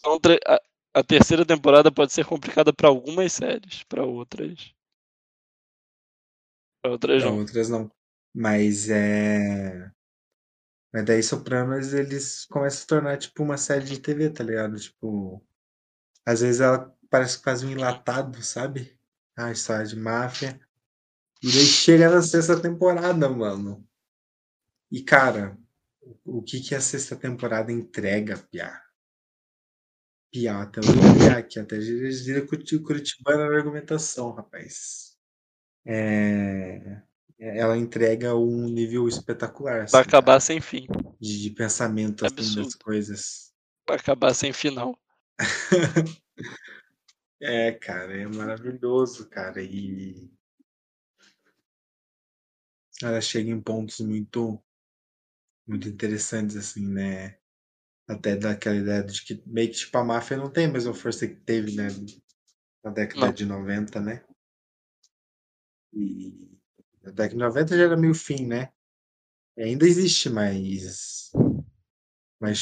foda. A terceira temporada pode ser complicada pra algumas séries, pra outras. Pra outras não. Mas é. Mas daí Sopranos, eles começam a se tornar, tipo, uma série de TV, tá ligado? Tipo, às vezes ela parece quase um enlatado, sabe? A história de máfia. E daí chega na sexta temporada, mano. E, cara, o que que a sexta temporada entrega, piá? Piá, até o piá aqui, até gira curitibana na argumentação, rapaz. Ela entrega um nível espetacular. Pra assim, acabar sem fim. De pensamento, assim, das coisas. Pra acabar sem final. Cara, é maravilhoso, cara. E ela chega em pontos muito, muito interessantes, assim, né? Até daquela ideia de que meio que tipo, a máfia não tem a mesma força que teve, né? Na década de 90, né? E a década de 90 já era meio fim, né? E ainda existe, mas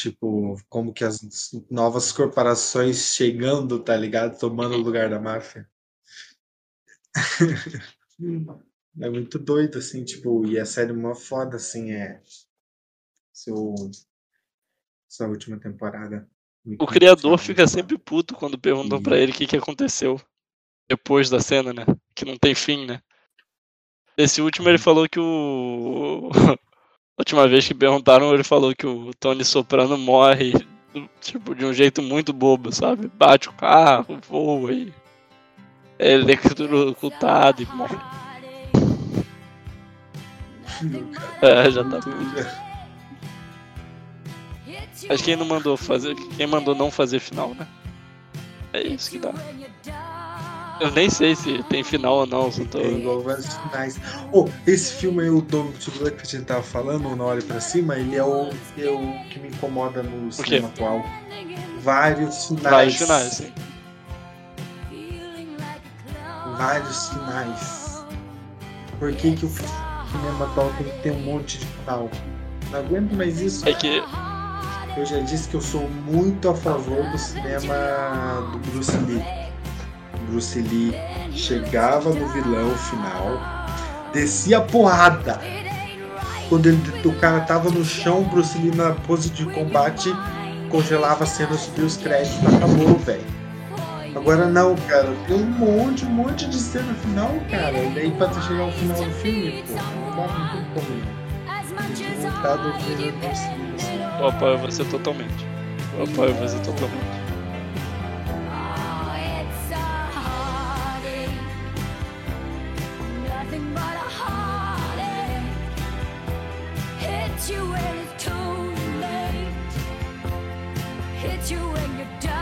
tipo, como que as novas corporações chegando, tá ligado? Tomando o lugar da máfia. É muito doido, assim, tipo, e a série mó foda, assim, sua última temporada. O criador fica sempre puto quando perguntam pra ele o que aconteceu depois da cena, né? Que não tem fim, né? Esse último ele falou que a última vez que perguntaram, ele falou que o Tony Soprano morre, tipo, de um jeito muito bobo, sabe? Bate o carro, voa e é eletrocutado e morre. Já tá tudo. Mas quem mandou não fazer final, né? É isso que dá. Eu nem sei se tem final ou não. É igual vários finais. Esse filme aí, o Dom Tudo que a gente tava falando, o Não Olhe Pra Cima, ele é o que me incomoda no cinema atual. Vários finais. Vários finais. Por que o cinema atual tem que ter um monte de final? Não aguento mais isso. É que... Eu já disse que eu sou muito a favor do cinema do Bruce Lee. Bruce Lee chegava no vilão final, descia a porrada. Quando o cara tava no chão, Bruce Lee na pose de combate, congelava a cena, subiu os créditos, acabou, velho. Agora não, cara, tem um monte de cena final, cara. E daí pra chegar ao final do filme, pô, não tem como. Eu apoio você totalmente. Hit you when it's too late. Hit you when you're done.